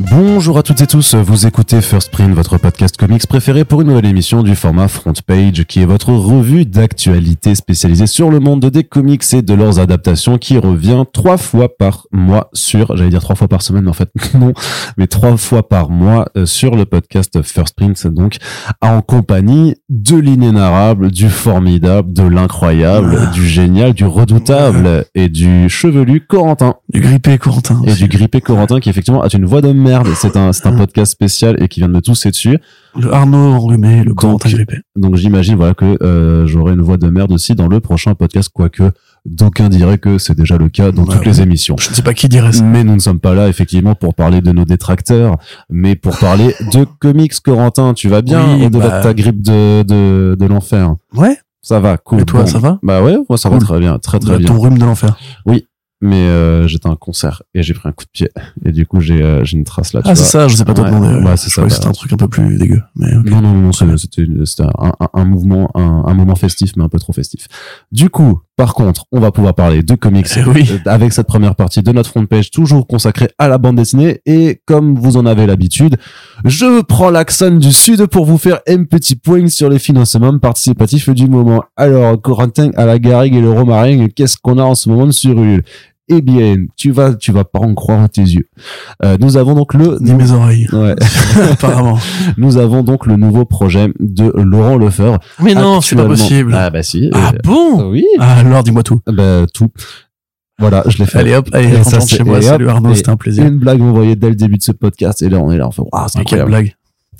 Bonjour à toutes et tous, vous écoutez First Print, votre podcast comics préféré pour une nouvelle émission du format Front Page, qui est votre revue d'actualité spécialisée sur le monde des comics et de leurs adaptations, qui revient 3 fois par mois sur, j'allais dire 3 fois par semaine, mais en fait non, mais 3 fois par mois sur le podcast First Print, donc en compagnie de l'inénarrable, du formidable, de l'incroyable, du génial, du redoutable et du chevelu Corentin. Du grippé Corentin. Et du grippé Corentin qui effectivement a une voix de merde, c'est un podcast spécial et qui vient de me tousser dessus. Le Arnaud enrhumé, le Corentin grippé. Donc j'imagine voilà que j'aurai une voix de merde aussi dans le prochain podcast, quoique d'aucuns diraient que c'est déjà le cas dans toutes les émissions. Je ne sais pas qui dirait ça. Mais nous ne sommes pas là effectivement pour parler de nos détracteurs, mais pour parler de comics. Corentin, tu vas bien au-delà de ta grippe de l'enfer? Ouais. Ça va, cool. Et toi, ça va? Bah ouais, moi ça va très bien, très bien. Ton rhume de l'enfer. Oui. Mais j'étais à un concert et j'ai pris un coup de pied et du coup j'ai une trace là. Ah c'est ça, je sais pas trop demander. Ouais, c'est ça. C'était un truc un peu plus dégueu. Mais okay. Non, c'était un mouvement, un moment festif, mais un peu trop festif. Du coup, par contre, on va pouvoir parler de comics avec cette première partie de notre front page, toujours consacrée à la bande dessinée. Et comme vous en avez l'habitude, je prends l'accent du sud pour vous faire un petit point sur les financements participatifs du moment. Alors, Corentin à la Garrigue et le Romaring, qu'est-ce qu'on a en ce moment sur Ulule? Eh bien, tu vas pas en croire à tes yeux. Nous avons donc ni mes oreilles. Ouais. Apparemment. Nous avons donc le nouveau projet de Laurent Lefebvre. Mais non, c'est pas possible. Ah, bah si. Ah bon? Oui. Ah, alors, dis-moi tout. Bah, tout. Voilà, je l'ai fait. Allez hop, allez, rentre chez moi. Salut Arnaud, c'était un plaisir. Une blague envoyée dès le début de ce podcast. Et là, on est là, on fait, waouh, c'est incroyable.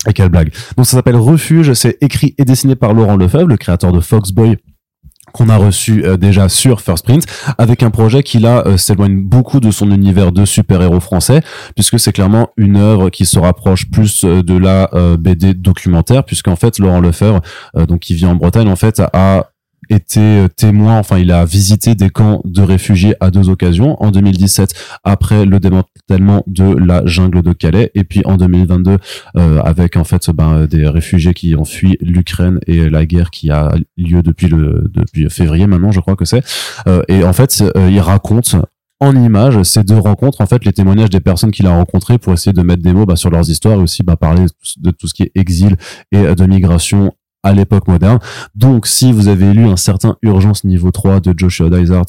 Et quelle blague. Donc, ça s'appelle Refuge. C'est écrit et dessiné par Laurent Lefebvre, le créateur de Foxboy, qu'on a reçu déjà sur First Print, avec un projet qui là s'éloigne beaucoup de son univers de super-héros français, puisque c'est clairement une œuvre qui se rapproche plus de la BD documentaire, puisqu'en fait Laurent Lefebvre, donc qui vit en Bretagne, en fait a été témoin, enfin il a visité des camps de réfugiés à 2 occasions, en 2017 après le démantèlement de la jungle de Calais, et puis en 2022 avec en fait des réfugiés qui ont fui l'Ukraine et la guerre qui a lieu depuis février maintenant, je crois que c'est, et en fait il raconte en images ces 2 rencontres, en fait les témoignages des personnes qu'il a rencontrées, pour essayer de mettre des mots sur leurs histoires, et aussi parler de tout ce qui est exil et de migration à l'époque moderne. Donc, si vous avez lu un certain Urgence niveau 3 de Joshua Dysart,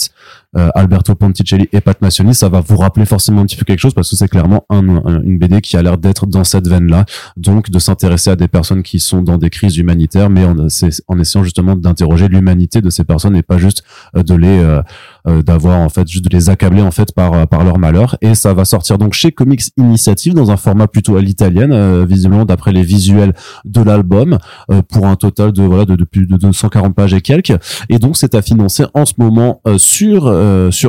Alberto Ponticelli et Pat Massioni, ça va vous rappeler forcément un petit peu quelque chose, parce que c'est clairement une BD qui a l'air d'être dans cette veine-là. Donc, de s'intéresser à des personnes qui sont dans des crises humanitaires, mais en essayant justement d'interroger l'humanité de ces personnes, et pas juste juste de les accabler, en fait, par leur malheur. Et ça va sortir donc chez Comics Initiative, dans un format plutôt à l'italienne, visiblement d'après les visuels de l'album, pour un total de plus de 240 pages et quelques. Et donc c'est à financer en ce moment sur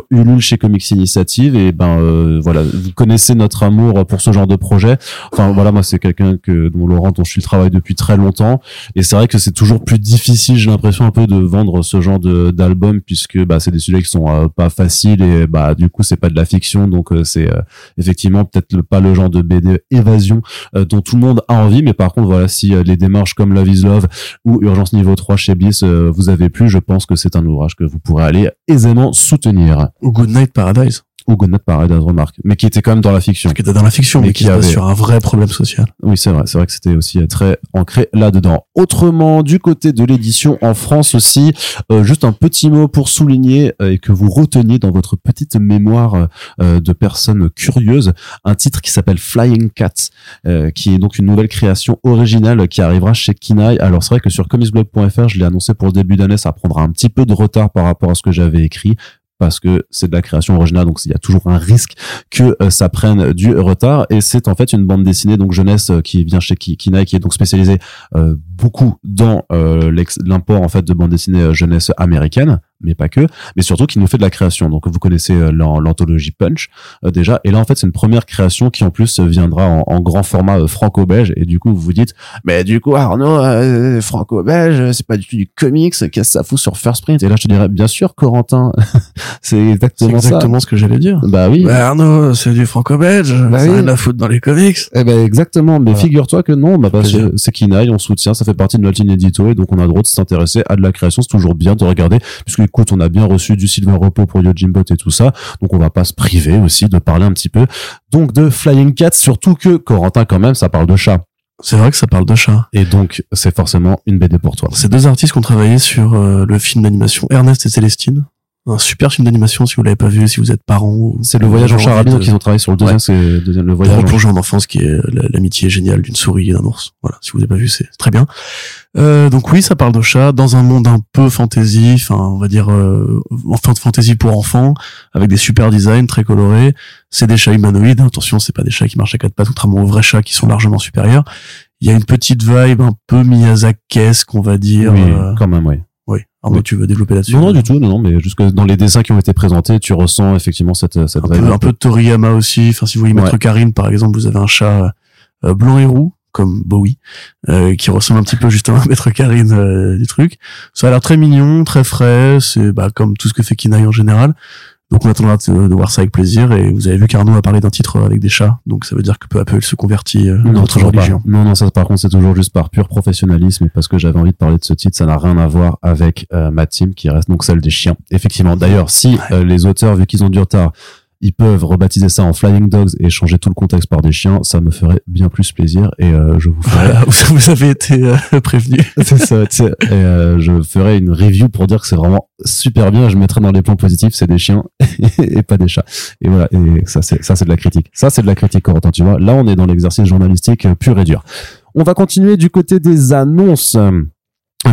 Ulule chez Comics Initiative. Et vous connaissez notre amour pour ce genre de projet. Enfin voilà, moi c'est quelqu'un dont je suis le travail depuis très longtemps, et c'est vrai que c'est toujours plus difficile, j'ai l'impression, un peu de vendre ce genre d'album, puisque c'est des sujets qui sont pas faciles, et du coup c'est pas de la fiction, donc c'est effectivement peut-être pas le genre de BD évasion dont tout le monde a envie. Mais par contre voilà, si les démarches comme Love is Love ou Urgence niveau 3 chez Bliss vous avez plu, je pense que c'est un ouvrage que vous pourrez aller aisément soutenir. Ou Goodnight Paradise. Ou Goodnight Paradise, remarque. Mais qui était quand même dans la fiction. Mais qui était sur un vrai problème social. Oui, c'est vrai. C'est vrai que c'était aussi très ancré là-dedans. Autrement, du côté de l'édition en France aussi, juste un petit mot pour souligner et que vous reteniez dans votre petite mémoire de personnes curieuses, un titre qui s'appelle Flying Cat, qui est donc une nouvelle création originale qui arrivera chez Kinaï. Alors, c'est vrai que sur comicsblog.fr, je l'ai annoncé pour le début d'année, ça prendra un petit peu de retard par rapport à ce que j'avais écrit, parce que c'est de la création originale, donc il y a toujours un risque que ça prenne du retard. Et c'est en fait une bande dessinée donc jeunesse qui vient chez Kinaï, qui est donc spécialisée beaucoup dans l'import en fait de bande dessinée jeunesse américaine, mais pas que, mais surtout qui nous fait de la création. Donc vous connaissez l'anthologie Punch déjà, et là en fait c'est une première création qui en plus viendra en grand format franco-belge, et du coup vous vous dites, mais du coup Arnaud, franco-belge, c'est pas du tout du comics, qu'est-ce que ça fout sur First Print? Et là je te dirais, bien sûr Corentin, c'est exactement ce que j'allais dire. Bah oui. Bah Arnaud, c'est du franco-belge, ça a rien à foutre dans les comics. Eh ben exactement, mais figure-toi que non, parce que c'est Kinaï, on soutient, ça fait partie de notre ligne édito, et donc on a le droit de s'intéresser à de la création, c'est toujours bien de regarder, puisque écoute, on a bien reçu du Sylvain Repos pour Yojimbot et tout ça, donc on va pas se priver aussi de parler un petit peu donc de Flying Cats, surtout que Corentin, quand même, ça parle de chat. C'est vrai que ça parle de chat. Et donc, c'est forcément une BD pour toi. Ces deux artistes qui ont travaillé sur le film d'animation Ernest et Célestine. Un super film d'animation, si vous l'avez pas vu, si vous êtes parents. Ou c'est le voyage en charabie, donc ils ont travaillé sur le deuxième, ouais. C'est le voyage. Replonge en enfance, qui est l'amitié géniale d'une souris et d'un ours. Voilà. Si vous l'avez pas vu, c'est très bien. Donc oui, ça parle de chat dans un monde un peu fantasy, enfin, on va dire, enfin, de fantasy pour enfants, avec des super designs très colorés. C'est des chats humanoïdes. Attention, c'est pas des chats qui marchent à quatre pattes, contrairement aux vrais chats qui sont largement supérieurs. Il y a une petite vibe un peu Miyazaki-esque, on va dire. Oui, quand même, oui. Oui. Alors, oui. Tu veux développer là-dessus? Non, du tout, non, mais jusque dans les dessins qui ont été présentés, tu ressens effectivement cette vibe. Un peu de Toriyama aussi. Enfin, si vous voyez Maître Karim, par exemple, vous avez un chat blanc et roux, comme Bowie, qui ressemble un petit peu justement à Maître Karim du truc. Ça a l'air très mignon, très frais. C'est, comme tout ce que fait Kinaï en général. Donc, on attendra de voir ça avec plaisir. Et vous avez vu qu'Arnaud a parlé d'un titre avec des chats. Donc, ça veut dire que peu à peu, il se convertit dans notre religion. Non, ça, par contre, c'est toujours juste par pur professionnalisme. Et parce que j'avais envie de parler de ce titre, ça n'a rien à voir avec ma team, qui reste donc celle des chiens. Effectivement. D'ailleurs, si les auteurs, vu qu'ils ont du retard, ils peuvent rebaptiser ça en Flying Dogs et changer tout le contexte par des chiens, ça me ferait bien plus plaisir, et je vous ferai... Voilà, vous avez été prévenu. C'est ça, tu sais. Et je ferai une review pour dire que c'est vraiment super bien, je mettrai dans les plans positifs, c'est des chiens et pas des chats. Et voilà, et ça c'est de la critique. Ça c'est de la critique, Corentin, tu vois. Là, on est dans l'exercice journalistique pur et dur. On va continuer du côté des annonces.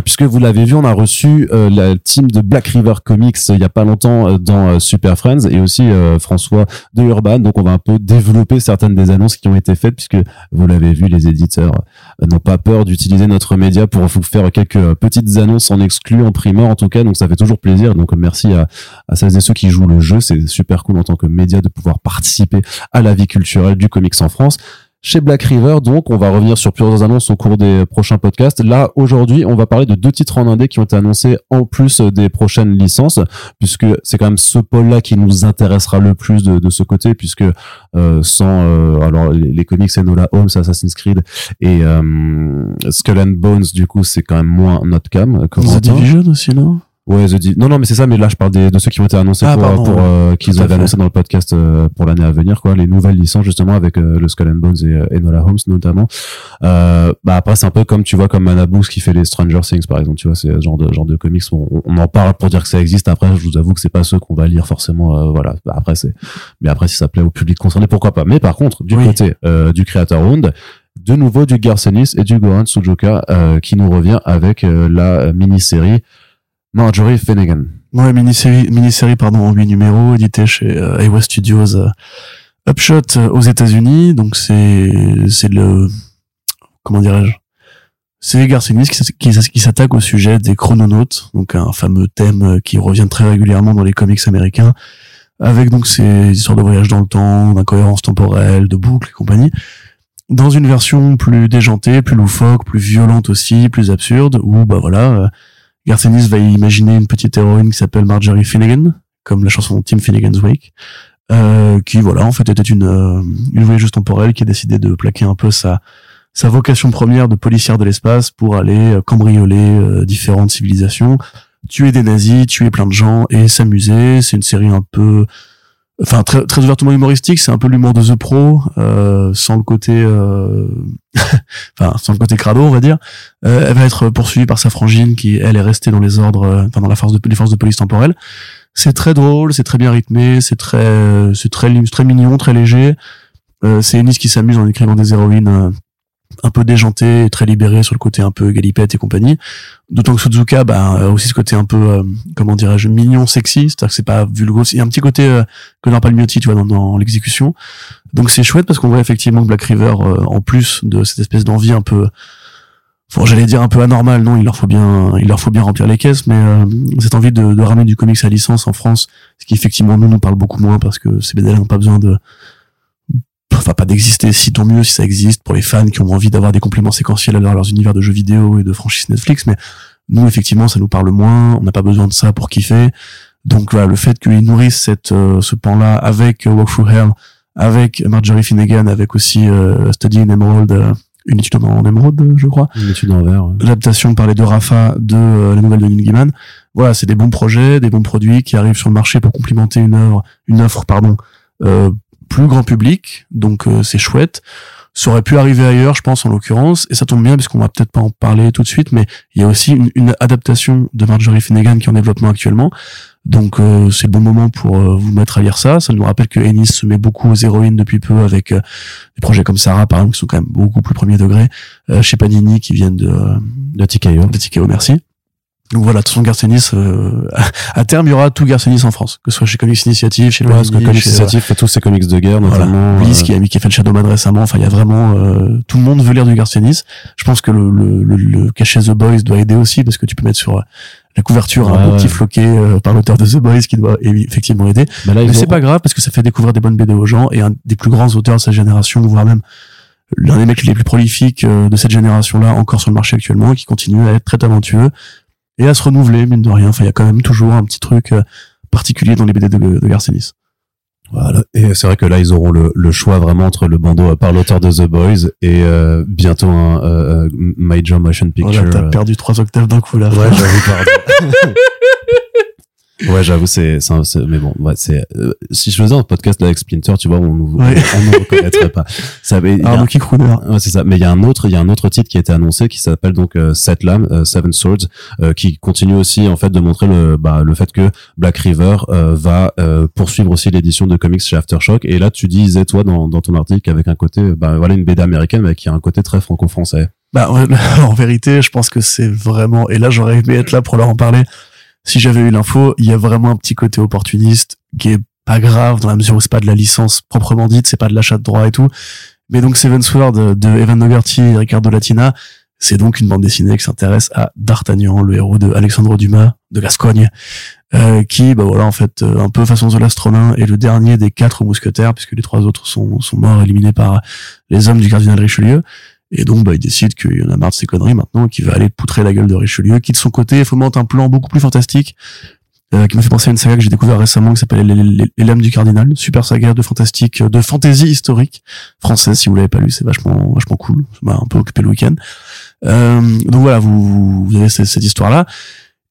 Puisque vous l'avez vu, on a reçu la team de Black River Comics il y a pas longtemps dans Super Friends, et aussi François de Urban. Donc on va un peu développer certaines des annonces qui ont été faites, puisque vous l'avez vu, les éditeurs n'ont pas peur d'utiliser notre média pour vous faire quelques petites annonces en exclu, en primeur en tout cas. Donc ça fait toujours plaisir. Donc merci à celles et ceux qui jouent le jeu. C'est super cool en tant que média de pouvoir participer à la vie culturelle du comics en France. Chez Black River, donc, on va revenir sur plusieurs annonces au cours des prochains podcasts. Là, aujourd'hui, on va parler de 2 titres en indé qui ont été annoncés en plus des prochaines licences, puisque c'est quand même ce pôle-là qui nous intéressera le plus de ce côté, puisque alors les comics Enola Holmes, Assassin's Creed et Skull and Bones, du coup, c'est quand même moins notre cam. The Division aussi, non? Ouais, non, mais c'est ça, mais là, je parle de ceux qui ont été annoncés qu'ils avaient annoncé dans le podcast, pour l'année à venir, quoi. Les nouvelles licences, justement, avec, le Skull and Bones et Enola Holmes, notamment. Après, c'est un peu comme, tu vois, comme Manabu, qui fait les Stranger Things, par exemple, tu vois, c'est genre de comics où on en parle pour dire que ça existe. Après, je vous avoue que c'est pas ceux qu'on va lire forcément, voilà. Mais après, si ça plaît au public concerné, pourquoi pas. Mais par contre, du côté, du Creator Owned, de nouveau, du Garcenis et du Goran Sujuka, qui nous revient avec, la mini-série Marjorie Finnegan. Ouais, mini-série, en 8 numéros, édité chez Iowa Studios Upshot aux États-Unis. Donc c'est le, comment dirais-je, c'est Garcenis qui s'attaque au sujet des chrononautes, donc un fameux thème qui revient très régulièrement dans les comics américains, avec donc ces histoires de voyage dans le temps, d'incohérences temporelles, de boucles et compagnie. Dans une version plus déjantée, plus loufoque, plus violente aussi, plus absurde, où Garcenis va imaginer une petite héroïne qui s'appelle Marjorie Finnegan, comme la chanson Tim Finnegan's Wake, qui était une voyageuse temporelle qui a décidé de plaquer un peu sa vocation première de policière de l'espace pour aller cambrioler différentes civilisations, tuer des nazis, tuer plein de gens et s'amuser. C'est une série un peu, enfin, très, très ouvertement humoristique. C'est un peu l'humour de The Pro, sans le côté, sans le côté crado, on va dire. Elle va être poursuivie par sa frangine qui, elle, est restée dans les ordres, dans les forces de police temporelle. C'est très drôle, c'est très bien rythmé, c'est très mignon, très léger. C'est Ennis qui s'amuse en écrivant des héroïnes un peu déjantées, et très libérées sur le côté un peu galipette et compagnie. D'autant que Suzuka, a aussi ce côté un peu, mignon, sexy, c'est-à-dire que c'est pas vulgo, il y a un petit côté Connor Palmiotti, tu vois, dans l'exécution. Donc c'est chouette parce qu'on voit effectivement que Black River, en plus de cette espèce d'envie un peu, anormale, non, il leur faut bien remplir les caisses, mais cette envie de ramener du comics à licence en France, ce qui effectivement nous parle beaucoup moins parce que ces BD n'ont pas besoin pas d'exister, si tant mieux si ça existe pour les fans qui ont envie d'avoir des compléments séquentiels à leurs univers de jeux vidéo et de franchises Netflix, mais nous effectivement ça nous parle moins, on n'a pas besoin de ça pour kiffer. Donc voilà, le fait qu'ils nourrissent ce pan-là avec Walk Through Hell, avec Marjorie Finnegan, avec aussi Study in Emerald, une étude en émeraude, je crois. Une étude en vert. Ouais. L'adaptation par les deux Rafa de la nouvelle de Neil Gaiman. voilà, c'est des bons projets, des bons produits qui arrivent sur le marché pour complémenter une offre plus grand public, donc c'est chouette. Ça aurait pu arriver ailleurs, je pense, en l'occurrence, et ça tombe bien, parce qu'on va peut-être pas en parler tout de suite, mais il y a aussi une adaptation de Marjorie Finnegan qui est en développement actuellement, donc c'est le bon moment pour vous mettre à lire ça. Ça nous rappelle que Ennis se met beaucoup aux héroïnes depuis peu, avec des projets comme Sarah, par exemple, qui sont quand même beaucoup plus premier degré, chez Panini, qui viennent de TKO. De TKO, merci. Donc voilà, de toute façon, Garcenis, à terme, il y aura tout Garcenis en France. Que ce soit chez Comics Initiative, chez Loas, Comics Initiative, tous ces comics de guerre, notamment. Voilà. Bliss, qui a fait le Shadowman récemment. Enfin, il y a vraiment, tout le monde veut lire du Garcenis. Je pense que le cachet The Boys doit aider aussi, parce que tu peux mettre sur la couverture un beau petit floqué, par l'auteur de The Boys, qui doit effectivement aider. Bah là, mais c'est pas grave, parce que ça fait découvrir des bonnes BD aux gens, et un des plus grands auteurs de sa génération, voire même l'un des mecs les plus prolifiques de cette génération-là, encore sur le marché actuellement, qui continue à être très talentueux. Et à se renouveler, mine de rien. Enfin, il y a quand même toujours un petit truc particulier dans les BD de Garcenis. Voilà. Et c'est vrai que là, ils auront le choix vraiment entre le bandeau par l'auteur de The Boys et bientôt un Major Motion Picture. Voilà, t'as perdu 3 octaves d'un coup, là. Ouais, j'avoue, pardon. Ouais, j'avoue, c'est mais bon, ouais, c'est, si je faisais un podcast là avec Splinter, tu vois, on ne reconnaîtrait pas. Ça, mais, alors, Lucky Crooner. Ouais, c'est ça. Mais il y a un autre titre qui a été annoncé, qui s'appelle donc, Seven Swords, qui continue aussi, en fait, de montrer le fait que Black River, va, poursuivre aussi l'édition de comics chez Aftershock. Et là, tu disais, toi, dans ton article, avec un côté, une BD américaine, mais qui a un côté très franco-français. En vérité, je pense que c'est vraiment, et là, j'aurais aimé être là pour leur en parler. Si j'avais eu l'info, il y a vraiment un petit côté opportuniste qui est pas grave, dans la mesure où c'est pas de la licence proprement dite, c'est pas de l'achat de droit et tout. Mais donc Seven Swords de Evan Fogarty et Ricardo Latina, c'est donc une bande dessinée qui s'intéresse à D'Artagnan, le héros de Alexandre Dumas de Gascogne, qui, un peu façon The Last Ronin, est le dernier des 4 mousquetaires, puisque les 3 autres sont morts, éliminés par les hommes du cardinal Richelieu. Et donc, il décide qu'il y en a marre de ces conneries maintenant, qu'il va aller poutrer la gueule de Richelieu, qui de son côté fomente un plan beaucoup plus fantastique, qui m'a fait penser à une saga que j'ai découvert récemment, qui s'appelle Les Lames du Cardinal, super saga de fantastique, de fantaisie historique française. Si vous l'avez pas lu, c'est vachement, vachement cool. Ça m'a un peu occupé le week-end. Donc voilà, vous avez cette histoire-là.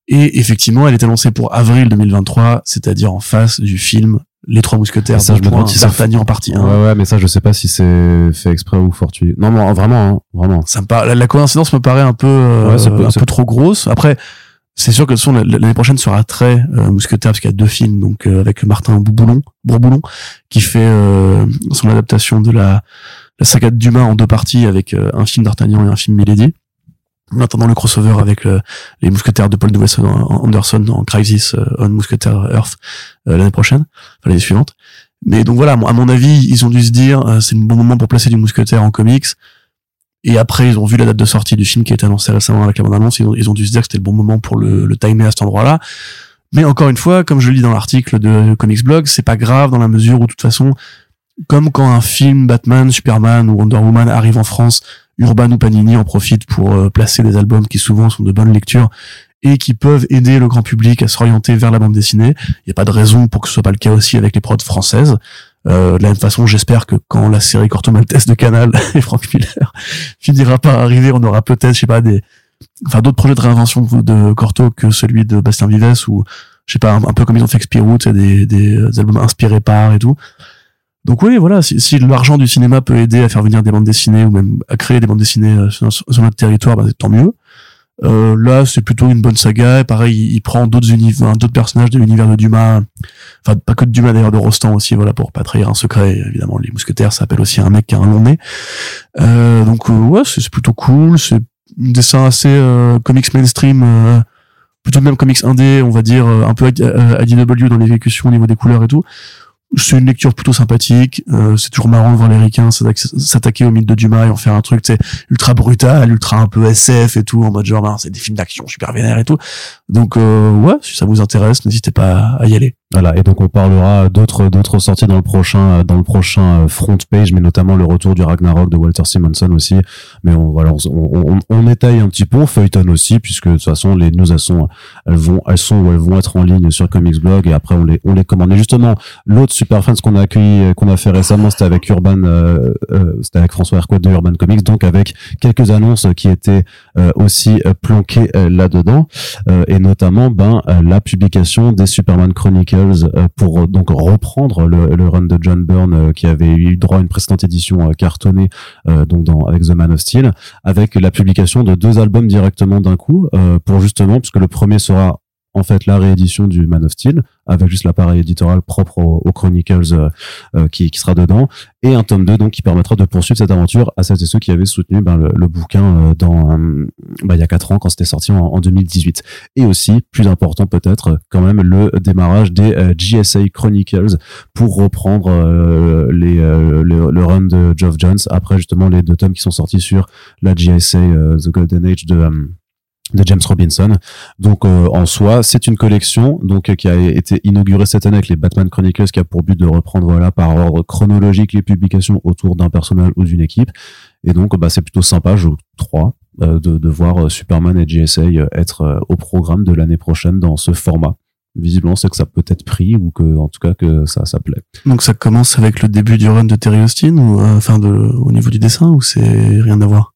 Et effectivement, elle est annoncée pour avril 2023, c'est-à-dire en face du film Les 3 Mousquetaires. Ça, je me demande si D'Artagnan en partie 1. Ouais, mais ça, je sais pas si c'est fait exprès ou fortuit. Non, vraiment, vraiment. Ça me paraît, la coïncidence me paraît un peu, un peu trop grosse. Après, c'est sûr que de toute façon, l'année prochaine sera très mousquetaire, parce qu'il y a 2 films, donc avec Martin Bourboulon, qui fait son adaptation de la saga de Dumas en 2 parties, avec un film D'Artagnan et un film Milady. En attendant le crossover avec les mousquetaires de Paul W.S. Anderson dans Crisis on Mousquetaire Earth l'année prochaine, enfin l'année suivante. Mais donc voilà, à mon avis, ils ont dû se dire c'est le bon moment pour placer du mousquetaire en comics. Et après, ils ont vu la date de sortie du film qui a été annoncé récemment avec la bande-annonce. Ils ont dû se dire que c'était le bon moment pour le timer à cet endroit-là. Mais encore une fois, comme je lis dans l'article de Comics Blog, c'est pas grave dans la mesure où, de toute façon, comme quand un film Batman, Superman ou Wonder Woman arrive en France, Urban ou Panini en profitent pour placer des albums qui souvent sont de bonnes lectures et qui peuvent aider le grand public à s'orienter vers la bande dessinée. Il n'y a pas de raison pour que ce soit pas le cas aussi avec les prods françaises. De la même façon, j'espère que quand la série Corto Maltese de Canal et Frank Miller finira par arriver, on aura peut-être, d'autres projets de réinvention de Corto que celui de Bastien Vives, ou un peu comme ils ont fait avec Spirou, des albums inspirés par et tout. Donc oui, voilà, si l'argent du cinéma peut aider à faire venir des bandes dessinées, ou même à créer des bandes dessinées sur notre territoire, tant mieux. Là, c'est plutôt une bonne saga. Et pareil, il prend d'autres personnages de l'univers de Dumas. Enfin, pas que de Dumas d'ailleurs, de Rostand aussi, voilà, pour pas trahir un secret. Et évidemment, les mousquetaires, ça appelle aussi un mec qui a un long nez. Donc ouais, c'est plutôt cool. C'est un dessin assez comics mainstream, plutôt même comics indé, on va dire, un peu IDW dans l'exécution au niveau des couleurs et tout. C'est une lecture plutôt sympathique. C'est toujours marrant de voir les ricains s'attaquer au mythe de Dumas et en faire un truc ultra brutal, ultra un peu SF et tout, en mode genre c'est des films d'action super vénères et tout. Donc ouais, si ça vous intéresse, n'hésitez pas à y aller. Voilà, et donc on parlera d'autres sorties dans le prochain front page, mais notamment le retour du Ragnarok de Walter Simonson aussi. Mais on détaille un petit peu, on feuilletonne aussi, puisque de toute façon les news elles vont être en ligne sur Comics Blog, et après on les commande. Et justement, l'autre Super Friends qu'on a accueilli, qu'on a fait récemment, c'était avec c'était avec François Hercouet de Urban Comics, donc avec quelques annonces qui étaient aussi planquées là-dedans, et et notamment la publication des Superman Chronicles pour donc reprendre le run de John Byrne qui avait eu droit à une précédente édition cartonnée donc avec The Man of Steel, avec la publication de 2 albums directement d'un coup pour justement, puisque le premier sera en fait la réédition du Man of Steel avec juste l'appareil éditorial propre aux Chronicles qui sera dedans, et un tome 2 donc qui permettra de poursuivre cette aventure à celles et ceux qui avaient soutenu le bouquin il y a 4 ans quand c'était sorti en 2018. Et aussi, plus important peut-être quand même, le démarrage des GSA Chronicles pour reprendre le run de Geoff Johns après justement les 2 tomes qui sont sortis sur la GSA The Golden Age de James Robinson. Donc en soi, c'est une collection donc qui a été inaugurée cette année avec les Batman Chronicles, qui a pour but de reprendre par ordre chronologique les publications autour d'un personnage ou d'une équipe. Et donc c'est plutôt sympa, je crois, de voir Superman et GSA être au programme de l'année prochaine dans ce format. Visiblement, c'est que ça peut être pris, ou que, en tout cas, que ça plaît. Donc, ça commence avec le début du run de Terry Austin, ou au niveau du dessin, ou c'est rien à voir?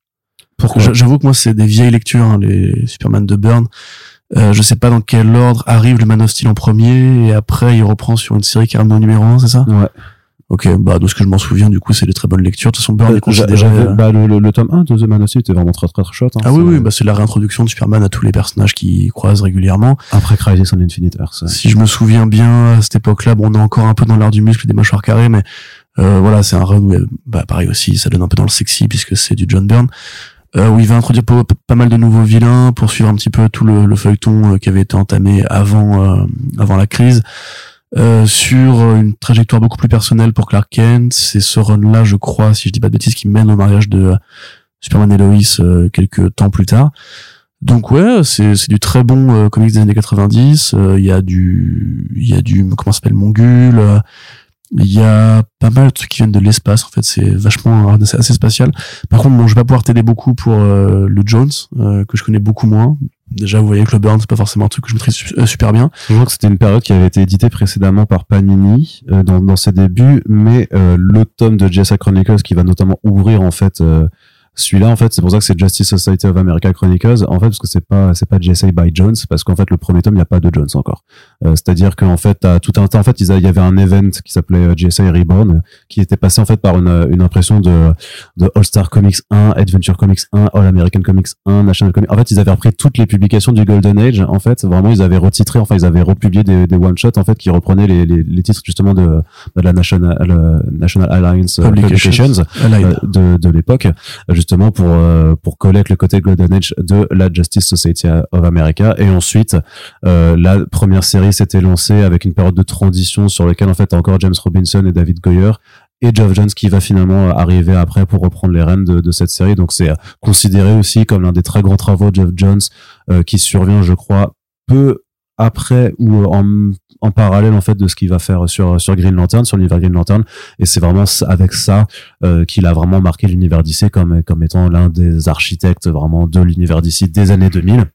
Pourquoi? J'avoue que moi, c'est des vieilles lectures, les Superman de Byrne. Je sais pas dans quel ordre arrive le Man of Steel en premier, et après, il reprend sur une série qui arrive au numéro 1, c'est ça? Ouais. Ok, de ce que je m'en souviens, du coup, c'est des très bonnes lectures. De toute façon, Byrne est considéré... Le tome 1 de The Man of Steel était vraiment très, très chouette. Ah oui, c'est la réintroduction de Superman à tous les personnages qu'il croise régulièrement. Après Crisis on Infinite Earth. Si je me souviens bien, à cette époque-là, on est encore un peu dans l'art du muscle des mâchoires carrées, mais c'est un run où, pareil aussi, ça donne un peu dans le sexy, puisque c'est du John Byrne, où il va introduire pas mal de nouveaux vilains, poursuivre un petit peu tout le feuilleton qui avait été entamé avant la crise. Sur une trajectoire beaucoup plus personnelle pour Clark Kent. C'est ce run-là, je crois, si je dis pas de bêtises, qui mène au mariage de Superman et Lois quelques temps plus tard. Donc ouais, c'est du très bon comics des années 90. Il y a du comment s'appelle, Mongul. Il y a pas mal de trucs qui viennent de l'espace, en fait. C'est vachement assez spatial. Par contre, je vais pas pouvoir t'aider beaucoup pour le Jones, que je connais beaucoup moins. Déjà, vous voyez que le Burn, c'est pas forcément un truc que je maîtrise super bien. Je vois que c'était une période qui avait été éditée précédemment par Panini dans ses débuts, mais le tome de GSA Chronicles qui va notamment ouvrir en fait celui-là, en fait, c'est pour ça que c'est Justice Society of America Chronicles, en fait, parce que c'est pas GSA by Jones, parce qu'en fait, le premier tome, il n'y a pas de Jones encore. C'est-à-dire qu'en fait, t'as tout un temps, en fait, il y avait un event qui s'appelait GSA Reborn, qui était passé, en fait, par une impression de All-Star Comics 1, Adventure Comics 1, All-American Comics 1, National Comics. En fait, ils avaient repris toutes les publications du Golden Age, en fait. Vraiment, ils avaient retitré, enfin, ils avaient republié des one-shots, en fait, qui reprenaient les titres, justement, de la National Alliance Publications de l'époque. Justement pour coller avec le côté Golden Age de la Justice Society of America. Et ensuite la première série s'était lancée avec une période de transition sur laquelle en fait encore James Robinson et David Goyer et Geoff Johns qui va finalement arriver après pour reprendre les rênes de cette série. Donc c'est considéré aussi comme l'un des très grands travaux de Geoff Johns qui survient, je crois, peu après ou en parallèle en fait de ce qu'il va faire sur Green Lantern, sur l'univers Green Lantern, et c'est vraiment avec ça qu'il a vraiment marqué l'univers DC comme étant l'un des architectes vraiment de l'univers DC des années 2000.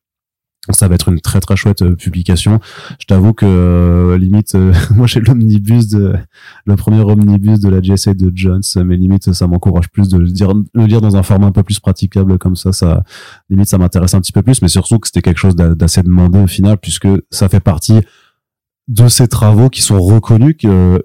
Ça va être une très très chouette publication. Je t'avoue que limite moi j'ai le premier omnibus de la GSA de Jones, mais limite ça m'encourage plus de le lire dans un format un peu plus praticable comme ça limite ça m'intéresse un petit peu plus, mais surtout que c'était quelque chose d'assez demandé au final, puisque ça fait partie de ces travaux qui sont reconnus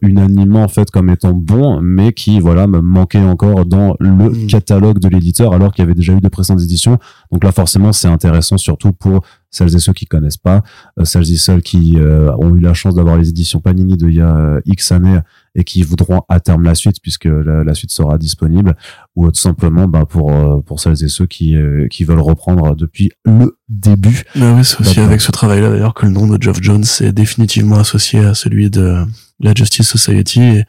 unanimement en fait comme étant bons, mais qui me manquaient encore dans le catalogue de l'éditeur, alors qu'il y avait déjà eu de précédentes éditions. Donc là forcément c'est intéressant, surtout pour celles et ceux qui connaissent pas, celles et celles qui ont eu la chance d'avoir les éditions Panini d'il y a X années et qui voudront à terme la suite, puisque la suite sera disponible, ou tout simplement pour celles et ceux qui veulent reprendre depuis le début. Ah oui, c'est aussi avec ce travail-là d'ailleurs que le nom de Geoff Johns est définitivement associé à celui de la Justice Society, et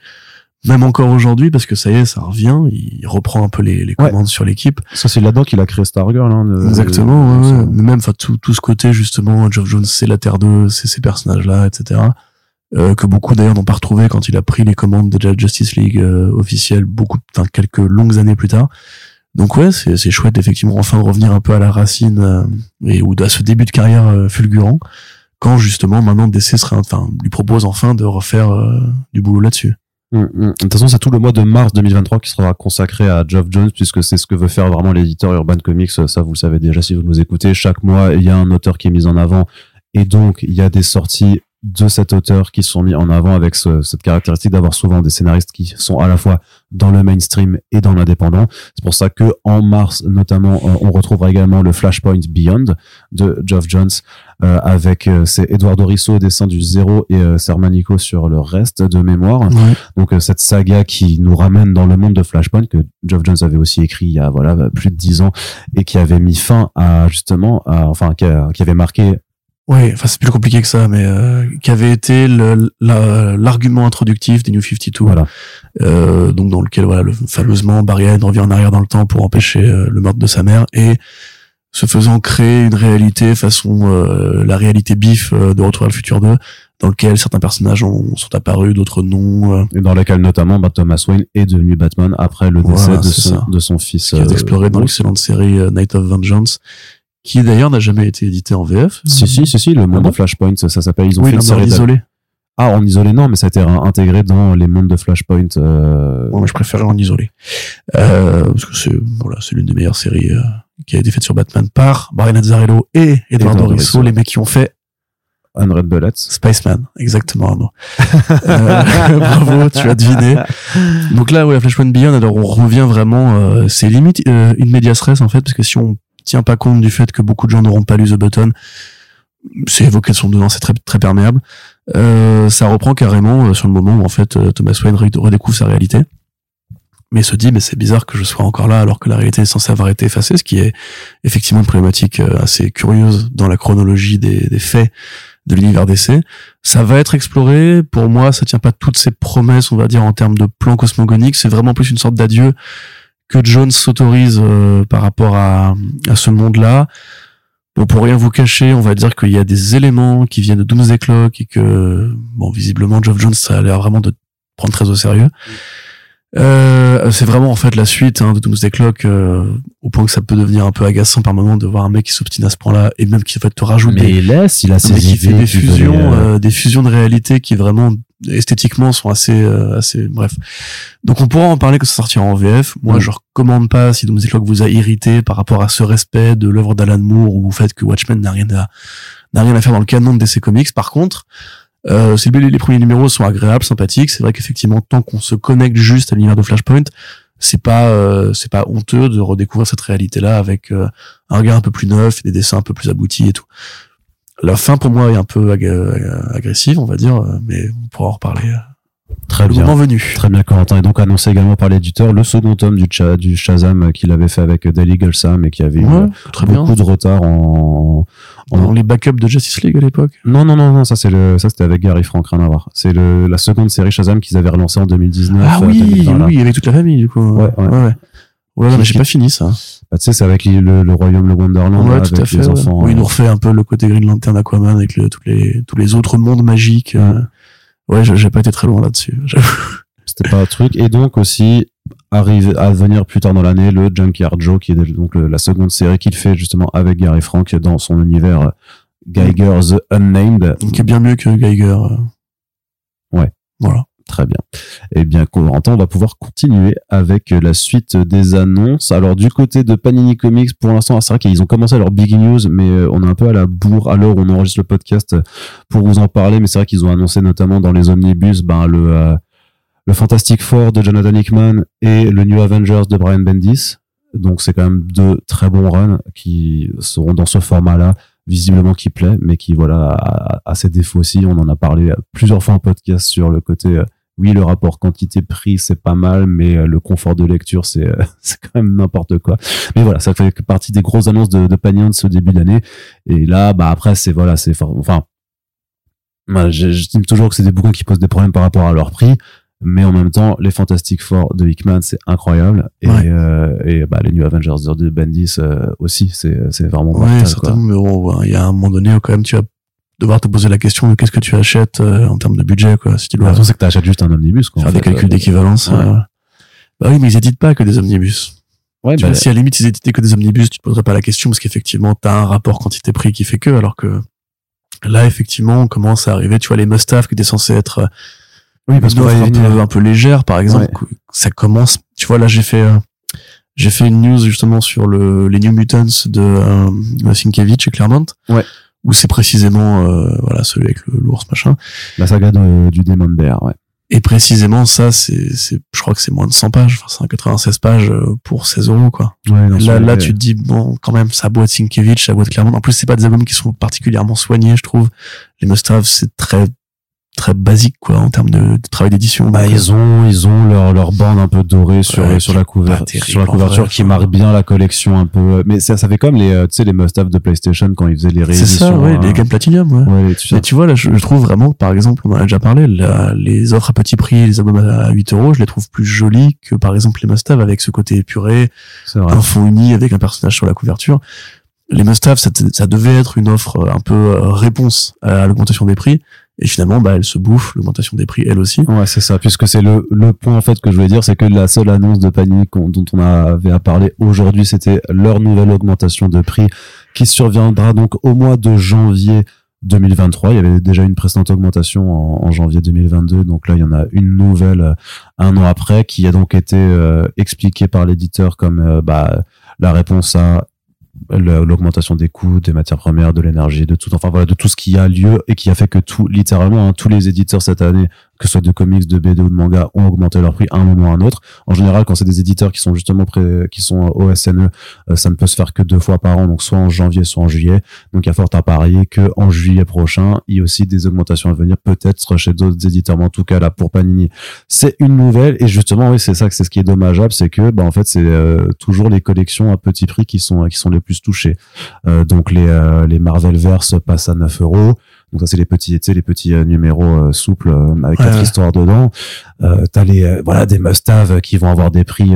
même encore aujourd'hui, parce que ça y est, ça revient, il reprend un peu les commandes sur l'équipe. Ça, c'est là-dedans qu'il a créé Stargirl, exactement, ouais. Même, tout ce côté, justement, Geoff Johns, c'est la Terre 2, c'est ces personnages-là, etc. Que beaucoup, d'ailleurs, n'ont pas retrouvé quand il a pris les commandes de la Justice League officielle, quelques longues années plus tard. Donc ouais, c'est chouette, effectivement, enfin, de revenir un peu à la racine, ou à ce début de carrière fulgurant, quand, justement, maintenant, DC lui propose enfin de refaire du boulot là-dessus. De toute façon, c'est tout le mois de mars 2023 qui sera consacré à Geoff Johns, puisque c'est ce que veut faire vraiment l'éditeur Urban Comics. Ça, vous le savez déjà si vous nous écoutez. Chaque mois, il y a un auteur qui est mis en avant Et donc, il y a des sorties de cet auteur qui sont mis en avant avec cette caractéristique d'avoir souvent des scénaristes qui sont à la fois dans le mainstream et dans l'indépendant. C'est pour ça que en mars, notamment, on retrouvera également le Flashpoint Beyond de Geoff Johns avec c'est Eduardo Risso au dessin du Zéro et Sermanico sur le reste de mémoire. Ouais. Donc cette saga qui nous ramène dans le monde de Flashpoint que Geoff Johns avait aussi écrit il y a plus de 10 ans et qui avait mis fin à qui avait marqué. Ouais, c'est plus compliqué que ça, mais qui avait été l'argument introductif des New 52, voilà. Donc dans lequel fameusement Barry Allen revient en arrière dans le temps pour empêcher le meurtre de sa mère et se faisant créer une réalité façon la réalité bif de Retour à le futur 2, dans lequel certains personnages sont apparus, d'autres non. Et dans laquelle notamment Thomas Wayne est devenu Batman après le décès de son fils. Qui est exploré dans l'excellente série Night of Vengeance. Qui d'ailleurs n'a jamais été édité en VF. Si, le monde de Flashpoint, ça s'appelle. Ils ont fait une série isolée. Ah, en isolé, non, mais ça a été intégré dans les mondes de Flashpoint. Ouais, mais je préférais en isolé. Parce que c'est l'une des meilleures séries qui a été faite sur Batman par Brian Azzarello et Eduardo Risso, les mecs qui ont fait Unread Bullets. Spaceman, exactement, Arnaud. Bravo, tu as deviné. Donc là, ouais, Flashpoint Beyond, alors on revient vraiment, c'est limite in medias res, en fait, parce que si on tient pas compte du fait que beaucoup de gens n'auront pas lu The Button. C'est évoqué dedans, c'est très, très perméable. Ça reprend carrément sur le moment où, en fait, Thomas Wayne redécouvre sa réalité. Mais se dit, c'est bizarre que je sois encore là alors que la réalité est censée avoir été effacée, ce qui est effectivement une problématique assez curieuse dans la chronologie des faits de l'univers DC. Ça va être exploré. Pour moi, ça tient pas toutes ses promesses, on va dire, en termes de plan cosmogonique. C'est vraiment plus une sorte d'adieu que Jones s'autorise par rapport à ce monde-là. Bon, pour rien vous cacher, on va dire qu'il y a des éléments qui viennent de Doomsday Clock et que, visiblement, Geoff Johns, ça a l'air vraiment de prendre très au sérieux. C'est vraiment, en fait, la suite de Doomsday Clock, au point que ça peut devenir un peu agaçant par moment de voir un mec qui s'obstine à ce point-là et même qui, en fait, te rajoute des fusions de réalité qui, vraiment, esthétiquement sont assez bref. Donc on pourra en parler quand ça sortira en VF. Moi je recommande pas si Doomsday Clock vous a irrité par rapport à ce respect de l'œuvre d'Alan Moore ou au fait que Watchmen n'a rien à faire dans le canon de DC Comics. Par contre, les premiers numéros sont agréables, sympathiques. C'est vrai qu'effectivement tant qu'on se connecte juste à l'univers de Flashpoint, c'est pas honteux de redécouvrir cette réalité là avec un regard un peu plus neuf et des dessins un peu plus aboutis et tout. La fin, pour moi, est un peu agressive, on va dire, mais on pourra en reparler le moment venu. Très bien, Corentin. Et donc, annoncé également par l'éditeur, le second tome du Shazam qu'il avait fait avec Daily Gulsam et qui avait eu beaucoup de retard dans les backups de Justice League à l'époque. Non, ça c'était avec Gary Frank, rien à voir. C'est la seconde série Shazam qu'ils avaient relancée en 2019. Ah oui, avec toute la famille, du coup. Ouais. Ouais, mais j'ai pas fini ça. C'est avec le royaume, le Wonderland, ouais, avec les enfants. Oui, il nous refait un peu le côté Green Lantern, Aquaman, avec tous les autres mondes magiques. Ouais, j'ai pas été très loin là-dessus. C'était pas un truc. Et donc aussi arrive à venir plus tard dans l'année le Junkyard Joe, qui est donc la seconde série qu'il fait justement avec Gary Frank dans son univers Geiger the Unnamed. Qui est bien mieux que Geiger. Ouais. Voilà. Très bien. Eh bien, Corentin, on va pouvoir continuer avec la suite des annonces. Alors, du côté de Panini Comics, pour l'instant, c'est vrai qu'ils ont commencé leur big news, mais on est un peu à la bourre à l'heure où on enregistre le podcast pour vous en parler. Mais c'est vrai qu'ils ont annoncé notamment dans les omnibus le Fantastic Four de Jonathan Hickman et le New Avengers de Brian Bendis. Donc, c'est quand même deux très bons runs qui seront dans ce format-là, visiblement qui plaît, mais qui a ses défauts aussi. On en a parlé plusieurs fois en podcast sur le côté le rapport quantité-prix c'est pas mal, mais le confort de lecture c'est quand même n'importe quoi. Mais ça fait partie des grosses annonces de Panini de ce début d'année. Et là après j'estime toujours que c'est des bouquins qui posent des problèmes par rapport à leur prix. Mais en même temps, les Fantastic Four de Hickman, c'est incroyable. Et, les New Avengers de Bendis aussi, c'est vraiment mortel. Ouais, certainement, mais il y a un moment donné où quand même tu vas devoir te poser la question de qu'est-ce que tu achètes en termes de budget, quoi. Si tu dois. C'est que tu achètes juste un omnibus, quoi. Faire des calculs d'équivalence. Ouais. Bah oui, mais ils n'éditent pas que des omnibus. Ouais, tu vois, si à la limite ils éditaient que des omnibus, tu te poserais pas la question parce qu'effectivement, t'as un rapport quantité-prix qui fait que, alors que là, effectivement, on commence à arriver, tu vois, les must-have qui étaient censés être. Oui, parce que un peu légère, par exemple, ça commence. Tu vois, là, j'ai fait une news justement sur les New Mutants de Sienkiewicz et Claremont. Ouais. où c'est précisément voilà, celui avec l'ours machin, la saga du démon de Bear, ouais. Et précisément ça, c'est je crois que c'est moins de 100 pages, enfin c'est un 96 pages pour 16 € quoi. Ouais, là tu te dis bon, quand même, ça boit Sienkiewicz, ça boit Claremont. En plus c'est pas des albums qui sont particulièrement soignés, je trouve. Les must-have, c'est très très basique quoi en termes de travail d'édition. Bah ils ont leur bande un peu dorée sur la couverture qui marque bien la collection un peu, mais ça fait comme les tu sais les must-have de PlayStation quand ils faisaient les rééditions. C'est ça, ouais, les Game Platinum, ouais. Ouais, et tu vois là je trouve vraiment, par exemple, on en a déjà parlé, les offres à petit prix, les albums à 8 €, je les trouve plus jolies que par exemple les must-have, avec ce côté épuré, un fond uni avec un personnage sur la couverture. Les must-have, ça devait être une offre un peu réponse à l'augmentation des prix. Et finalement, bah, elle se bouffe, l'augmentation des prix, elle aussi. Ouais, c'est ça. Puisque c'est le point, en fait, que je voulais dire, c'est que la seule annonce de Panic dont on avait à parler aujourd'hui, c'était leur nouvelle augmentation de prix qui surviendra donc au mois de janvier 2023. Il y avait déjà une précédente augmentation en janvier 2022. Donc là, il y en a une nouvelle un an après qui a donc été expliquée par l'éditeur comme, la réponse à l'augmentation des coûts, des matières premières, de l'énergie, de tout, enfin voilà, de tout ce qui a lieu et qui a fait que tous les éditeurs cette année, que ce soit de comics, de BD ou de manga, ont augmenté leur prix à un moment ou à un autre. En général, quand c'est des éditeurs qui sont justement qui sont au SNE, ça ne peut se faire que 2 fois par an, donc soit en janvier, soit en juillet. Donc il y a fort à parier que en juillet prochain, il y a aussi des augmentations à venir, peut-être chez d'autres éditeurs, mais en tout cas là pour Panini, c'est une nouvelle. Et justement, oui, c'est ça, c'est ce qui est dommageable, c'est que en fait, c'est toujours les collections à petit prix qui sont les plus touchés. Donc les Marvelverse passent à 9 €. Donc ça, c'est les petits numéros souples avec 4 histoires dedans. T'as les des must-have qui vont avoir des prix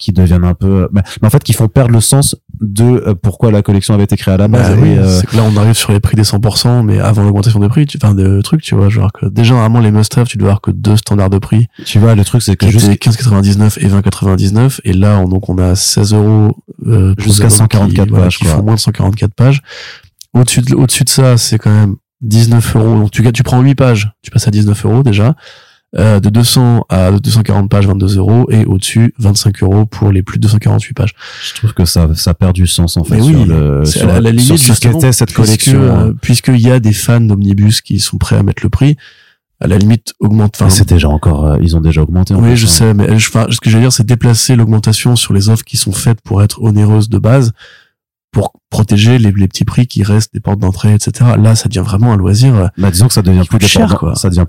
qui deviennent un peu mais en fait qui font perdre le sens de pourquoi la collection avait été créée à la base. C'est que là on arrive sur les prix des 100%, mais avant l'augmentation des prix, des trucs, tu vois, genre que déjà normalement les must-have tu dois avoir que 2 standards de prix. Tu vois, le truc c'est que juste 15,99 et 20,99, et là on a 16 € jusqu'à 144 pages, qui font moins de 144 pages. Au-dessus de ça, c'est quand même 19 €. Donc tu prends 8 pages, tu passes à 19 € déjà. De 200 à 240 pages, 22 €, et au-dessus 25 € pour les plus de 248 pages. Je trouve que ça perd du sens en fait. Mais oui, sur ce qu'était cette collection, puisqu'il y a des fans d'Omnibus qui sont prêts à mettre le prix. À la limite, augmente. Enfin, c'est déjà ils ont déjà augmenté. Oui, je sais, mais ce que j'allais dire, c'est déplacer l'augmentation sur les offres qui sont faites pour être onéreuses de base, pour protéger les petits prix qui restent des portes d'entrée, etc. Là, ça devient vraiment un loisir. Bah, disons que ça devient plus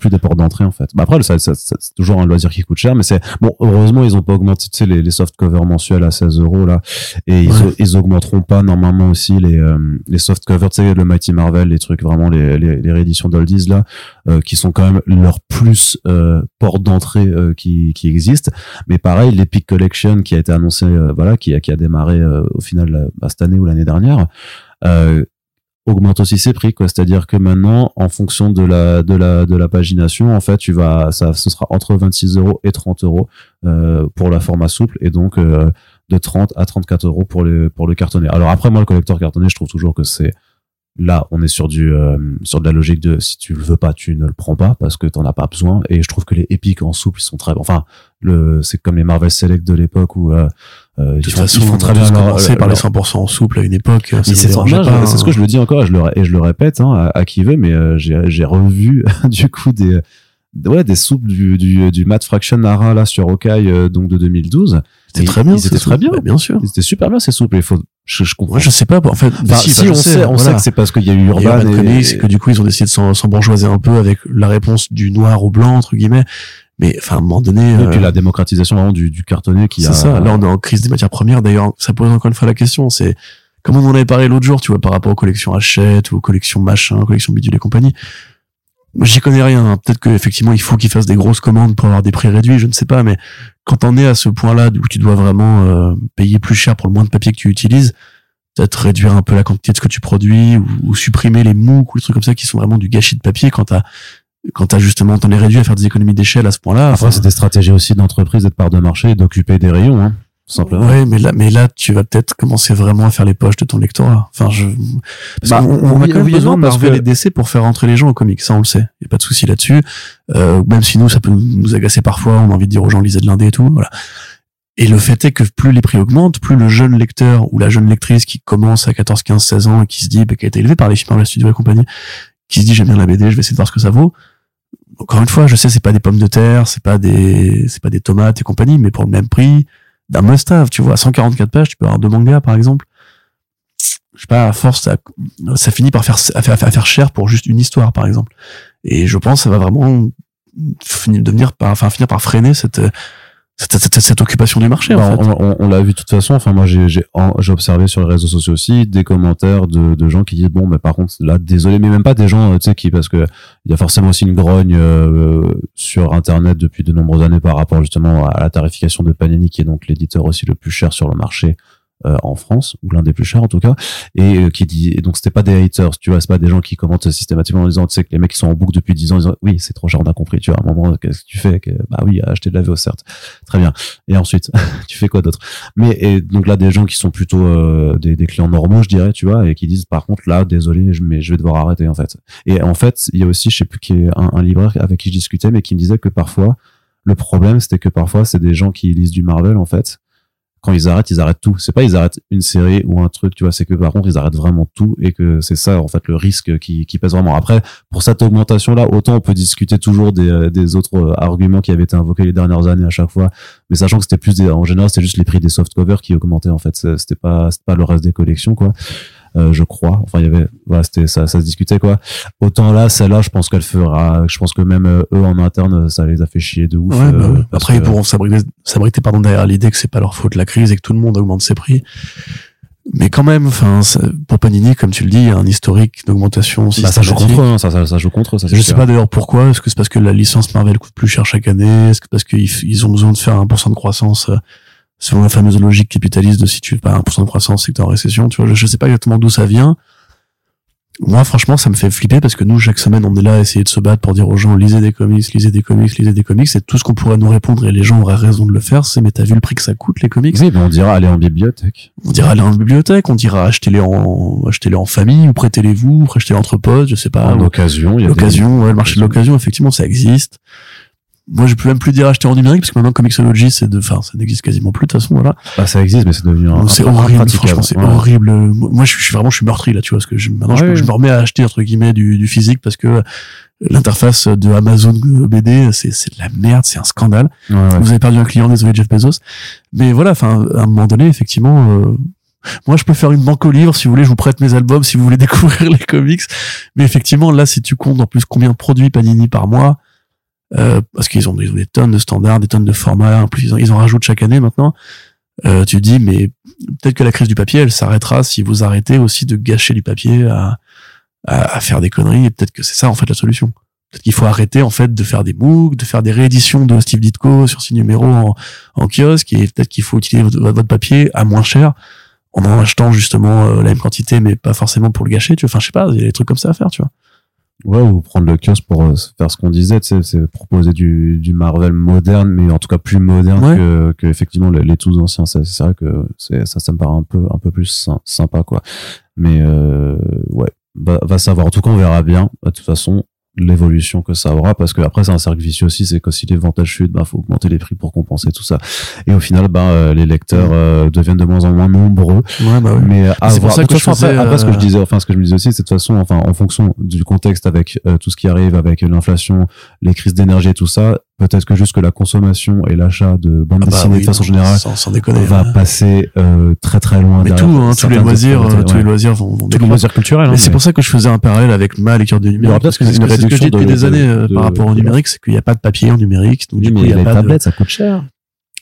des portes d'entrée, en fait. Bah, après, ça, c'est toujours un loisir qui coûte cher, mais c'est, bon, heureusement, ils ont pas augmenté, tu sais, les soft covers mensuels à 16 € là. Et ils augmenteront pas, normalement, aussi, les soft covers, tu sais, le Mighty Marvel, les trucs vraiment, les rééditions d'Oldies, là, qui sont quand même leur plus, porte d'entrée, qui existent. Mais pareil, l'Epic Collection qui a été annoncée, qui a démarré, au final, cette année ou l'année dernière, augmente aussi ses prix, quoi. C'est-à-dire que maintenant, en fonction de la pagination, en fait, ce sera entre 26 € et 30 € pour la format souple, et donc de 30 à 34 € pour le cartonné. Alors après, moi, le collector cartonné, je trouve toujours que c'est là, on est sur de la logique de si tu le veux pas, tu ne le prends pas parce que t'en as pas besoin. Et je trouve que les épiques en souple, ils sont très bons. Enfin, c'est comme les Marvel Select de l'époque où de toute façon, ils font très bien commencer par les 100% en souple à une époque. C'est ce que je le dis encore, et je le répète à qui veut, mais j'ai revu du coup des souples du Matt Fractionara là sur Hawkeye, donc de 2012. C'était très bien. C'était très bien, bien sûr. C'était super bien, ces souples. Je comprends. Moi, je sais pas. En fait, on sait que c'est parce qu'il y a eu Urban Comics, que du coup ils ont décidé de s'en bourgeoiser un peu avec la réponse du noir au blanc entre guillemets. Mais enfin, à un moment donné. Et puis la démocratisation vraiment du cartonné qui. C'est ça. Là, on est en crise des matières premières. D'ailleurs, ça pose encore une fois la question. C'est comme on en avait parlé l'autre jour, tu vois, par rapport aux collections Hachette ou aux collections machin, collections bidule et compagnie. J'y connais rien, hein. Peut-être que effectivement il faut qu'ils fassent des grosses commandes pour avoir des prix réduits, je ne sais pas, mais quand t'en es à ce point-là où tu dois vraiment payer plus cher pour le moins de papier que tu utilises, peut-être réduire un peu la quantité de ce que tu produis ou supprimer les MOOC ou des trucs comme ça qui sont vraiment du gâchis de papier quand t'as justement, t'en es réduit à faire des économies d'échelle à ce point-là. Après, c'est des stratégies aussi d'entreprise et de part de marché et d'occuper des rayons, hein, tout simplement. Oui, mais là, tu vas peut-être commencer vraiment à faire les poches de ton lectorat. Enfin, on a quand même besoin de Marvel et DC pour faire rentrer les gens au comics, ça on le sait. Il n'y a pas de souci là-dessus. Même si nous, ça peut nous agacer parfois, on a envie de dire aux gens lisez de l'indé et tout, voilà. Et le fait est que plus les prix augmentent, plus le jeune lecteur ou la jeune lectrice qui commence à 14, 15, 16 ans et qui se dit, bah, qui a été élevé par les films, par la studio et compagnie, qui se dit, j'aime bien la BD, je vais essayer de voir ce que ça vaut. Encore une fois, je sais, c'est pas des pommes de terre, c'est pas des tomates et compagnie, mais pour le même prix, d'un must-have, tu vois, à 144 pages, tu peux avoir 2 mangas, par exemple. Je sais pas, à force, ça finit par faire cher pour juste une histoire, par exemple. Et je pense que ça va vraiment finir par freiner cette occupation du marché. Bah, en fait. on l'a vu de toute façon. Enfin, moi, j'ai observé sur les réseaux sociaux aussi des commentaires de gens qui disent bon, mais par contre, là, désolé, mais même pas des gens, tu sais, qui, parce que il y a forcément aussi une grogne sur Internet depuis de nombreuses années par rapport justement à la tarification de Panini, qui est donc l'éditeur aussi le plus cher sur le marché. En France, ou l'un des plus chers en tout cas, et qui dit, et donc c'était pas des haters, tu vois, c'est pas des gens qui commentent systématiquement en disant, tu sais, que les mecs qui sont en boucle depuis 10 ans, ils disent, oui, c'est trop cher, on a compris, tu vois, à un moment, qu'est-ce que tu fais? Bah oui, acheter de la VO, certes. Très bien. Et ensuite, tu fais quoi d'autre? Mais, et donc là, des gens qui sont plutôt, des clients normaux, je dirais, tu vois, et qui disent, par contre, là, désolé, mais je vais devoir arrêter, en fait. Et en fait, il y a aussi, je sais plus qui est un libraire avec qui je discutais, mais qui me disait que parfois, le problème, c'était que parfois, c'est des gens qui lisent du Marvel, en fait. Quand ils arrêtent tout. C'est pas ils arrêtent une série ou un truc, tu vois, c'est que par contre ils arrêtent vraiment tout, et que c'est ça en fait le risque qui pèse vraiment. Après, pour cette augmentation là, autant on peut discuter toujours des autres arguments qui avaient été invoqués les dernières années à chaque fois, mais sachant que c'était plus en général c'était juste les prix des softcovers qui augmentaient en fait, c'était pas le reste des collections quoi. Je crois, enfin il y avait, voilà, c'était ça se discutait quoi. Autant là, celle-là, je pense que même eux en interne, ça les a fait chier de ouf. Ouais, bah, après ils pourront s'abriter derrière l'idée que c'est pas leur faute la crise et que tout le monde augmente ses prix. Mais quand même, enfin pour Panini, comme tu le dis, il y a un historique d'augmentation. Bah, ça joue contre eux, ça joue contre eux. Je sais pas d'ailleurs pourquoi. Est-ce que c'est parce que la licence Marvel coûte plus cher chaque année? Est-ce que parce qu'ils ont besoin de faire 1% de croissance? Selon la fameuse logique capitaliste de si tu n'as pas 1% de croissance, c'est que t'es en récession, tu vois, je sais pas exactement d'où ça vient. Moi, franchement, ça me fait flipper parce que nous, chaque semaine, on est là à essayer de se battre pour dire aux gens, lisez des comics, c'est tout ce qu'on pourrait nous répondre et les gens auraient raison de le faire, c'est, mais t'as vu le prix que ça coûte, les comics? Oui, mais on dira aller en bibliothèque, on dira achetez-les en famille, ou prêtez-les-vous, achetez-les entre potes, je sais pas. L'occasion, ouais, le marché de l'occasion, effectivement, ça existe. Moi, je peux même plus dire acheter en numérique, parce que maintenant, Comixology, ça n'existe quasiment plus, de toute façon, voilà. Bah, ça existe, mais c'est devenu c'est horrible, franchement, c'est horrible. Moi, je suis meurtri, là, tu vois, parce que maintenant, je me remets à acheter, entre guillemets, du physique, parce que l'interface de Amazon BD, c'est de la merde, c'est un scandale. Ouais. Vous avez perdu un client, désolé, Jeff Bezos. Mais voilà, enfin, à un moment donné, effectivement, moi, je peux faire une banque aux livres, si vous voulez, je vous prête mes albums, si vous voulez découvrir les comics. Mais effectivement, là, si tu comptes, en plus, combien de produits Panini par mois, parce qu'ils ont des tonnes de standards, des tonnes de formats, en plus ils en rajoutent chaque année maintenant. Tu te dis, mais peut-être que la crise du papier, elle s'arrêtera si vous arrêtez aussi de gâcher du papier à faire des conneries, et peut-être que c'est ça en fait la solution. Peut-être qu'il faut arrêter en fait de faire des MOOC, de faire des rééditions de Steve Ditko sur 6 numéros en kiosque, et peut-être qu'il faut utiliser votre papier à moins cher, en achetant justement la même quantité, mais pas forcément pour le gâcher, tu vois. Enfin, je sais pas, il y a des trucs comme ça à faire, tu vois. Ouais, ou prendre le kiosque pour faire ce qu'on disait, tu sais, c'est proposer du Marvel moderne, mais en tout cas plus moderne, ouais. que effectivement les tous anciens. C'est vrai que ça me paraît un peu plus sympa, quoi. Mais ouais, bah, va savoir. En tout cas, on verra bien. De toute façon, l'évolution que ça aura, parce que après c'est un cercle vicieux aussi, c'est que si les ventes chutent, bah faut augmenter les prix pour compenser tout ça, et au final bah les lecteurs deviennent de moins en moins nombreux. Ouais, bah oui. Mais c'est pour ça que après ce que je disais, enfin ce que je me disais aussi, c'est de toute façon, enfin en fonction du contexte, avec tout ce qui arrive, avec l'inflation, les crises d'énergie et tout ça, peut-être que juste que la consommation et l'achat de bandes dessinées, oui, de façon générale, va passer très très loin. Mais tout, hein, tous les loisirs vont tous les loisirs culturels. Mais c'est pour ça que je faisais un parallèle avec ma lecture de numérique. Parce que c'est ce que je dis depuis des années par rapport au numérique, c'est qu'il n'y a pas de papier en numérique. Donc du coup, il y a pas de tablette, ça coûte cher.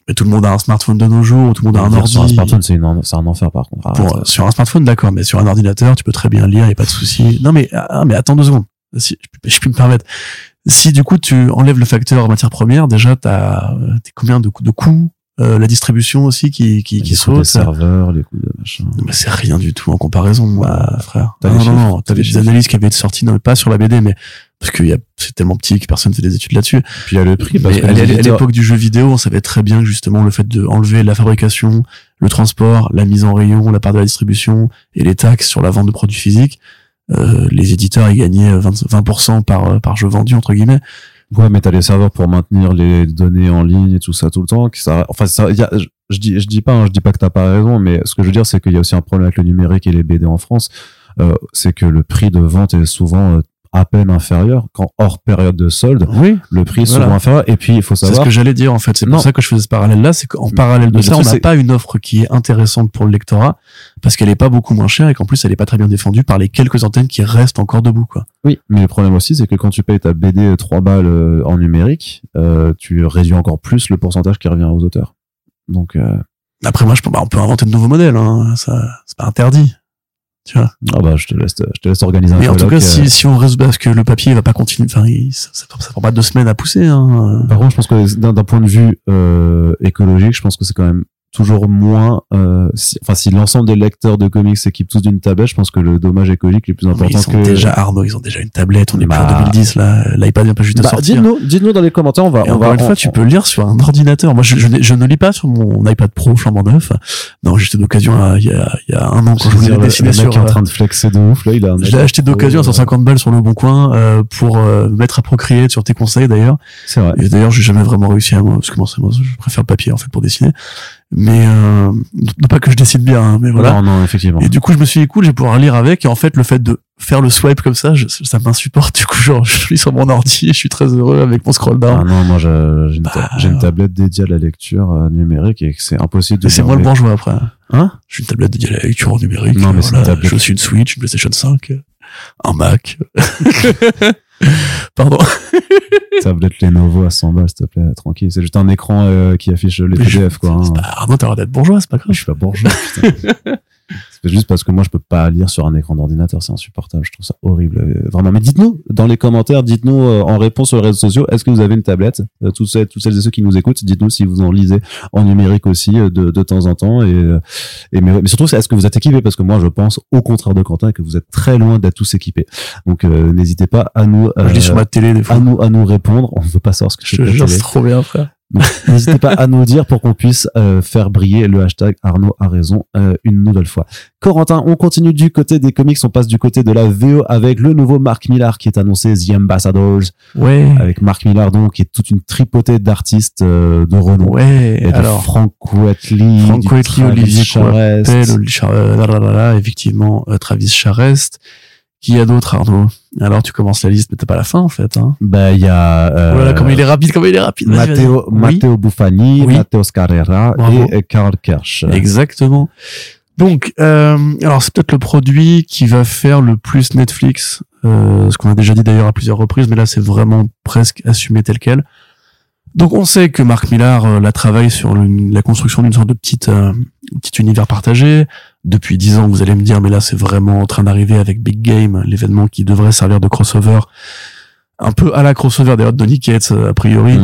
Mais tout le monde a un smartphone de nos jours, tout le monde a un ordi. Sur un smartphone, c'est un enfer, par contre. Sur un smartphone, d'accord, mais sur un ordinateur, tu peux très bien lire, il n'y a pas de souci. Non, mais attends 2 secondes. Si je peux me permettre. Si du coup tu enlèves le facteur matière première, déjà t'es combien de coûts, la distribution aussi qui saute, les serveurs, les coûts de machin. Mais c'est rien du tout en comparaison, moi, frère. Non, t'avais des analyses qui avaient été sorties, non, pas sur la BD, mais parce que c'est tellement petit que personne fait des études là-dessus. Puis il y a le prix. Parce que à l'époque du jeu vidéo, on savait très bien que justement le fait de enlever la fabrication, le transport, la mise en rayon, la part de la distribution et les taxes sur la vente de produits physiques. Les éditeurs, ils gagnaient 20% par jeu vendu, entre guillemets. Ouais, mais t'as les serveurs pour maintenir les données en ligne et tout ça tout le temps. Je dis pas que t'as pas raison, mais ce que je veux dire, c'est qu'il y a aussi un problème avec le numérique et les BD en France. C'est que le prix de vente est souvent à peine inférieur, quand hors période de solde, oui, le prix est souvent inférieur. Et puis, il faut savoir... C'est ce que j'allais dire, en fait. C'est pour ça que je fais ce parallèle-là. C'est qu'en parallèle de ça, on n'a pas une offre qui est intéressante pour le lectorat, parce qu'elle est pas beaucoup moins chère et qu'en plus, elle est pas très bien défendue par les quelques antennes qui restent encore debout, quoi. Oui, mais le problème aussi, c'est que quand tu payes ta BD 3 balles en numérique, tu réduis encore plus le pourcentage qui revient aux auteurs. Donc... Après, moi, on peut inventer de nouveaux modèles, hein. Ça, c'est pas interdit. Tu vois. Ah bah je te laisse organiser un peu. Mais en tout cas si on reste parce que le papier va pas continuer, enfin ça prend pas 2 semaines à pousser, hein. Par contre je pense que d'un point de vue écologique, je pense que c'est quand même toujours moins si l'ensemble des lecteurs de comics s'équipent tous d'une tablette, je pense que le dommage écologique est plus important. Ils ont déjà une tablette, on est pas en 2010 là, l'iPad vient pas juste de sortir. Dites-nous dans les commentaires, on va tu peux lire sur un ordinateur. Moi je ne lis pas sur mon iPad Pro flambant neuf. Non, j'étais d'occasion il y a un an quand je voulais dessiner sur le mec qui est en train de flexer de ouf là, je l'ai acheté d'occasion à 150 balles sur le Bon Coin pour mettre à procréer sur tes conseils d'ailleurs. C'est vrai. Et d'ailleurs, j'ai jamais vraiment réussi à parce que moi je préfère le papier en fait pour dessiner. Mais pas que je décide bien, hein, mais voilà. Non, effectivement. Et du coup, je me suis dit cool, je vais pouvoir lire avec. Et en fait, le fait de faire le swipe comme ça, ça m'insupporte. Du coup, genre, je suis sur mon ordi, et je suis très heureux avec mon scroll down. Ah non, moi, j'ai une tablette dédiée à la lecture numérique et c'est impossible de. C'est moi le bourgeois après. Hein? J'ai une tablette dédiée à la lecture numérique. Non, mais voilà, c'est une tablette. Je suis une Switch, une PlayStation 5, un Mac. Pardon. Tablette Lenovo à 100 balles, s'il te plaît, tranquille. C'est juste un écran qui affiche les PDF, quoi. C'est pas... Arnaud, t'as l'air d'être bourgeois, c'est pas grave. Je suis pas bourgeois, putain. C'est juste parce que moi, je peux pas lire sur un écran d'ordinateur, c'est insupportable, je trouve ça horrible. Vraiment, mais dites-nous dans les commentaires, dites-nous en réponse sur les réseaux sociaux, est-ce que vous avez une tablette? Toutes celles et ceux qui nous écoutent, dites-nous si vous en lisez en numérique aussi de temps en temps. Mais surtout, est-ce que vous êtes équipés? Parce que moi, je pense, au contraire de Quentin, que vous êtes très loin d'être tous équipés. Donc, n'hésitez pas à nous... je lis sur ma télé, des fois. À nous répondre. On ne veut pas savoir ce que je fais. Je jure, trop bien, frère. Donc, n'hésitez pas à nous dire pour qu'on puisse faire briller le hashtag Arnaud a raison une nouvelle fois. Corentin, on continue du côté des comics, on passe du côté de la VO avec le nouveau Mark Millar qui est annoncé, The Ambassadors, ouais, avec Mark Millar donc, qui est toute une tripotée d'artistes de renom, ouais, et alors, Frank Quitely, Olivier Charest, effectivement Travis Charest. Qui y a d'autres, Arnaud? Alors, tu commences la liste, mais t'as pas la fin, en fait, hein. Il y a, voilà, comment il est rapide. Matteo Buffani, oui. Matteo Scarrera, bravo, et Karl Kersch. Exactement. Donc, alors, c'est peut-être le produit qui va faire le plus Netflix, ce qu'on a déjà dit d'ailleurs à plusieurs reprises, mais là, c'est vraiment presque assumé tel quel. Donc, on sait que Mark Millar, la travaille sur la construction d'une sorte de petit univers partagé. Depuis 10 ans, vous allez me dire, mais là, c'est vraiment en train d'arriver avec Big Game, l'événement qui devrait servir de crossover, un peu à la crossover d'ailleurs de Donny Cates, a priori,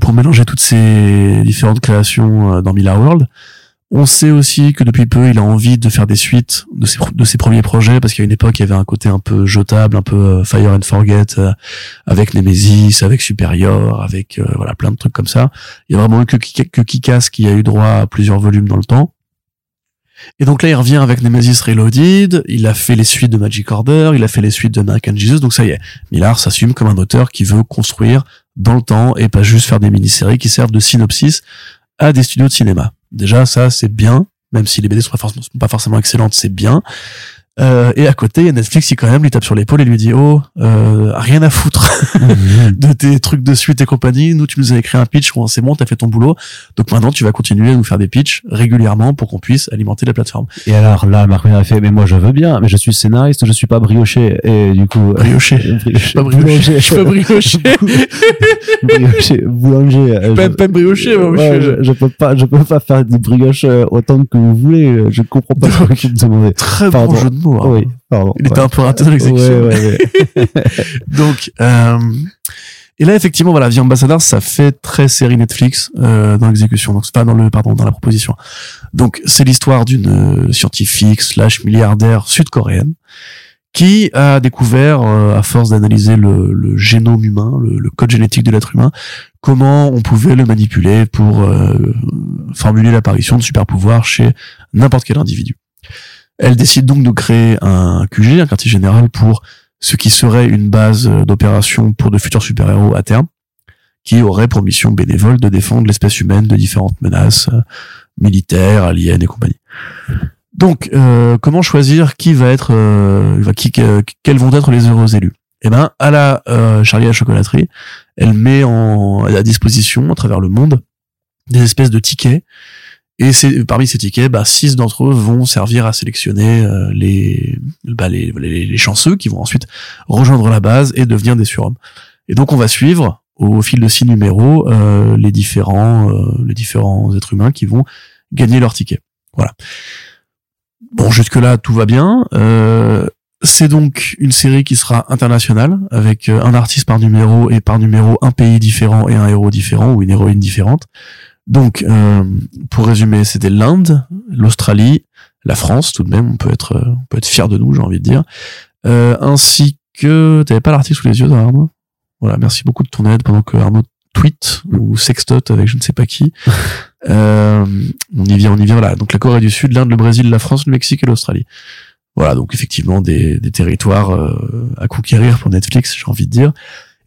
pour mélanger toutes ces différentes créations dans Millar World. On sait aussi que depuis peu, il a envie de faire des suites de ses premiers projets, parce qu'à une époque, il y avait un côté un peu jetable, un peu Fire and Forget, avec Nemesis, avec Superior, avec voilà plein de trucs comme ça. Il y a vraiment eu que Kick-Ass qui a eu droit à plusieurs volumes dans le temps. Et donc là, il revient avec Nemesis Reloaded, il a fait les suites de Magic Order, il a fait les suites de American Jesus, donc ça y est, Millar s'assume comme un auteur qui veut construire dans le temps et pas juste faire des mini-séries qui servent de synopsis à des studios de cinéma. Déjà, ça, c'est bien, même si les BD sont pas forcément excellentes, c'est bien. Et à côté, il y a Netflix qui quand même lui tape sur l'épaule et lui dit « Oh, rien à foutre de tes trucs de suite et compagnie. Nous, tu nous as écrit un pitch, c'est bon, t'as fait ton boulot. Donc maintenant, tu vas continuer à nous faire des pitchs régulièrement pour qu'on puisse alimenter la plateforme. » Et alors là, Marc Millar a fait « Mais moi, je veux bien, mais je suis scénariste, je suis pas brioché. » Et du coup... Brioché. Boulanger. Pas brioché, moi. Ouais, je peux pas faire des brioches autant que vous voulez. Je comprends pas ce que vous me demandez. Très bon jeu de mots. Oui, pardon. Il était un peu raté dans l'exécution. Ouais. Donc, et là, effectivement, voilà, The Ambassadors, ça fait très série Netflix, dans l'exécution. Donc, c'est pas dans la proposition. Donc, c'est l'histoire d'une scientifique / milliardaire sud-coréenne qui a découvert, à force d'analyser le génome humain, le code génétique de l'être humain, comment on pouvait le manipuler pour formuler l'apparition de super pouvoirs chez n'importe quel individu. Elle décide donc de créer un QG, un quartier général, pour ce qui serait une base d'opération pour de futurs super-héros à terme, qui auraient pour mission bénévole de défendre l'espèce humaine de différentes menaces militaires, aliens et compagnie. Donc, comment choisir qui va être, quels vont être les heureux élus? Eh ben, à la Charlie à la chocolaterie, elle met à disposition, à travers le monde, des espèces de tickets. Et parmi ces tickets, 6 d'entre eux vont servir à sélectionner les chanceux qui vont ensuite rejoindre la base et devenir des surhommes. Et donc on va suivre au fil de 6 numéros les différents êtres humains qui vont gagner leurs tickets. Voilà. Bon, jusque là tout va bien. C'est donc une série qui sera internationale avec un artiste par numéro et par numéro un pays différent et un héros différent ou une héroïne différente. Donc, pour résumer, c'était l'Inde, l'Australie, la France, tout de même, on peut être fier de nous, j'ai envie de dire. Ainsi que, t'avais pas l'article sous les yeux, Arnaud? Voilà, merci beaucoup de ton aide pendant que Arnaud tweet ou sextote avec je ne sais pas qui. On y vient, voilà. Donc, la Corée du Sud, l'Inde, le Brésil, la France, le Mexique et l'Australie. Voilà, donc effectivement, des territoires à conquérir pour Netflix, j'ai envie de dire.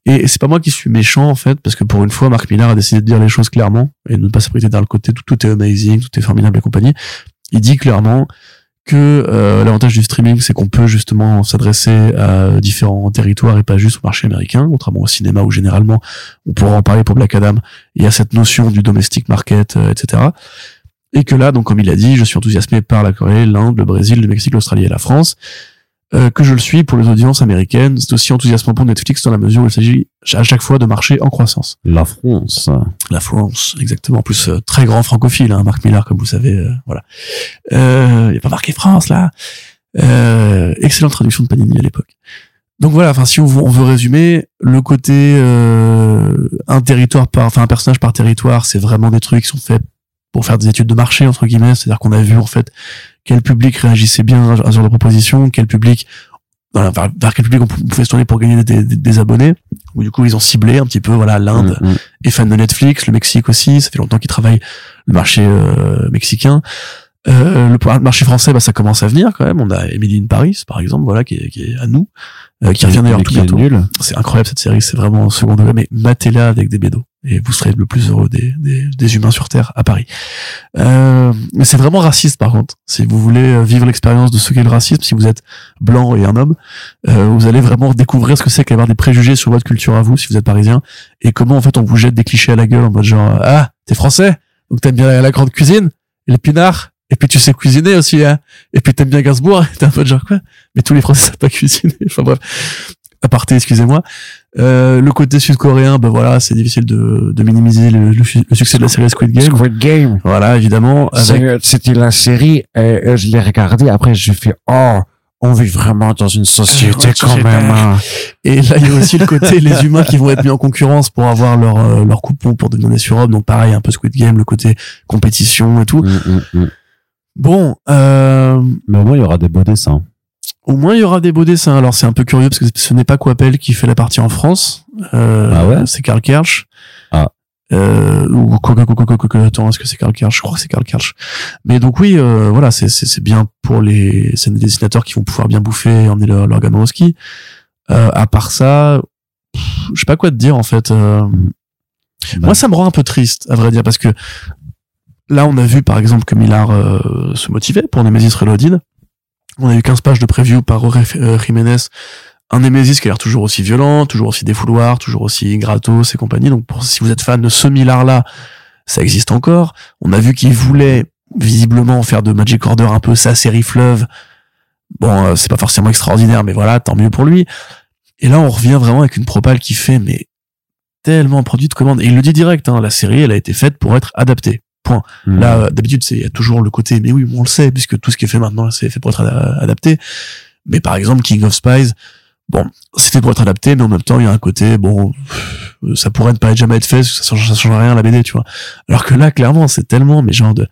Et c'est pas moi qui suis méchant, en fait, parce que pour une fois, Marc Millar a décidé de dire les choses clairement et de ne pas se prêter derrière le côté tout est amazing, tout est formidable et compagnie. Il dit clairement que l'avantage du streaming, c'est qu'on peut justement s'adresser à différents territoires et pas juste au marché américain, contrairement au cinéma où généralement, on pourra en parler pour Black Adam, il y a cette notion du domestic market, etc. Et que là, donc comme il l'a dit, je suis enthousiasmé par la Corée, l'Inde, le Brésil, le Mexique, l'Australie et la France. Que je le suis pour les audiences américaines, c'est aussi enthousiasmant pour Netflix dans la mesure où il s'agit à chaque fois de marchés en croissance. La France, exactement. En plus, très grand francophile, hein, Marc Millar, comme vous savez, voilà. Il n'y a pas marqué France, là. Excellente traduction de Panini à l'époque. Donc voilà, enfin, si on veut résumer, le côté, un personnage par territoire, c'est vraiment des trucs qui sont faits pour faire des études de marché, entre guillemets, c'est-à-dire qu'on a vu, en fait, quel public réagissait bien à ce genre de proposition, vers quel public on pouvait se tourner pour gagner des abonnés, où du coup, ils ont ciblé un petit peu, voilà, l'Inde est fan de Netflix, le Mexique aussi, ça fait longtemps qu'ils travaillent le marché mexicain. Le marché français, ça commence à venir, quand même, on a Emily in Paris, par exemple, voilà, qui est à nous, qui revient d'ailleurs tout bientôt. C'est incroyable, cette série, c'est vraiment en second degré, mais matez-la avec des bédos. Et vous serez le plus heureux des humains sur Terre à Paris. Mais c'est vraiment raciste, par contre. Si vous voulez vivre l'expérience de ce qu'est le racisme, si vous êtes blanc et un homme, vous allez vraiment découvrir ce que c'est qu'avoir des préjugés sur votre culture à vous, si vous êtes parisien, et comment, en fait, on vous jette des clichés à la gueule en mode genre, ah, t'es français, donc t'aimes bien la grande cuisine, les pinards, et puis tu sais cuisiner aussi, hein, et puis t'aimes bien Gainsbourg, t'es un peu genre quoi, mais tous les Français savent pas cuisiner, enfin bref. Aparté, excusez-moi. Le côté sud-coréen, voilà, c'est difficile de minimiser le succès de la série Squid Game. Voilà, évidemment. C'était la série, et je l'ai regardée, après j'ai fait, on vit vraiment dans une société quand même. Et là, il y a aussi le côté, les humains qui vont être mis en concurrence pour avoir leur coupon pour devenir des surhommes, donc pareil, un peu Squid Game, le côté compétition et tout. Bon, mais au moins, il y aura des beaux dessins. Alors c'est un peu curieux parce que ce n'est pas Coppel qui fait la partie en France. C'est Karl Kersch. Attends, est-ce que c'est Karl Kersch? Je crois que c'est Karl Kersch. Mais donc oui, voilà, c'est bien pour c'est des dessinateurs qui vont pouvoir bien bouffer et emmener leur gamin au ski. À part ça, je sais pas quoi te dire en fait. Moi ça me rend un peu triste à vrai dire parce que là on a vu par exemple que Millar se motivait pour Nemesis Reloaded. On a eu 15 pages de preview par Jiménez, un Nemesis qui a l'air toujours aussi violent, toujours aussi défouloir, toujours aussi gratos et compagnie. Donc, si vous êtes fan de ce Millar-là, ça existe encore. On a vu qu'il voulait, visiblement, faire de Magic Order un peu sa série fleuve. Bon, c'est pas forcément extraordinaire, mais voilà, tant mieux pour lui. Et là, on revient vraiment avec une propale qui fait, mais, tellement produit de commande. Et il le dit direct, hein, la série, elle a été faite pour être adaptée. Point. Là, d'habitude, il y a toujours le côté, mais oui, on le sait, puisque tout ce qui est fait maintenant, c'est fait pour être adapté. Mais par exemple, King of Spies, bon, c'est fait pour être adapté, mais en même temps, il y a un côté, bon, ça pourrait ne pas jamais être fait, parce que ça change rien à la BD, tu vois. Alors que là, clairement, c'est tellement de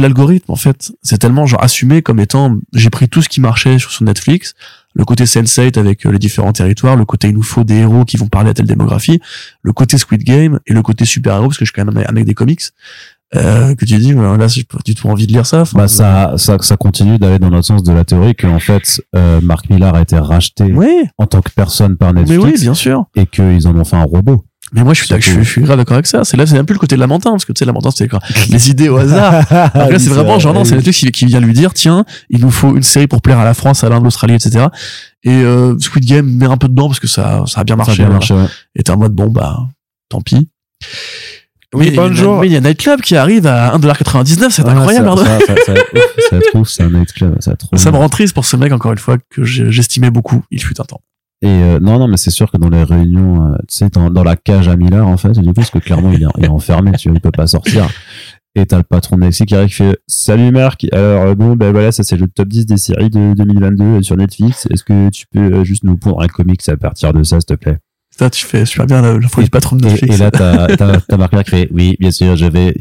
l'algorithme, en fait. C'est tellement, assumé comme étant, j'ai pris tout ce qui marchait sur Netflix, le côté Sense8 avec les différents territoires, le côté il nous faut des héros qui vont parler à telle démographie, le côté Squid Game et le côté super-héros, parce que je suis quand même un mec des comics. que tu dis là j'ai pas du tout envie de lire ça. Enfin, bah ça continue d'aller dans notre sens de la théorie que en fait Mark Millar a été racheté en tant que personne par Netflix. Mais oui, bien sûr. Et qu'ils en ont fait un robot. Mais moi, je suis grave d'accord avec ça. C'est là, c'est un peu le côté lamentin, parce que tu sais, lamentin, c'est quoi? Les idées au hasard. Après, c'est vraiment, genre, non, c'est Netflix qui vient lui dire, tiens, il nous faut une série pour plaire à la France, à l'Inde, l'Australie, etc. Et, Squid Game met un peu dedans, parce que ça a bien marché. Ça a bien marché, ouais. Et t'es en mode, bon, bah, tant pis. Oui, bonjour. Mais il y a Nightclub qui arrive à $1,99, c'est incroyable, hein. C'est un Nightclub, ça trouve. Ça me rend triste pour ce mec, encore une fois, que j'estimais beaucoup, il fut un temps. Et non mais c'est sûr que dans les réunions tu sais dans la cage à Millar en fait, du coup parce que clairement il est enfermé, tu vois, il peut pas sortir. Et t'as le patron de Netflix qui arrive qui fait salut Marc, alors bon ben voilà, ça c'est le top 10 des séries de 2022 sur Netflix. Est-ce que tu peux juste nous pondre un comics à partir de ça s'il te plaît? Ça tu fais super bien la fois du patron de Netflix. Et là t'as Marc Millar qui fait oui, bien sûr, je vais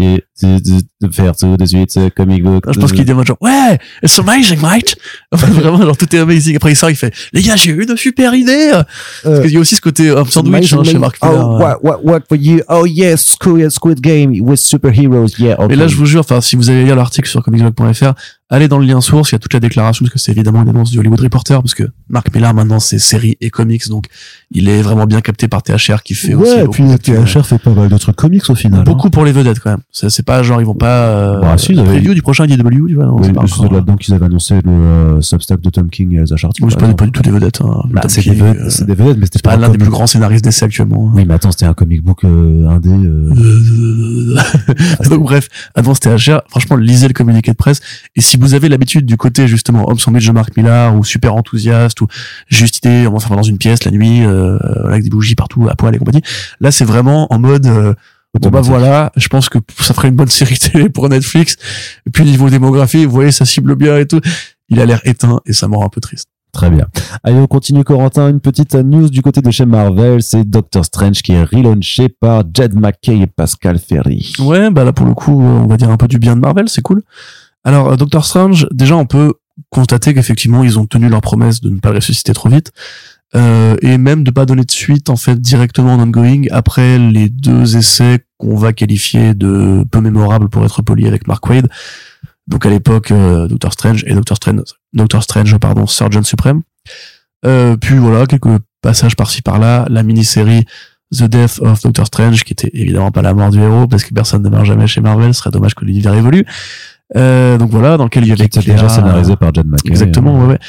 faire tout de suite ce comic book. Je pense qu'il dit genre ouais, it's amazing mate. Vraiment genre tout est amazing. Après il sort, il fait les gars, j'ai eu une super idée. Parce qu'il y a aussi ce côté sandwich hein, chez Marc Millar. Oh what for you? Oh yeah, Squid Game with superheroes. Yeah. Okay. Et là je vous jure, enfin si vous allez lire l'article sur comicblog.fr, allez dans le lien source, il y a toute la déclaration, parce que c'est évidemment une annonce du Hollywood Reporter, parce que Marc Millar, maintenant, c'est séries et comics, donc il est vraiment bien capté par THR, qui fait aussi... Ouais, et puis THR fait pas mal d'autres comics, au final. Beaucoup pour les vedettes, quand même. C'est pas genre, ils vont pas... si, ils avaient... Preview du prochain IDW, tu vois, non, c'est pas encore... là-dedans qu'ils avaient annoncé le Substack de Tom King et Elsa Chartier. Oui, c'est pas du tout des vedettes, hein. Bah, c'est des vedettes, mais c'était pas l'un des plus grands scénaristes d'essai actuellement. Hein. Oui, mais attends, c'était un comic book indé... Donc bref, annonce THR, franchement, lisez le communiqué de presse, et si vous avez l'habitude du côté justement homme sandwich de Marc Millar ou super enthousiaste ou juste idée on va faire dans une pièce la nuit avec des bougies partout à poil et compagnie, là c'est vraiment en mode bon bah voilà, je pense que ça ferait une bonne série télé pour Netflix. Et puis niveau démographie, vous voyez ça cible bien et tout. Il a l'air éteint et ça me rend un peu triste. Très bien. Allez, on continue Corentin. Une petite news du côté de chez Marvel, c'est Doctor Strange qui est relaunché par Jed McKay et Pascal Ferry. Ouais, bah là pour le coup, on va dire un peu du bien de Marvel, c'est cool. Alors, Doctor Strange, déjà, on peut constater qu'effectivement, ils ont tenu leur promesse de ne pas le ressusciter trop vite, et même de pas donner de suite, en fait, directement en ongoing, après les deux essais qu'on va qualifier de peu mémorables pour être poli avec Mark Waid. Donc, à l'époque, Doctor Strange et Doctor Strange, Surgeon Supreme. Puis voilà, quelques passages par-ci par-là, la mini-série The Death of Doctor Strange, qui était évidemment pas la mort du héros, parce que personne ne meurt jamais chez Marvel, ce serait dommage que l'univers évolue. Donc voilà, dans lequel il y avait Clara, déjà scénarisé par Jed McKay. Exactement, ouais.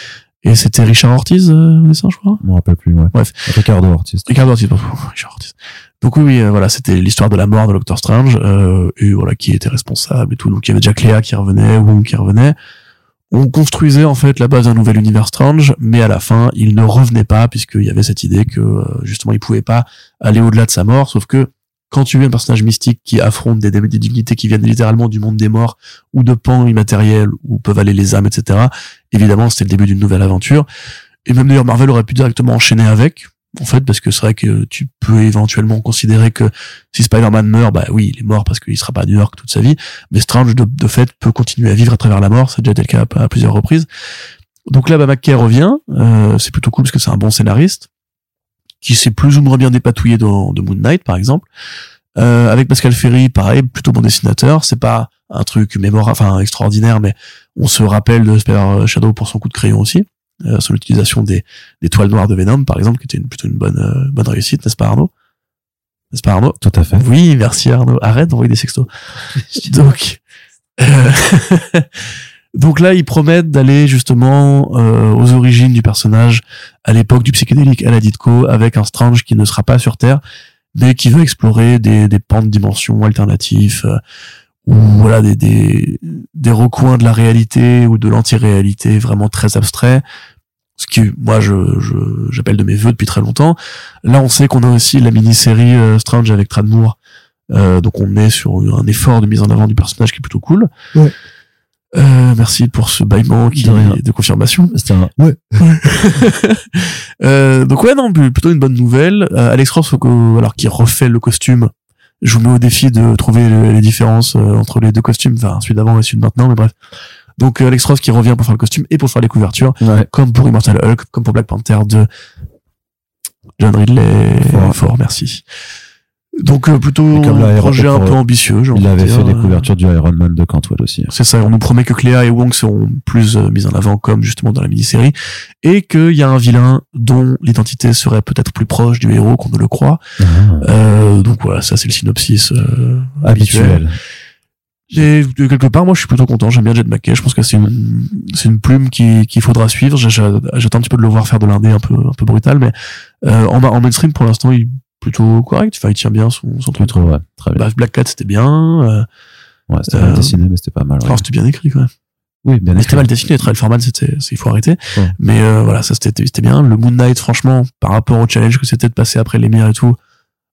Et c'était Richard Ortiz, au dessin, je crois. Je me rappelle plus, ouais. Bref. Ricardo Ortiz, pardon. Richard Ortiz. Donc oui, voilà, c'était l'histoire de la mort de Doctor Strange, et voilà, qui était responsable et tout. Donc il y avait déjà Clea qui revenait, Wong qui revenait. On construisait, en fait, la base d'un nouvel univers Strange, mais à la fin, il ne revenait pas, puisqu'il y avait cette idée que, justement, il pouvait pas aller au-delà de sa mort, sauf que, quand tu es un personnage mystique qui affronte des divinités qui viennent littéralement du monde des morts ou de pans immatériels où peuvent aller les âmes, etc. Évidemment, c'était le début d'une nouvelle aventure. Et même d'ailleurs, Marvel aurait pu directement enchaîner avec, en fait, parce que c'est vrai que tu peux éventuellement considérer que si Spider-Man meurt, bah oui, il est mort parce qu'il sera pas à New York toute sa vie. Mais Strange, de fait, peut continuer à vivre à travers la mort. C'est déjà été le cas à plusieurs reprises. Donc là, bah, McKay revient. C'est plutôt cool parce que c'est un bon scénariste qui s'est plus ou moins bien dépatouillé dans The Moon Knight, par exemple. Avec Pascal Ferry, pareil, plutôt bon dessinateur. C'est pas un truc mémorable, enfin extraordinaire, mais on se rappelle de Shadow pour son coup de crayon aussi. Son utilisation des toiles noires de Venom, par exemple, qui était plutôt une bonne réussite, n'est-ce pas Arnaud? N'est-ce pas Arnaud? Tout à fait. Oui, merci Arnaud. Arrête d'envoyer des sextos. Donc... Donc là, ils promettent d'aller justement aux origines du personnage, à l'époque du psychédélique à la Ditko, avec un Strange qui ne sera pas sur Terre, mais qui veut explorer des pans de dimensions alternatifs, ou voilà des recoins de la réalité ou de l'anti-réalité vraiment très abstraits. Ce qui, moi, j'appelle de mes vœux depuis très longtemps. Là, on sait qu'on a aussi la mini-série Strange avec Trad Moore, donc on est sur un effort de mise en avant du personnage qui est plutôt cool. Ouais. Merci pour ce bâillement qui est de confirmation. C'était un... Ouais. Donc ouais, non, plutôt une bonne nouvelle. Alex Ross, alors qui refait le costume. Je vous mets au défi de trouver les différences entre les deux costumes, enfin celui d'avant et celui de maintenant, mais bref. Donc Alex Ross qui revient pour faire le costume et pour faire les couvertures, ouais. Comme pour Immortal Hulk, comme pour Black Panther de John Ridley. Fort, merci. Donc plutôt un projet un peu ambitieux. Il avait fait des couvertures du Ironman de Cantwell aussi. C'est ça, on nous promet que Cléa et Wong seront plus mises en avant comme justement dans la mini-série, et qu'il y a un vilain dont l'identité serait peut-être plus proche du héros qu'on ne le croit. Ah. Donc voilà, ça c'est le synopsis habituel. Et quelque part, moi, je suis plutôt content. J'aime bien Jed McKay. Je pense que c'est une plume qu'il faudra suivre. J'attends un petit peu de le voir faire de l'indé un peu brutal, mais en mainstream pour l'instant, il est plutôt correct. Enfin, il tient bien son truc. Trop, ouais, très bien. Black Cat, c'était bien. Ouais, c'était mal dessiné, mais c'était pas mal. Ouais. Enfin, c'était bien écrit quand même. Oui, bien écrit. C'était mal dessiné. Trail Forman, il faut arrêter. Ouais. Mais voilà, ça c'était bien. Le Moon Knight, franchement, par rapport au challenge que c'était de passer après les mers et tout.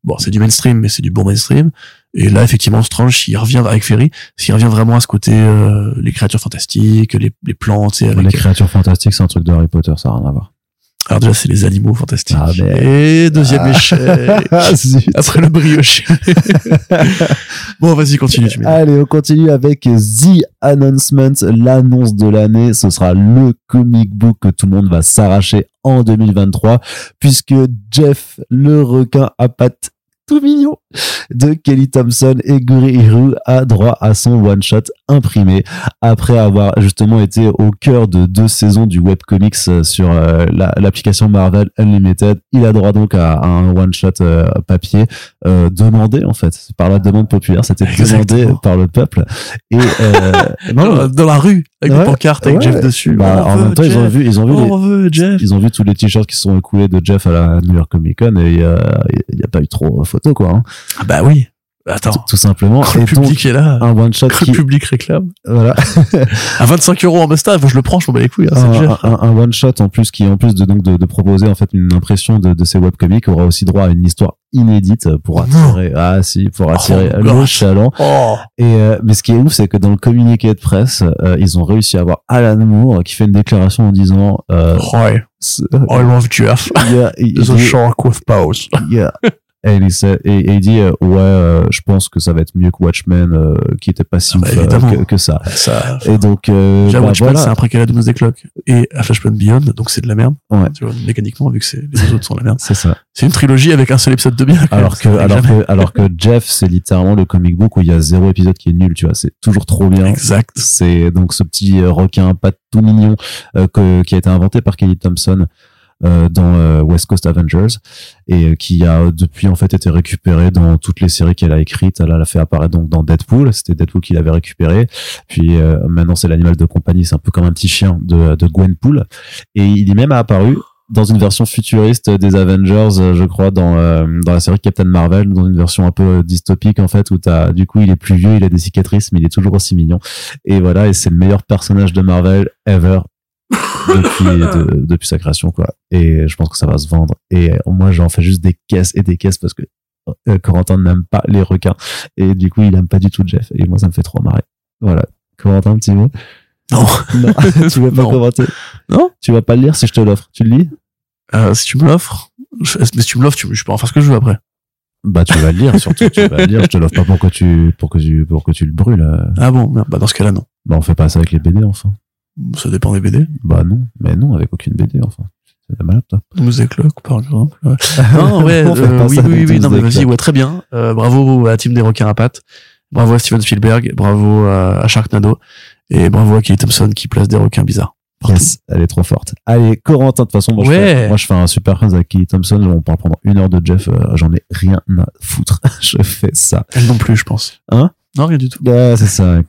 Bon, c'est du mainstream, mais c'est du bon mainstream. Et là, effectivement, Strange, s'il revient avec Ferry, s'il revient vraiment à ce côté, les créatures fantastiques, les plantes, avec... Les créatures fantastiques, c'est un truc de Harry Potter, ça n'a rien à voir. Alors déjà, c'est les animaux fantastiques. Ah, mais... Et deuxième échec. Après le brioche. Bon, vas-y, continue. Allez, on continue avec The Announcement, l'annonce de l'année. Ce sera le comic book que tout le monde va s'arracher en 2023, puisque Jeff, le requin à pattes tout mignon de Kelly Thompson et Guri Hiru a droit à son one-shot imprimé après avoir justement été au cœur de 2 saisons du webcomics sur l'application Marvel Unlimited. Il a droit donc à un one-shot papier demandé en fait par la demande populaire. C'était demandé par le peuple et dans la rue avec des pancartes avec Jeff dessus. Bah, en même temps, Jeff. Ils ont vu tous les t-shirts qui sont coulés de Jeff à la New York Comic Con et il y a pas eu trop photo quoi. Hein. Ah bah oui. Attends, tout simplement. Le public est là. Un one shot. Le public réclame. Voilà. À €25 en basta, je le prends, je m'en bats les couilles. Hein, un one shot en plus qui, en plus de proposer en fait une impression de ces webcomics, aura aussi droit à une histoire inédite pour attirer le chaland. Et mais ce qui est ouf, c'est que dans le communiqué de presse, ils ont réussi à avoir Alan Moore qui fait une déclaration en disant. I love Jeff. Yeah, There's a shark with bows. Yeah. Et il dit je pense que ça va être mieux que Watchmen qui était pas si que ça. Et donc déjà Watchmen voilà. C'est un préquel à Doomsday des Clock et à Flashpoint Beyond, donc c'est de la merde tu vois, mécaniquement vu que les autres sont de la merde. C'est ça, c'est une trilogie avec un seul épisode de bien alors que Jeff c'est littéralement le comic book où il y a 0 épisode qui est nul, tu vois, c'est toujours trop bien. Exact. C'est donc ce petit requin pas tout mignon qui a été inventé par Kelly Thompson dans West Coast Avengers et qui a depuis en fait été récupéré dans toutes les séries qu'elle a écrites. Elle l'a fait apparaître donc dans Deadpool, c'était Deadpool qui l'avait récupéré, puis maintenant c'est l'animal de compagnie, c'est un peu comme un petit chien de Gwenpool, et il est même apparu dans une version futuriste des Avengers, je crois, dans la série Captain Marvel, dans une version un peu dystopique, en fait, où du coup, il est plus vieux, il a des cicatrices, mais il est toujours aussi mignon. Et voilà, et c'est le meilleur personnage de Marvel ever. Depuis sa création quoi, et je pense que ça va se vendre et moi j'en fais juste des caisses et des caisses parce que Corentin n'aime pas les requins et du coup il aime pas du tout Jeff et moi ça me fait trop marrer. Voilà, Corentin, un petit mot? Non. Tu vas pas commenter? Non, tu vas pas le lire? Si je te l'offre, tu le lis? Si tu me l'offres, je peux en faire ce que je veux après. Bah tu vas le lire, surtout tu vas le lire, je te l'offre pas pour que tu le brûles. Ah bon, merde. Bah dans ce cas là non. Bah on fait pas ça avec les BD enfin. Ça dépend des BD. Bah non, mais non, avec aucune BD, enfin. C'est malade, toi. Doomsday Clock, par exemple. Non, ouais, oui, non, mais vas-y, ouais, très bien. Bravo à la team des requins à pattes. Bravo à Steven Spielberg. Bravo à Sharknado. Et bravo à Kelly Thompson qui place des requins bizarres. Yes, elle est trop forte. Allez, Corentin, de toute façon, moi, je fais un super phrase avec Kelly Thompson. On parle pendant 1 heure de Jeff. J'en ai rien à foutre. Je fais ça. Elle non plus, je pense. Hein? Non, rien du tout. Bah, c'est ça.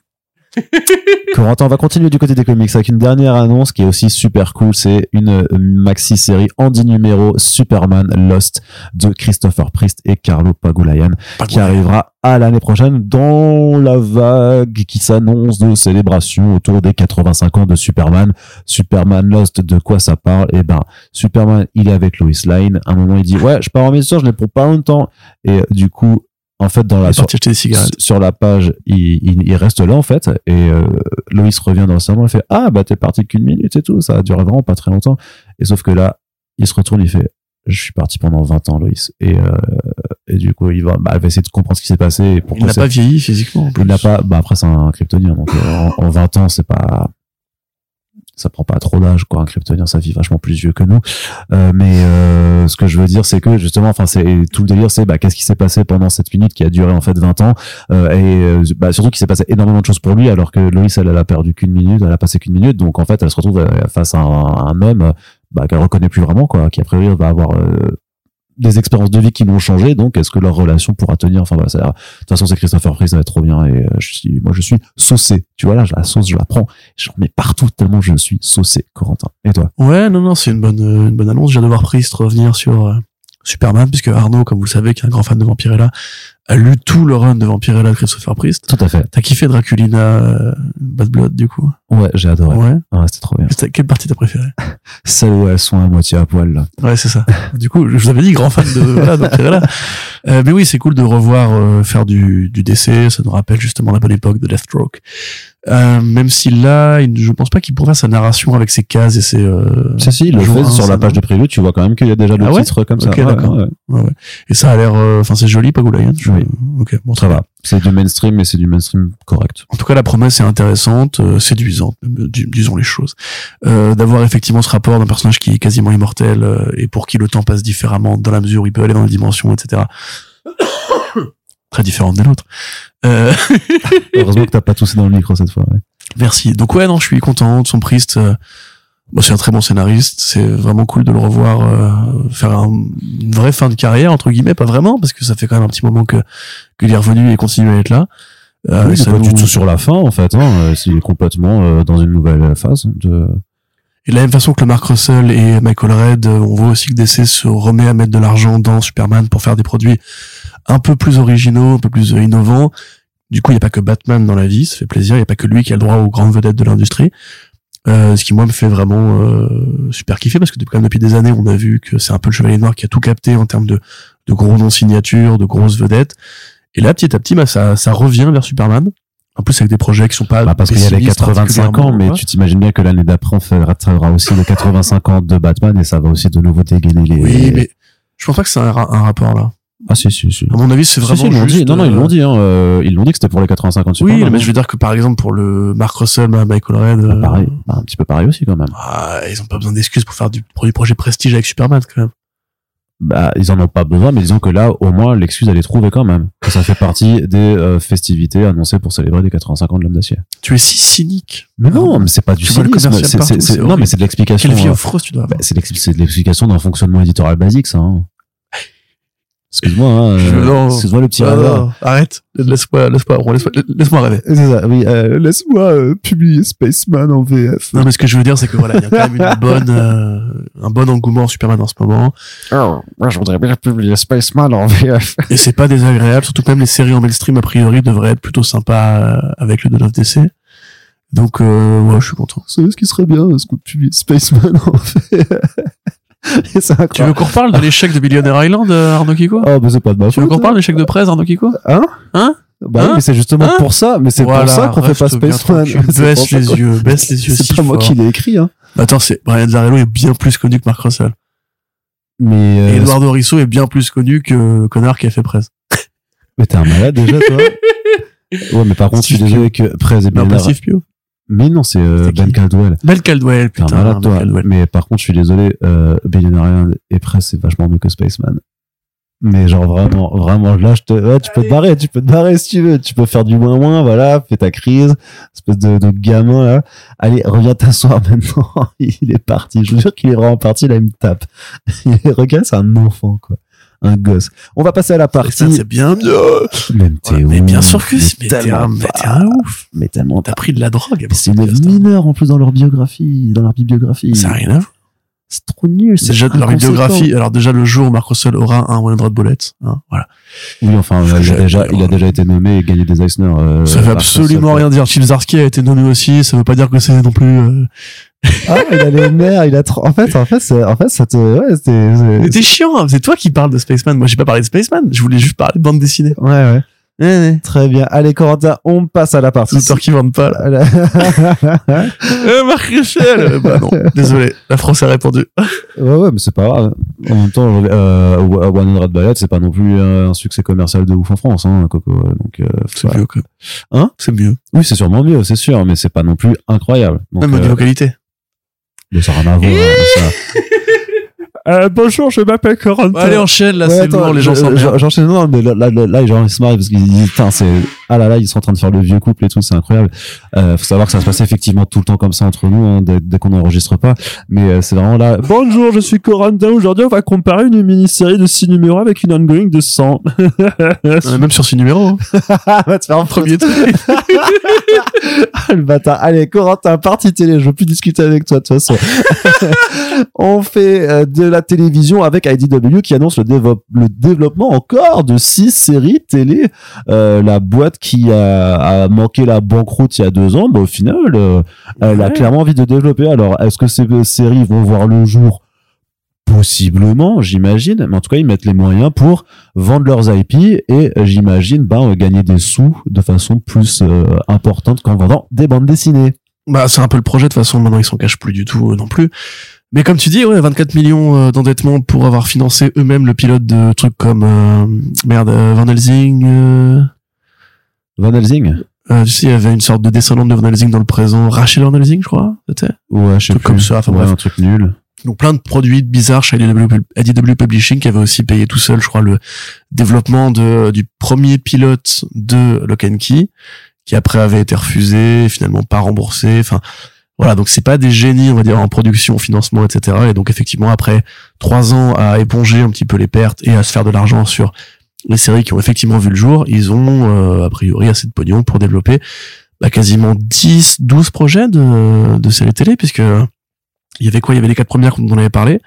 Corentin, on va continuer du côté des comics avec une dernière annonce qui est aussi super cool, c'est une maxi-série en 10 numéros, Superman Lost de Christopher Priest et Carlo Pagulayan qui arrivera à l'année prochaine dans la vague qui s'annonce de célébration autour des 85 ans de Superman. Superman Lost, de quoi ça parle? Et ben, Superman, il est avec Lois Lane, à un moment il dit ouais je pars en mission, je l'ai pour pas longtemps, et du coup en fait, sur la page, il reste là, en fait, et Lois revient dans le salon, elle fait « Ah, bah t'es parti qu'une minute et tout, ça a duré vraiment pas très longtemps. » Et sauf que là, il se retourne, il fait « Je suis parti pendant 20 ans, Lois. » et du coup, elle va essayer de comprendre ce qui s'est passé. Et il n'a pas vieilli physiquement. Il n'a pas... Bah après, c'est un kryptonien, donc en 20 ans, c'est pas... ça prend pas trop d'âge, quoi. Un kryptonien, ça vit vachement plus vieux que nous. Mais ce que je veux dire, c'est que justement, enfin, c'est tout le délire, c'est bah qu'est-ce qui s'est passé pendant cette minute qui a duré en fait 20 ans, et bah surtout qu'il s'est passé énormément de choses pour lui, alors que Loïs, elle a perdu qu'une minute, elle a passé qu'une minute, donc en fait, elle se retrouve face à un homme bah qu'elle reconnaît plus vraiment, quoi, qui a priori va avoir des expériences de vie qui l'ont changé, donc est-ce que leur relation pourra tenir? Enfin voilà, ça, de toute façon c'est Christopher Priest, ça va être trop bien, et moi je suis saucé, tu vois, là la sauce je la prends, j'en mets partout tellement je suis saucé. Corentin, et toi? Ouais, non c'est une bonne annonce. Je viens de voir Priest revenir sur Superman, puisque Arnaud, comme vous le savez, qui est un grand fan de Vampirella, a lu tout le run de Vampirella de Christopher Priest. Tout à fait. T'as kiffé Draculina, Bad Blood, du coup? Ouais, j'ai adoré. Ouais, c'était trop bien. Quelle partie t'as préférée? Celle où elles sont à moitié à poil, là. Ouais, c'est ça. Du coup, je vous avais dit, grand fan de Vampirella. Mais oui, c'est cool de revoir faire du DC, ça nous rappelle justement la bonne époque de Deathstroke. Même si là, je pense pas qu'il pourrait faire sa narration avec ses cases et ses... Si, le fait sur la page de preview, tu vois quand même qu'il y a déjà le titre comme ça. Ok, d'accord. Ouais. Et ça a l'air... Enfin, c'est joli, Pagulayan. Oui. Ok, bon, ça va. C'est du mainstream, mais c'est du mainstream correct. En tout cas, la promesse est intéressante, séduisante, disons les choses. D'avoir effectivement ce rapport d'un personnage qui est quasiment immortel et pour qui le temps passe différemment dans la mesure où il peut aller dans les dimensions, etc. Très différente de l'autre. Heureusement que t'as pas toussé dans le micro cette fois. Ouais. Merci. Donc ouais, non, je suis content. Son Priest, c'est un très bon scénariste. C'est vraiment cool de le revoir faire une vraie fin de carrière entre guillemets, pas vraiment parce que ça fait quand même un petit moment qu'il est revenu et continue à être là. Oui, c'est pas du tout sur la fin en fait. Hein. C'est complètement dans une nouvelle phase de. Et de la même façon que le Mark Russell et Michael Redd, on voit aussi que DC se remet à mettre de l'argent dans Superman pour faire des produits un peu plus originaux, un peu plus innovants. Du coup, il n'y a pas que Batman dans la vie, ça fait plaisir. Il n'y a pas que lui qui a le droit aux grandes vedettes de l'industrie. Ce qui, moi, me fait vraiment super kiffer, parce que depuis des années, on a vu que c'est un peu le Chevalier Noir qui a tout capté en termes de gros non-signatures, de grosses vedettes. Et là, petit à petit, ça revient vers Superman. En plus, avec des projets qui sont pas... parce qu'il y a les 85 ans, mais tu t'imagines bien que l'année d'après, on fera aussi les 85 ans de Batman, et ça va aussi de nouveau dégainer les... Oui, mais je pense pas que ça a un rapport, là. Ah, si. À mon avis, c'est vraiment ils l'ont dit. Non, ils l'ont dit, hein. Ils l'ont dit que c'était pour les 85 ans de Superman. Oui, mais je veux dire que, par exemple, pour le Mark Russell, Michael Redd... pareil. Un petit peu pareil aussi, quand même. Ils ont pas besoin d'excuses pour faire du projet prestige avec Superman, quand même. Ils en ont pas besoin, mais disons que là, au moins, l'excuse, elle est trouvée quand même. Ça fait partie des festivités annoncées pour célébrer les 85 ans de l'homme d'acier. Tu es si cynique. Mais non, mais c'est pas du cynisme. Non, mais c'est de l'explication. Quelle vie affreuse tu dois avoir. C'est de l'explication d'un fonctionnement éditorial basique, ça. Hein. Excuse-moi, excuse-moi le petit rêveur. Arrête, laisse-moi rêver. C'est ça, oui, laisse-moi publier Spaceman en VF. Non, mais ce que je veux dire, c'est que voilà, il y a quand même un bon engouement en Superman en ce moment. Oh, moi, je voudrais bien publier Spaceman en VF. Et c'est pas désagréable, surtout que même les séries en mainstream, a priori, devraient être plutôt sympas avec le 9DC. Donc, ouais, je suis content. Vous savez ce qui serait bien, ce qu'on publie Spaceman en VF. Tu veux qu'on reparle de l'échec de Billionaire Island, Arnaud Kiko? Oh, bah c'est pas de ma faute. Tu veux qu'on reparle de l'échec de presse, Arnaud Kiko? Hein? Bah oui, mais c'est justement pour ça, mais c'est voilà, pour ça qu'on fait pas Spaceman. Baisse les yeux. C'est pas moi qui l'ai écrit, hein. Attends, Brian Zarello est bien plus connu que Mark Russell. Mais et Eduardo Risso est bien plus connu que le connard qui a fait presse. Mais t'es un malade déjà, toi. Ouais, mais par contre, je suis désolé que presse est bien Pio. Mais non, c'est Ben Caldwell. Ben Caldwell, putain. Malade, toi. Caldwell. Mais par contre, je suis désolé, Billionaire et Press, c'est vachement mieux que Spaceman. Mais genre vraiment, là, tu peux te barrer si tu veux. Tu peux faire du moins, voilà, fais ta crise, espèce de gamin, là. Allez, reviens t'asseoir maintenant. Il est parti. Je vous jure qu'il est vraiment parti, là, il me tape. Regarde, c'est un enfant, quoi. Un gosse. On va passer à la partie. C'est bien mieux. Mais bien sûr que c'est. Mais t'es un ouf. Mais tellement. T'as pris de la drogue. C'est une mineure en plus dans leur biographie, dans leur bibliographie. Ça n'a rien à voir. C'est trop nul. C'est déjà leur biographie. Alors déjà le jour où Mark Russell aura un One Hundred Bullets, hein, voilà. Oui, enfin il a déjà été nommé et gagné des Eisner. Ça veut absolument rien dire. Chilzarsky a été nommé aussi. Ça veut pas dire que c'est non plus. Il a les nerfs, en fait, ça te, ouais, mais t'es chiant, c'est toi qui parles de Spaceman. Moi, j'ai pas parlé de Spaceman, je voulais juste parler de bande dessinée. Ouais. Très bien. Allez, Corentin, on passe à la partie. Les auteurs qui vendent pas, là. Marc Richel! Bah, non. Désolé. La France a répondu. ouais, mais c'est pas grave. En même temps, One Hundred Bullets, c'est pas non plus un succès commercial de ouf en France, hein, Coco. Donc, c'est mieux, quoi. Hein? C'est mieux. Oui, c'est sûrement mieux, c'est sûr, mais c'est pas non plus incroyable. Donc, même au niveau qualité. Mais ça rien à voir. Bonjour, je m'appelle Corentin. Bah, allez, enchaîne, là, ouais, c'est attends, lourd, les gens s'emmerdent. J'enchaîne, non, mais là, genre, ils se marrent parce qu'ils disent, putain, c'est, ah là là, ils sont en train de faire le vieux couple et tout, c'est incroyable. Faut savoir que ça se passait effectivement tout le temps comme ça entre nous, hein, dès qu'on n'enregistre pas. Mais, c'est vraiment là. Bonjour, je suis Corentin. Aujourd'hui, on va comparer une mini-série de 6 numéros avec une ongoing de 100. Même sur 6 numéros, hein. Va te faire un premier truc. Ah, le bâtard. Allez, Corentin, partie télé. Je veux plus discuter avec toi, de toute façon. On fait, de la télévision avec IDW qui annonce le développement encore de 6 séries télé. La boîte qui a manqué la banqueroute il y a 2 ans, bah, au final, elle a clairement envie de développer. Alors, est-ce que ces séries vont voir le jour? Possiblement, j'imagine. Mais en tout cas, ils mettent les moyens pour vendre leurs IP et, j'imagine, gagner des sous de façon plus importante qu'en vendant des bandes dessinées. Bah, c'est un peu le projet. De toute façon, maintenant, ils s'en cachent plus du tout non plus. Mais comme tu dis, ouais, 24 millions d'endettement pour avoir financé eux-mêmes le pilote de trucs comme Van Helsing. Tu sais, il y avait une sorte de descendante de Van Helsing dans le présent, Rachel Van Helsing, je crois, c'était. Ouais, je sais plus. Comme ça, enfin, ouais, bref, un truc nul. Donc plein de produits bizarres chez IDW Publishing qui avait aussi payé tout seul, je crois, le développement du premier pilote de Lock and Key, qui après avait été refusé, finalement pas remboursé, enfin. Voilà, donc c'est pas des génies, on va dire, en production, financement, etc. Et donc effectivement, après 3 ans à éponger un petit peu les pertes et à se faire de l'argent sur les séries qui ont effectivement vu le jour, ils ont a priori assez de pognon pour développer quasiment 10-12 projets de séries télé, puisque il y avait quoi? Il y avait les 4 premières dont on avait parlé.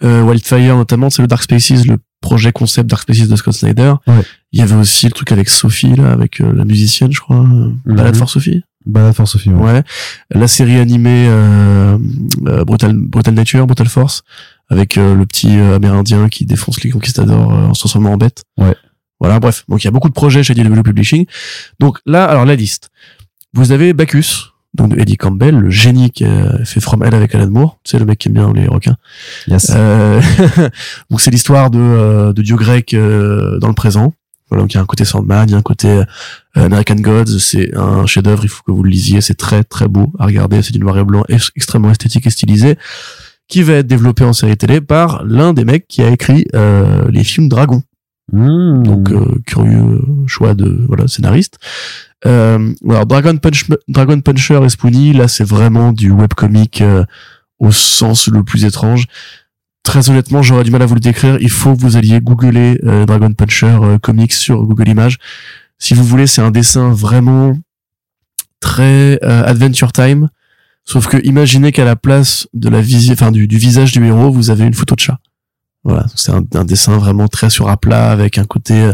Wildfire notamment, c'est le Dark Spaces, le projet concept Dark Spaces de Scott Snyder. Ouais. Il y avait aussi le truc avec Sophie, là, avec la musicienne, je crois. Balade for Sophie. Balade for Sophie, ouais. La série animée Brutal Force, avec le petit Amérindien qui défonce les conquistadors en se transformant en bête. Ouais. Voilà, bref. Donc il y a beaucoup de projets chez IDW Publishing. Donc là, alors la liste. Vous avez Bacchus, donc de Eddie Campbell, le génie qui a fait From Hell avec Alan Moore, tu sais, le mec qui aime bien les requins. Yes. Donc c'est l'histoire de dieu grec dans le présent. Voilà, donc il y a un côté Sandman, il y a un côté American Gods, c'est un chef-d'œuvre, il faut que vous le lisiez, c'est très très beau à regarder, c'est du noir et blanc extrêmement esthétique et stylisé, qui va être développé en série télé par l'un des mecs qui a écrit les films Dragon. Mmh. Donc curieux choix de scénariste. Alors Dragon Puncher et Spoonie, là c'est vraiment du webcomic au sens le plus étrange. Très honnêtement, j'aurais du mal à vous le décrire. Il faut que vous alliez googler Dragon Puncher comics sur Google Images. Si vous voulez, c'est un dessin vraiment très Adventure Time. Sauf que imaginez qu'à la place de du visage du héros, vous avez une photo de chat. Voilà, c'est un dessin vraiment très sur à plat avec un côté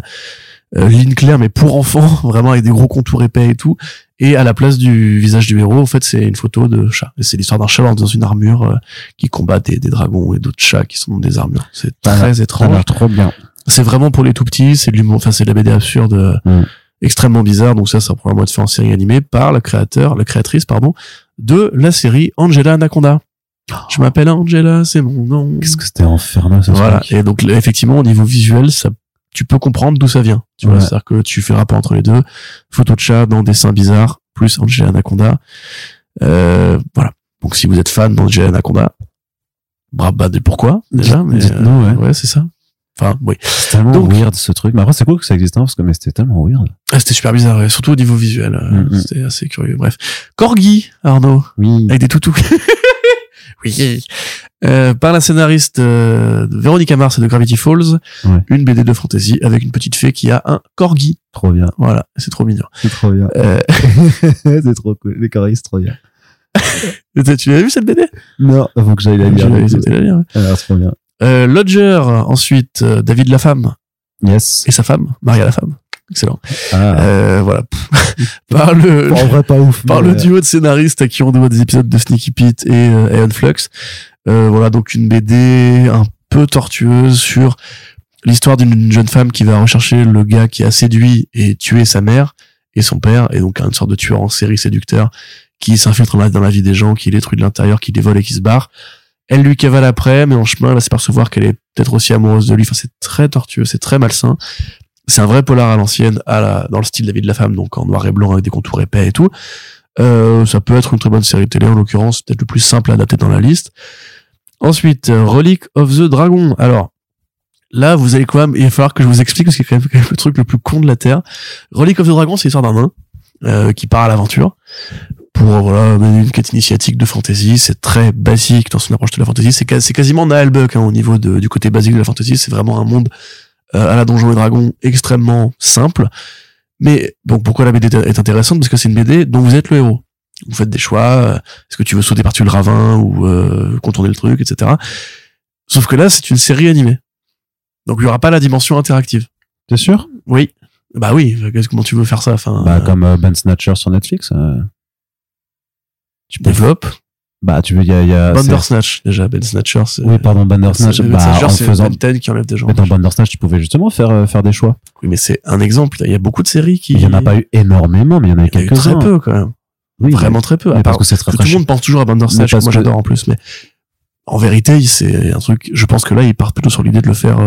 ligne claire mais pour enfants, vraiment avec des gros contours épais et tout. Et à la place du visage du héros, en fait, c'est une photo de chat. Et c'est l'histoire d'un chat dans une armure qui combat des dragons et d'autres chats qui sont dans des armures. C'est très étrange. Ça a l'air trop bien. C'est vraiment pour les tout petits. C'est de l'humour. Enfin, c'est de la BD absurde, extrêmement bizarre. Donc ça pourrait être fait en série animée par la créatrice, de la série Angela Anaconda. Oh. Je m'appelle Angela, c'est mon nom. Qu'est-ce que c'était infernal, ça. Voilà. Et donc là, effectivement, au niveau visuel, tu peux comprendre d'où ça vient. Tu vois, c'est-à-dire que tu fais rapport entre les deux. Photo de chat dans dessin bizarre, plus Angela Anaconda. Voilà. Donc, si vous êtes fan d'Angela Anaconda, brabade et pourquoi, déjà, mais dites-nous, ouais, c'est ça. Enfin, oui. C'est tellement weird, ce truc. Mais après, c'est cool que ça existe, hein, parce que, mais c'était tellement weird. Ah, c'était super bizarre, ouais. Surtout au niveau visuel. C'était assez curieux. Bref. Corgi, Arnaud. Oui. Avec des toutous. Oui. Par la scénariste de Véronica Mars et de Gravity Falls, une BD de fantasy avec une petite fée qui a un corgi. Trop bien. Voilà, c'est trop mignon. C'est trop bien. C'est trop cool. Les corgis, c'est trop bien. Tu l'as vu cette BD? Non, avant que j'aille la lire. C'est trop bien. Lodger, ensuite, David La Femme. Yes. Et sa femme, Maria La Femme. Excellent. Voilà. Par le duo de scénaristes à qui on doit des épisodes de Sneaky Pete et Aeon Flux. Voilà, donc une BD un peu tortueuse sur l'histoire d'une jeune femme qui va rechercher le gars qui a séduit et tué sa mère et son père, et donc une sorte de tueur en série séducteur qui s'infiltre dans la vie des gens, qui les détruit de l'intérieur, qui les vole et qui se barre. Elle lui cavale après, mais en chemin, elle va se percevoir qu'elle est peut-être aussi amoureuse de lui. Enfin, c'est très tortueux, c'est très malsain. C'est un vrai polar à l'ancienne, dans le style de la vie de la femme, donc en noir et blanc avec des contours épais et tout. Ça peut être une très bonne série télé, en l'occurrence, peut-être le plus simple à dater dans la liste. Ensuite, Relic of the Dragon. Alors, là, vous allez quand même, il va falloir que je vous explique, parce que c'est quand même le truc le plus con de la Terre. Relic of the Dragon, c'est l'histoire d'un nain qui part à l'aventure pour voilà mener une quête initiatique de fantasy. C'est très basique dans son approche de la fantasy. C'est quasiment Naal Buck au niveau du côté basique de la fantasy. C'est vraiment un monde à la Donjons et Dragons extrêmement simple. Mais donc pourquoi la BD est intéressante, parce que c'est une BD dont vous êtes le héros. Vous faites des choix. Est-ce que tu veux sauter par-dessus le ravin ou contourner le truc, etc. Sauf que là, c'est une série animée. Donc il y aura pas la dimension interactive. T'es sûr? Oui. Bah oui. Comment tu veux faire ça? Enfin. Bah comme Ben Snatcher sur Netflix. Tu développes. Bah tu veux il y a. Bandersnatch déjà. Ben Snatcher. Oui pardon, Bandersnatch. Bah en faisant Ted qui enlève des gens. Mais dans Bandersnatch tu pouvais justement faire des choix. Oui mais c'est un exemple. Il y a beaucoup de séries qui. Il y en a pas eu énormément, mais il y en a eu quelques-uns. Très peu quand même. Oui, vraiment très peu. À part que tout le monde pense toujours à Bandersnatch. Moi j'adore en plus, mais. En vérité, c'est un truc. Je pense que là, ils partent plutôt sur l'idée de le faire.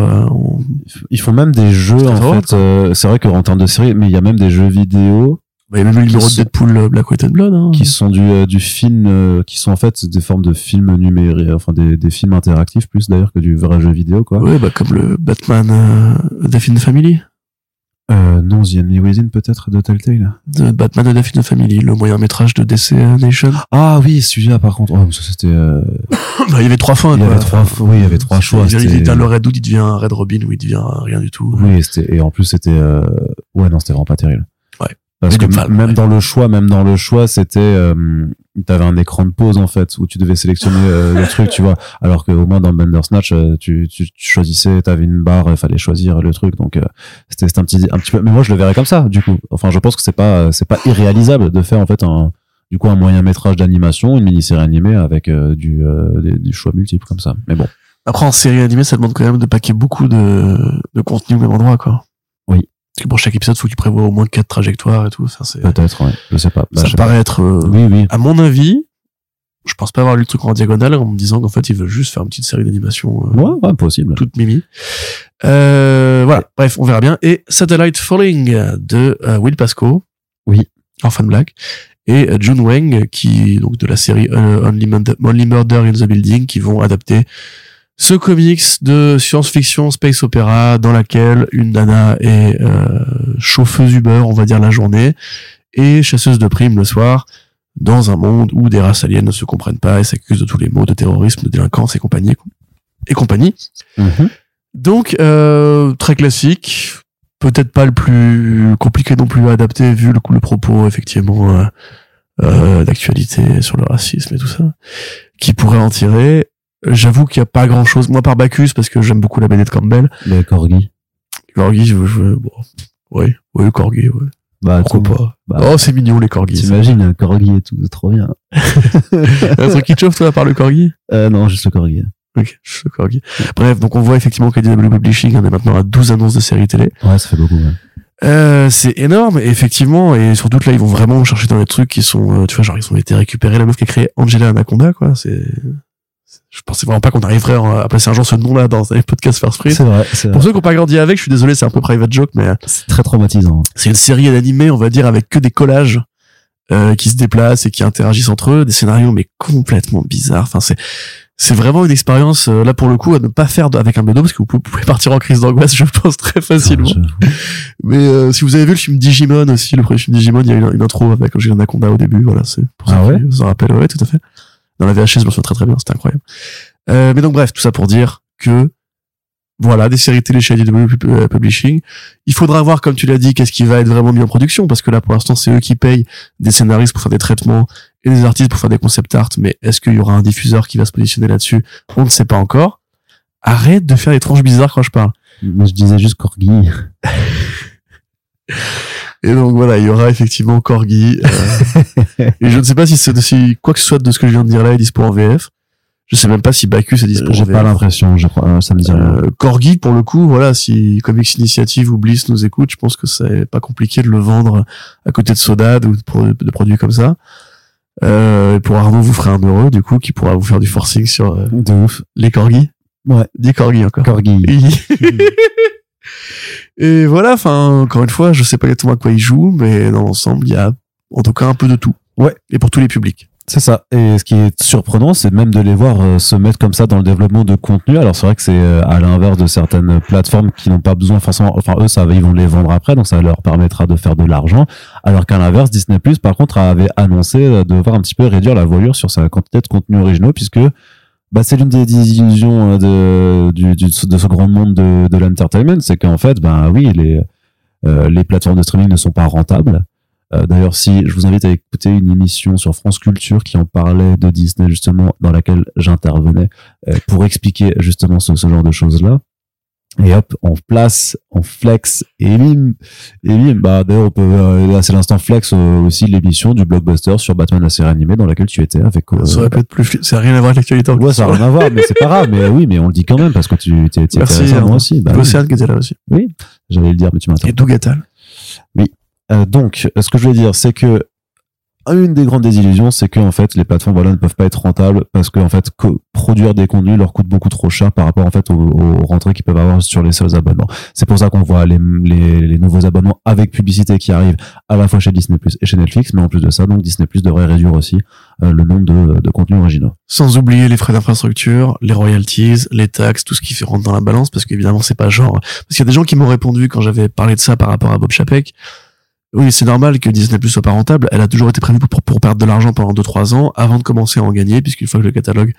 Ils font même des jeux en fait. C'est vrai qu'en termes de série, mais il y a même des jeux vidéo. Bah, il y a même le numéro de Deadpool, Black White and Blood, hein. Qui sont du film, qui sont en fait des formes de films numériques, enfin des films interactifs plus d'ailleurs que du vrai jeu vidéo, quoi. Oui, bah comme le Batman, Death in the Family. Non, The Enemy Within peut-être de Telltale. The Batman and Death in the Family, le moyen métrage de DC Nation. Ah oui, celui-là par contre. Oh, ça c'était. Bah, il y avait trois fins. Il y avait trois choix. Il devient le Red Hood, il devient un Red Robin ou il devient rien du tout. Oui, et en plus c'était. Ouais, non, c'était vraiment pas terrible. Ouais. Parce que même dans le choix, c'était. T'avais un écran de pause en fait où tu devais sélectionner le truc, tu vois. Alors que au moins dans Bandersnatch, tu choisissais, t'avais une barre, il fallait choisir le truc. Donc c'était un petit peu. Mais moi je le verrais comme ça, du coup. Enfin, je pense que c'est pas irréalisable de faire en fait un moyen métrage d'animation, une mini-série animée avec des choix multiples comme ça. Mais bon. Après en série animée, ça demande quand même de paquer beaucoup de contenu au même endroit, quoi. Oui. Parce que pour chaque épisode, faut que tu prévois au moins 4 trajectoires et tout. Enfin, c'est... Peut-être, ouais. Je sais pas. Bah, ça paraît être, oui. À mon avis, je pense pas avoir lu le truc en diagonale en me disant qu'en fait, ils veulent juste faire une petite série d'animation. Ouais, possible. Toute mimi. Voilà. Ouais. Bref, on verra bien. Et Satellite Falling de Will Pascoe. Oui. En fan black. Et Jun Wang, qui, donc, de la série Only Murder in the Building, qui vont adapter ce comics de science-fiction space opéra dans laquelle une nana est chauffeuse Uber, on va dire la journée, et chasseuse de primes le soir, dans un monde où des races aliens ne se comprennent pas et s'accusent de tous les maux, de terrorisme, de délinquance et compagnie. Mm-hmm. Donc, très classique, peut-être pas le plus compliqué non plus à adapter, vu le propos effectivement d'actualité sur le racisme et tout ça, qui pourrait en tirer. J'avoue qu'il n'y a pas grand chose. Moi, par Bacchus, parce que j'aime beaucoup la BD de Campbell. Mais Corgi. Corgi, bon. Oui, Corgi, ouais. Bah, pourquoi pas? Bah, oh, c'est mignon, les Corgis. T'imagines, un Corgi et tout, c'est trop bien. Un truc qui te chauffe, toi, à part le Corgi? Non, juste le Corgi. Ok, juste le Corgi. Bref, donc on voit effectivement que KDW Publishing, on est maintenant à 12 annonces de séries télé. Ouais, ça fait beaucoup, ouais. C'est énorme, et effectivement, et surtout là, ils vont vraiment chercher dans les trucs qui sont, tu vois, genre, ils ont été récupérés, la meuf qui a créé Angela Anaconda, quoi, c'est... Je pensais vraiment pas qu'on arriverait à placer un jour ce nom-là dans les podcasts First Print. C'est vrai. Pour ceux qui n'ont pas grandi avec, je suis désolé, c'est un peu private joke, mais c'est très traumatisant. C'est une série animée, on va dire, avec que des collages qui se déplacent et qui interagissent entre eux, des scénarios mais complètement bizarres. Enfin, c'est vraiment une expérience là pour le coup à ne pas faire avec un bédo, parce que vous pouvez partir en crise d'angoisse, je pense, très facilement. Mais si vous avez vu le film Digimon aussi, le premier film Digimon, il y a une intro avec Angela Anaconda au début. Voilà, c'est pour ça que vous en rappelez. Ouais, tout à fait. Dans la VHS, je me souviens très bien, c'était incroyable. Mais donc bref, tout ça pour dire que voilà, des séries télé chez IDW Publishing. Il faudra voir, comme tu l'as dit, qu'est-ce qui va être vraiment mis en production, parce que là, pour l'instant, c'est eux qui payent des scénaristes pour faire des traitements et des artistes pour faire des concept art, mais est-ce qu'il y aura un diffuseur qui va se positionner là-dessus? On ne sait pas encore. Arrête de faire des tranches bizarres quand je parle. Moi, je disais juste Corgi. Et donc voilà, il y aura effectivement Corgi. Et je ne sais pas si quoi que ce soit de ce que je viens de dire là est dispo en VF. Je sais même pas si Bacchus est dispo en VF. J'ai pas l'impression, je crois, ça me dit rien. Corgi, pour le coup, voilà, si Comics Initiative ou Bliss nous écoute, je pense que c'est pas compliqué de le vendre à côté de Sodad ou de produits comme ça. Et pour Arnaud, vous ferez un heureux, du coup, qui pourra vous faire du forcing sur de ouf. Les Corgi. Ouais. Dis Corgi encore. Corgi. Et voilà, enfin, encore une fois, je sais pas exactement à quoi ils jouent, mais dans l'ensemble, il y a en tout cas un peu de tout. Ouais. Et pour tous les publics. C'est ça. Et ce qui est surprenant, c'est même de les voir se mettre comme ça dans le développement de contenu. Alors, c'est vrai que c'est à l'inverse de certaines plateformes qui n'ont pas besoin forcément, enfin, eux, ça, ils vont les vendre après, donc ça leur permettra de faire de l'argent. Alors qu'à l'inverse, Disney+, par contre, avait annoncé de devoir un petit peu réduire la voilure sur sa quantité de contenus originaux, puisque, bah, c'est l'une des illusions de ce grand monde de l'entertainment. C'est qu'en fait, bah oui, les plateformes de streaming ne sont pas rentables. D'ailleurs, si je vous invite à écouter une émission sur France Culture qui en parlait de Disney justement, dans laquelle j'intervenais pour expliquer justement ce genre de choses là. Et hop, on place, on flex et mime. Bah d'ailleurs, on peut là c'est l'instant flex aussi l'émission du Blockbuster sur Batman la série animée dans laquelle tu étais avec. Ça aurait pu être plus, ça n'a rien à voir avec l'actualité. Ouais, ça n'a rien à voir, mais c'est pas grave. Mais oui, mais on le dit quand même parce que tu étais là aussi. Bah, Océane oui. Qui était là aussi. Oui, j'allais le dire, mais tu m'interromps. Et Doug Attal. Oui. Donc, ce que je veux dire, c'est que une des grandes désillusions, c'est que en fait, les plateformes voilà ne peuvent pas être rentables parce que en fait, produire des contenus leur coûte beaucoup trop cher par rapport en fait aux rentrées qu'ils peuvent avoir sur les seuls abonnements. C'est pour ça qu'on voit les nouveaux abonnements avec publicité qui arrivent à la fois chez Disney+ et chez Netflix, mais en plus de ça, donc Disney+ devrait réduire aussi le nombre de contenus originaux. Sans oublier les frais d'infrastructure, les royalties, les taxes, tout ce qui fait rentrer dans la balance, parce qu'évidemment, c'est pas genre parce qu'il y a des gens qui m'ont répondu quand j'avais parlé de ça par rapport à Bob Chapek. Oui, c'est normal que Disney+ soit pas rentable. Elle a toujours été prévue pour perdre de l'argent pendant 2-3 ans avant de commencer à en gagner, puisqu'une fois que le catalogue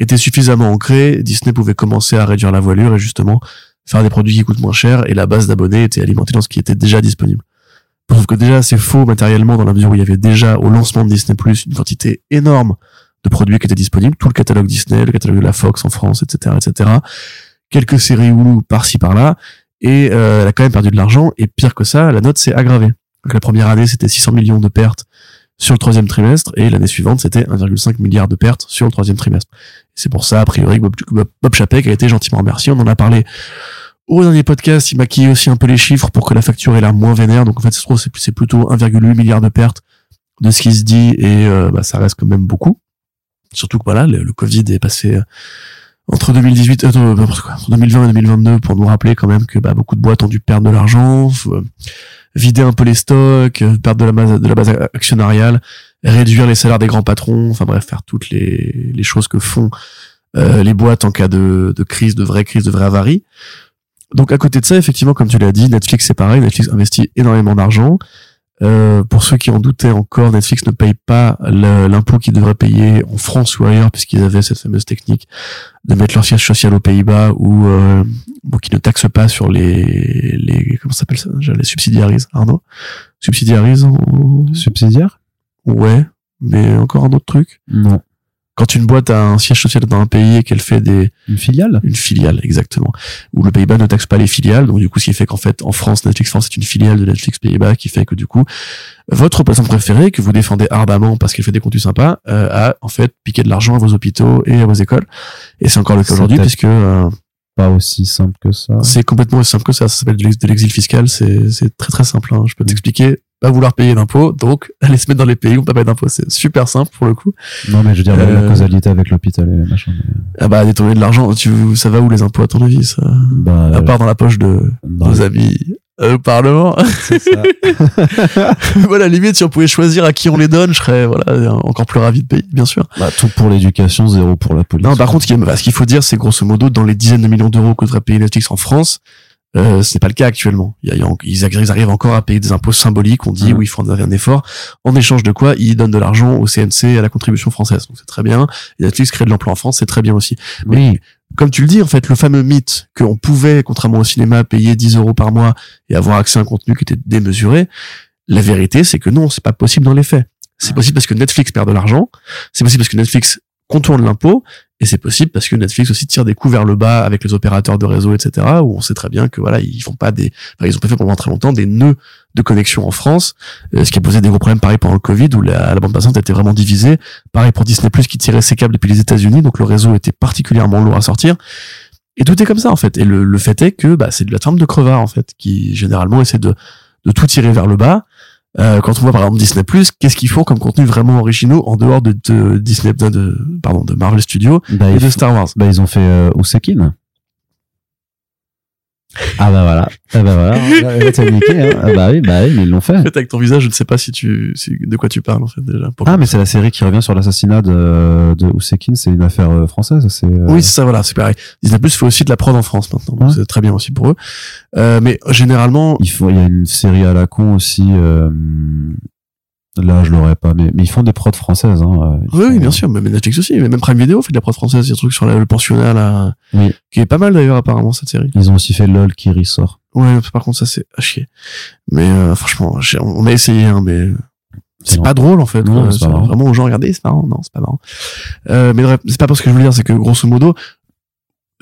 était suffisamment ancré, Disney pouvait commencer à réduire la voilure et justement faire des produits qui coûtent moins cher et la base d'abonnés était alimentée dans ce qui était déjà disponible. Sauf que déjà, c'est faux matériellement dans la mesure où il y avait déjà au lancement de Disney+ une quantité énorme de produits qui étaient disponibles. Tout le catalogue Disney, le catalogue de la Fox en France, etc., etc. Quelques séries Hulu par-ci par-là. Et elle a quand même perdu de l'argent, et pire que ça, la note s'est aggravée. Donc la première année, c'était 600 millions de pertes sur le troisième trimestre, et l'année suivante, c'était 1,5 milliard de pertes sur le troisième trimestre. C'est pour ça, a priori, que Bob Chapek a été gentiment remercié. On en a parlé au dernier podcast, il maquillait aussi un peu les chiffres pour que la facture ait l'air moins vénère. Donc en fait, c'est plutôt 1,8 milliard de pertes de ce qui se dit, et bah, ça reste quand même beaucoup. Surtout que voilà, le Covid est passé... Entre 2020 et 2022, pour nous rappeler quand même que bah, beaucoup de boîtes ont dû perdre de l'argent, vider un peu les stocks, perdre de la base actionnariale, réduire les salaires des grands patrons, enfin bref, faire toutes les choses que font les boîtes en cas de crise, de vraie avarie. Donc à côté de ça, effectivement, comme tu l'as dit, Netflix c'est pareil, Netflix investit énormément d'argent. Pour ceux qui en doutaient encore, Netflix ne paye pas l'impôt qu'ils devraient payer en France ou ailleurs, puisqu'ils avaient cette fameuse technique de mettre leur siège social aux Pays-Bas ou qui ne taxent pas sur les comment ça s'appelle ça, les subsidiaries, Arnaud, subsidiaires, ouais, mais encore un autre truc. Non. Quand une boîte a un siège social dans un pays et qu'elle fait une filiale, exactement. Où le Pays-Bas ne taxe pas les filiales. Donc, du coup, ce qui fait qu'en fait, en France, Netflix France, c'est une filiale de Netflix Pays-Bas qui fait que, du coup, votre patient préféré, que vous défendez ardemment parce qu'elle fait des contenus sympas, a, en fait, piqué de l'argent à vos hôpitaux et à vos écoles. Et c'est encore le cas aujourd'hui puisque, pas aussi simple que ça. C'est complètement aussi simple que ça. Ça s'appelle de l'exil fiscal. C'est très, très simple, hein. Je peux t'expliquer. Pas vouloir payer d'impôts, donc aller se mettre dans les pays où on ne paye pas d'impôts, c'est super simple pour le coup. Non mais je veux dire la causalité avec l'hôpital et machin. Ah bah détourner de l'argent, ça va où les impôts à ton avis ça bah, à part dans la poche de nos amis au Parlement. C'est ça. Voilà limite si on pouvait choisir à qui on les donne, je serais voilà encore plus ravi de payer bien sûr. Bah tout pour l'éducation, zéro pour la police. Non par contre ce qu'il faut dire c'est grosso modo dans les dizaines de millions d'euros que devrait payer Netflix en France. C'est pas le cas actuellement. Ils arrivent encore à payer des impôts symboliques. On dit oui, il faut un effort. En échange de quoi, ils donnent de l'argent au CNC et à la contribution française. Donc c'est très bien. Et Netflix crée de l'emploi en France, c'est très bien aussi. Oui. Mais comme tu le dis, en fait, le fameux mythe qu'on pouvait, contrairement au cinéma, payer 10 € par mois et avoir accès à un contenu qui était démesuré. La vérité, c'est que non, c'est pas possible dans les faits. C'est possible parce que Netflix perd de l'argent. C'est possible parce que Netflix contourne l'impôt. Et c'est possible parce que Netflix aussi tire des coups vers le bas avec les opérateurs de réseau, etc., où on sait très bien que voilà, ils font pas ils ont pas fait pendant très longtemps des nœuds de connexion en France, ce qui a posé des gros problèmes, pareil pendant le Covid, où la bande passante était vraiment divisée, pareil pour Disney+, qui tirait ses câbles depuis les États-Unis, donc le réseau était particulièrement lourd à sortir. Et tout est comme ça, en fait. Et le fait est que, bah, c'est de la ferme de crevards, en fait, qui, généralement, essaie de tout tirer vers le bas. Quand on voit par exemple Disney+, qu'est-ce qu'ils font comme contenu vraiment originaux en dehors de Disney, de Marvel Studios et de Star Wars. Bah ils ont fait Osekin. Ah bah voilà, c'est niqué, hein. Bah oui, mais ils l'ont fait. En fait, avec ton visage, je ne sais pas si de quoi tu parles en fait déjà. Ah mais c'est la série qui revient sur l'assassinat de Oussekine, c'est une affaire française. Oui, c'est ça, voilà, c'est pareil. Disney Plus fait aussi de la prod en France maintenant, donc c'est très bien aussi pour eux. Mais généralement, il y a une série à la con aussi. Là, je l'aurais pas, mais ils font des prods françaises, hein. Oui, bien sûr, mais Netflix aussi, mais même Prime Video fait de la prod française, il y a un truc sur le pensionnat, là. Oui. Qui est pas mal d'ailleurs, apparemment, cette série. Ils ont aussi fait LOL qui ressort. Ouais, par contre, ça, c'est à chier. Mais, franchement, on a essayé, hein, mais c'est pas drôle, en fait. Non, c'est pas marrant. Vraiment, aux gens, regardez, c'est marrant. Non, c'est pas marrant. Mais bref, c'est pas parce que je veux dire, c'est que, grosso modo,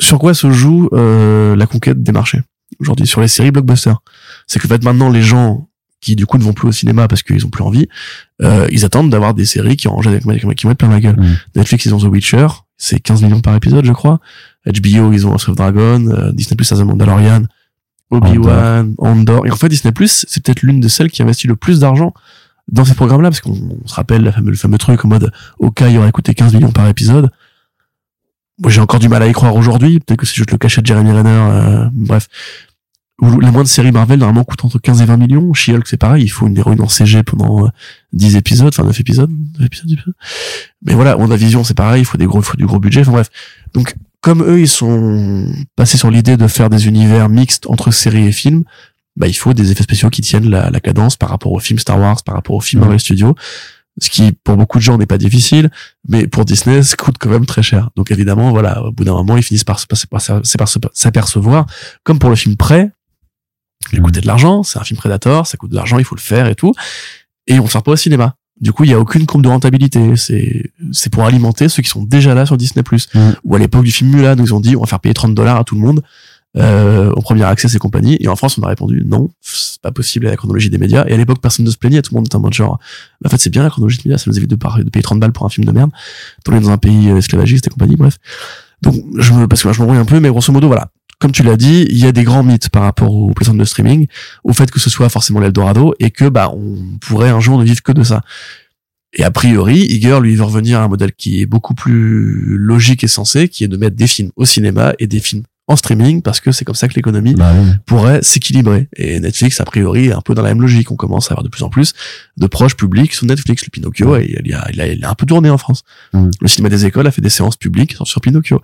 sur quoi se joue, la conquête des marchés? Aujourd'hui, sur les séries blockbusters. C'est que, en fait, maintenant, les gens, qui du coup ne vont plus au cinéma parce qu'ils ont plus envie, ils attendent d'avoir des séries qui enregistrent qui mettent plein la gueule. Netflix, ils ont The Witcher, c'est 15 millions par épisode je crois. HBO, ils ont House of Dragon, Disney+, ça The Mandalorian, Obi-Wan, Andor. Et en fait Disney+, c'est peut-être l'une de celles qui investit le plus d'argent dans ces programmes-là, parce qu'on se rappelle le fameux truc en mode au cas il aurait coûté 15 millions par épisode. Moi j'ai encore du mal à y croire aujourd'hui, peut-être que c'est juste le cachet de Jeremy Renner, bref. Où la moindre série Marvel, normalement, coûte entre 15 et 20 millions. She-Hulk, c'est pareil. Il faut une héroïne en CG pendant 10 épisodes, enfin, 9 épisodes. Mais voilà, WandaVision, c'est pareil. Il faut du gros budget. Enfin, bref. Donc, comme eux, ils sont passés sur l'idée de faire des univers mixtes entre séries et films, bah, il faut des effets spéciaux qui tiennent la cadence par rapport au film Star Wars, par rapport au film Marvel Studios. Ce qui, pour beaucoup de gens, n'est pas difficile, mais pour Disney, ça coûte quand même très cher. Donc, évidemment, voilà, au bout d'un moment, ils finissent par s'apercevoir, comme pour le film Prêt, il coûtait de l'argent, c'est un film Predator, ça coûte de l'argent, il faut le faire et tout. Et on ne sort pas au cinéma. Du coup, il n'y a aucune courbe de rentabilité. C'est pour alimenter ceux qui sont déjà là sur Disney+. Ou à l'époque du film Mulan, ils ont dit, on va faire payer $30 à tout le monde, au premier accès et compagnie. Et en France, on a répondu, non, c'est pas possible à la chronologie des médias. Et à l'époque, personne ne se plaignait, tout le monde était en mode genre, en fait, c'est bien la chronologie des médias, ça nous évite de payer $30 pour un film de merde, tourné dans un pays esclavagiste et compagnie, bref. Donc, parce que moi, je m'embrouille un peu, mais grosso modo, voilà. Comme tu l'as dit, il y a des grands mythes par rapport aux plateformes de streaming, au fait que ce soit forcément l'Eldorado et que bah on pourrait un jour ne vivre que de ça. Et a priori, Iger lui veut revenir à un modèle qui est beaucoup plus logique et sensé, qui est de mettre des films au cinéma et des films en streaming, parce que c'est comme ça que l'économie pourrait s'équilibrer. Et Netflix, a priori, est un peu dans la même logique. On commence à avoir de plus en plus de proches publics sur Netflix. Le Pinocchio, il a un peu tourné en France. Le cinéma des écoles a fait des séances publiques sur Pinocchio.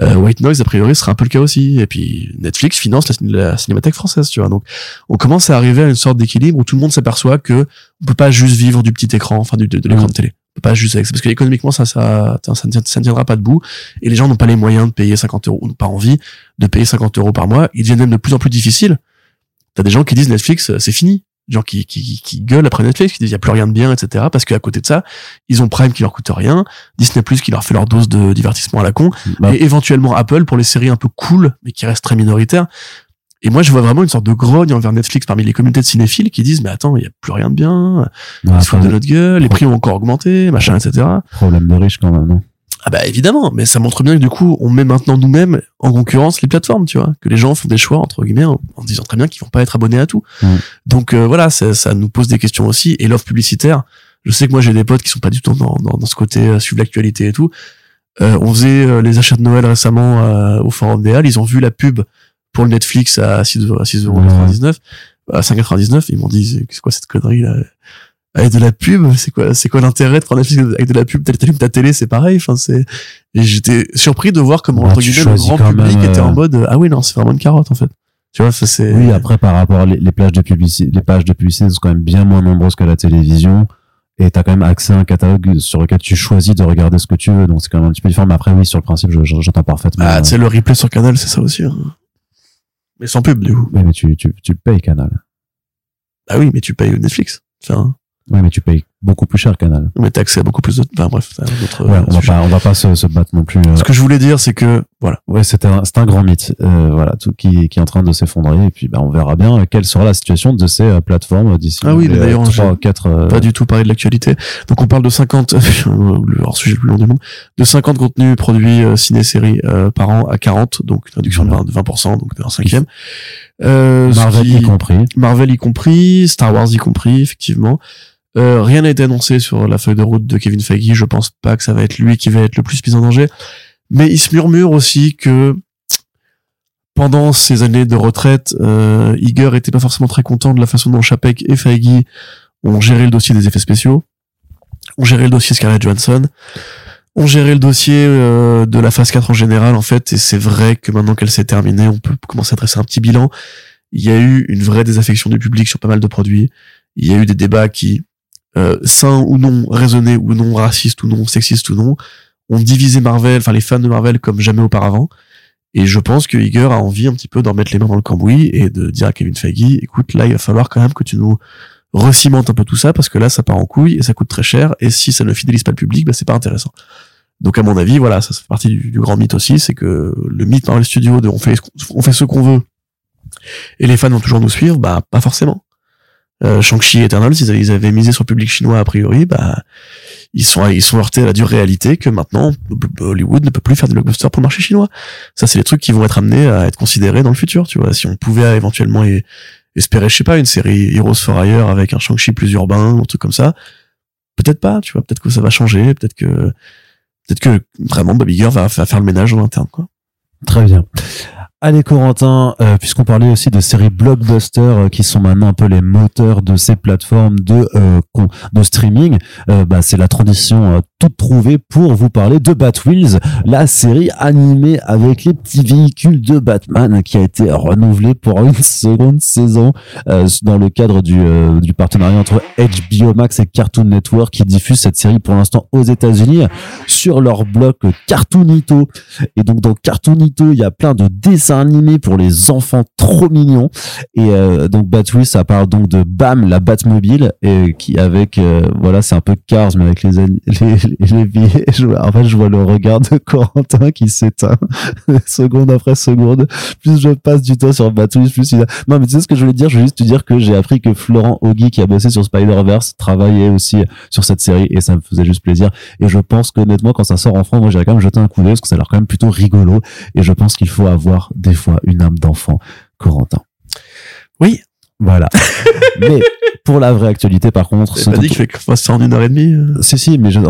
White Noise, a priori, sera un peu le cas aussi. Et puis, Netflix finance la cinémathèque française, tu vois. Donc, on commence à arriver à une sorte d'équilibre où tout le monde s'aperçoit que on peut pas juste vivre du petit écran, enfin, de l'écran de télé. Pas juste avec ça, parce que économiquement ça ne tiendra pas debout, et les gens n'ont pas les moyens de payer 50 euros, n'ont pas envie de payer 50 euros par mois. Ils deviennent même de plus en plus difficiles. T'as des gens qui disent Netflix c'est fini, des gens qui gueulent après Netflix, qui disent il y a plus rien de bien, etc., parce qu'à côté de ça ils ont Prime qui leur coûte rien, Disney Plus qui leur fait leur dose de divertissement à la con, et éventuellement Apple pour les séries un peu cool mais qui restent très minoritaires. Et moi, je vois vraiment une sorte de grogne envers Netflix parmi les communautés de cinéphiles qui disent, mais attends, il n'y a plus rien de bien, ils se foutent de notre gueule, les prix ont encore augmenté, machin, etc. Problème de riche quand même, non? Ah bah évidemment, mais ça montre bien que du coup, on met maintenant nous-mêmes en concurrence les plateformes, tu vois, que les gens font des choix, entre guillemets, en disant très bien qu'ils vont pas être abonnés à tout. Donc voilà, ça nous pose des questions aussi, et l'offre publicitaire, je sais que moi j'ai des potes qui sont pas du tout dans ce côté suivre l'actualité et tout. On faisait les achats de Noël récemment au Forum des Halles, ils ont vu la pub pour le Netflix à 6,99€, à 5,99€, ils m'ont dit, c'est quoi cette connerie là? Avec de la pub, c'est quoi l'intérêt de prendre Netflix avec de la pub? T'allumes ta télé, c'est pareil, enfin, et j'étais surpris de voir comment, entre guillemets, le grand public était en mode, ah oui, non, c'est vraiment une carotte, en fait. Tu vois, ça c'est. Oui, après, par rapport, les pages de publicité sont quand même bien moins nombreuses que la télévision. Et t'as quand même accès à un catalogue sur lequel tu choisis de regarder ce que tu veux, donc c'est quand même un petit peu différent, mais après, oui, sur le principe, j'entends parfaitement. Ah, tu sais, le replay sur Canal, c'est ça aussi, hein. Mais sans pub, du coup. Oui, mais tu payes Canal. Ah oui, mais tu payes Netflix. Enfin. Oui, mais tu payes beaucoup plus cher Canal. Mais t'as accès à beaucoup plus d'autres. Enfin, bref, d'autres. Ouais, on va pas se battre non plus. Ce que je voulais dire, c'est que voilà. Ouais, c'est un grand mythe. Voilà, tout qui est en train de s'effondrer. Et puis, on verra bien quelle sera la situation de ces plateformes d'ici. Ah oui, d'ailleurs, 3 ou 4. Pas du tout parler de l'actualité. Donc, on parle de 50 le hors-sujet le plus long du monde, de 50 contenus produits ciné-séries par an à 40, donc une réduction de 20%, donc d'un cinquième. Marvel y compris, Star Wars y compris, effectivement. Rien n'a été annoncé sur la feuille de route de Kevin Feige, je pense pas que ça va être lui qui va être le plus mis en danger, mais il se murmure aussi que pendant ces années de retraite, Iger était pas forcément très content de la façon dont Chapek et Feige ont géré le dossier des effets spéciaux, ont géré le dossier Scarlett Johansson, ont géré le dossier de la phase 4 en général, en fait, et c'est vrai que maintenant qu'elle s'est terminée, on peut commencer à dresser un petit bilan. Il y a eu une vraie désaffection du public sur pas mal de produits. Il y a eu des débats qui, sains ou non, raisonnés ou non, racistes ou non, sexistes ou non, ont divisé Marvel, enfin les fans de Marvel comme jamais auparavant. Et je pense que Iger a envie un petit peu d'en mettre les mains dans le cambouis et de dire à Kevin Feige, écoute, là, il va falloir quand même que tu nous recimentes un peu tout ça parce que là, ça part en couille et ça coûte très cher. Et si ça ne fidélise pas le public, bah, c'est pas intéressant. Donc, à mon avis, voilà, ça fait partie du grand mythe aussi. C'est que le mythe Marvel Studios de on fait ce qu'on veut et les fans vont toujours nous suivre, bah, pas forcément. Shang-Chi et Eternals, ils avaient misé sur le public chinois a priori, bah, ils sont heurtés à la dure réalité que maintenant Hollywood ne peut plus faire des blockbusters pour le marché chinois. Ça, c'est les trucs qui vont être amenés à être considérés dans le futur, tu vois. Si on pouvait éventuellement espérer, je sais pas, une série Heroes for Hire avec un Shang-Chi plus urbain, ou un truc comme ça, peut-être pas, tu vois. Peut-être que ça va changer, peut-être que vraiment Bob Iger va faire le ménage en interne, quoi. Très bien. Allez Corentin, puisqu'on parlait aussi de séries blockbusters qui sont maintenant un peu les moteurs de ces plateformes de streaming, bah c'est la tradition toute trouvée pour vous parler de Batwheels, la série animée avec les petits véhicules de Batman qui a été renouvelée pour une seconde saison dans le cadre du partenariat entre HBO Max et Cartoon Network qui diffuse cette série pour l'instant aux États-Unis sur leur bloc Cartoonito. Et donc dans Cartoonito, il y a plein de dessins animé pour les enfants trop mignons et donc Batwheels, ça parle donc de Bam, la Batmobile, et qui avec voilà, c'est un peu Cars mais avec les billets. En fait, je vois le regard de Corentin qui s'éteint seconde après seconde. Plus je passe du temps sur Batwheels, plus il a... Non mais tu sais ce que je voulais dire, je veux juste te dire que j'ai appris que Florent Oggi, qui a bossé sur Spider-Verse, travaillait aussi sur cette série et ça me faisait juste plaisir. Et je pense que honnêtement, quand ça sort en France, moi j'irai quand même jeter un coup d'œil parce que ça a l'air quand même plutôt rigolo et je pense qu'il faut avoir des fois une âme d'enfant, Corentin. Oui. Voilà. Mais pour la vraie actualité, par contre... T'as pas dit qu'il fait ça en 1h30 Si, mais ça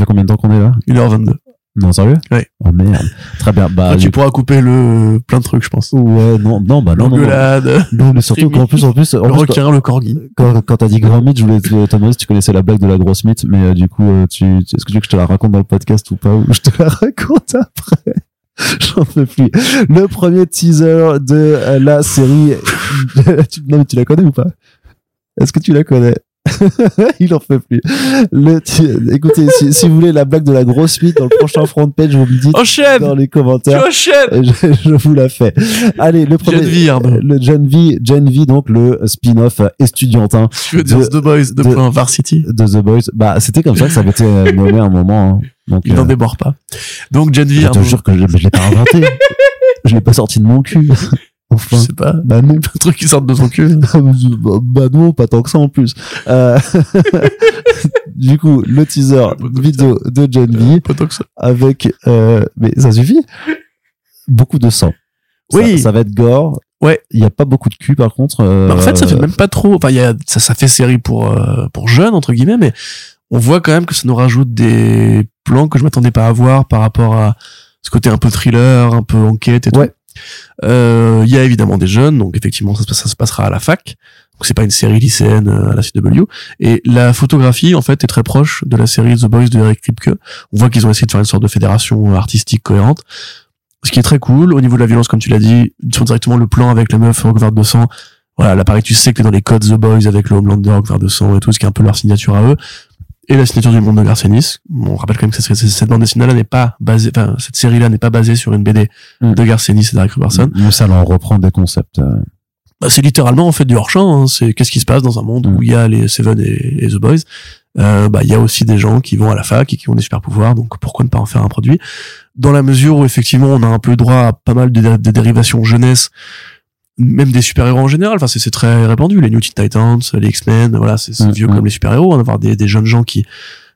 fait combien de temps qu'on est là? 1h22. Non, sérieux? Oui. Oh merde. Très bien. Bah, tu pourras couper le plein de trucs, je pense. Ouais, non. L'engueulade. Non, mais surtout qu'en plus, le requin, le corgi. Quand t'as dit grand mythe, je voulais te demander si tu connaissais la blague de la grosse mythe, mais du coup, est-ce que tu veux que je te la raconte dans le podcast ou pas, ou je te la raconte après? J'en peux plus. Le premier teaser de la série. Non, mais tu la connais ou pas? Est-ce que tu la connais? Il en fait plus. Écoutez, si vous voulez la blague de la grosse mythe dans le prochain front page, vous me dites dans les commentaires. Je vous la fais. Allez, le premier. Gen V, donc le spin-off estudiantin. Je veux dire The Boys de Varsity. De The Boys. Bah, c'était comme ça que ça avait été nommé à un moment. Hein. Donc, il n'en déborde pas. Donc Gen V. Je te jure que je l'ai pas inventé. Je l'ai pas sorti de mon cul. Enfin, je sais pas, bah non, un truc qui sort de son cul. Bah non, pas tant que ça en plus. Du coup, le teaser vidéo de Gen V avec mais ça suffit. Beaucoup de sang. Oui, ça va être gore. Ouais, il y a pas beaucoup de cul par contre. Bah, en fait, ça fait même pas trop, enfin il y a ça fait série pour jeunes entre guillemets, mais on voit quand même que ça nous rajoute des plans que je m'attendais pas à voir par rapport à ce côté un peu thriller, un peu enquête et tout. Il y a évidemment des jeunes, donc effectivement ça se passera à la fac, donc c'est pas une série lycéenne à la CW, et la photographie en fait est très proche de la série The Boys de Eric Kripke. On voit qu'ils ont essayé de faire une sorte de fédération artistique cohérente, ce qui est très cool. Au niveau de la violence, comme tu l'as dit, ils font directement le plan avec la meuf recouverte de sang. Voilà, là pareil, tu sais que dans les codes The Boys avec le Homelander recouvert de sang et tout, ce qui est un peu leur signature à eux, et la signature du monde de Garcenis. On rappelle quand même que cette bande dessinée-là n'est pas basée, enfin, cette série-là n'est pas basée sur une BD de Garcenis et d'Eric Robertson. Mais ça, là, on reprend des concepts. Bah, c'est littéralement, en fait, du hors-champ, hein. C'est qu'est-ce qui se passe dans un monde où il y a les Seven et The Boys. Bah, il y a aussi des gens qui vont à la fac et qui ont des super pouvoirs, donc pourquoi ne pas en faire un produit? Dans la mesure où, effectivement, on a un peu droit à pas mal de dérivations jeunesse, même des super-héros en général, enfin c'est très répandu, les New Teen Titans, les X-Men, voilà, c'est vieux comme les super-héros, hein, d'avoir des jeunes gens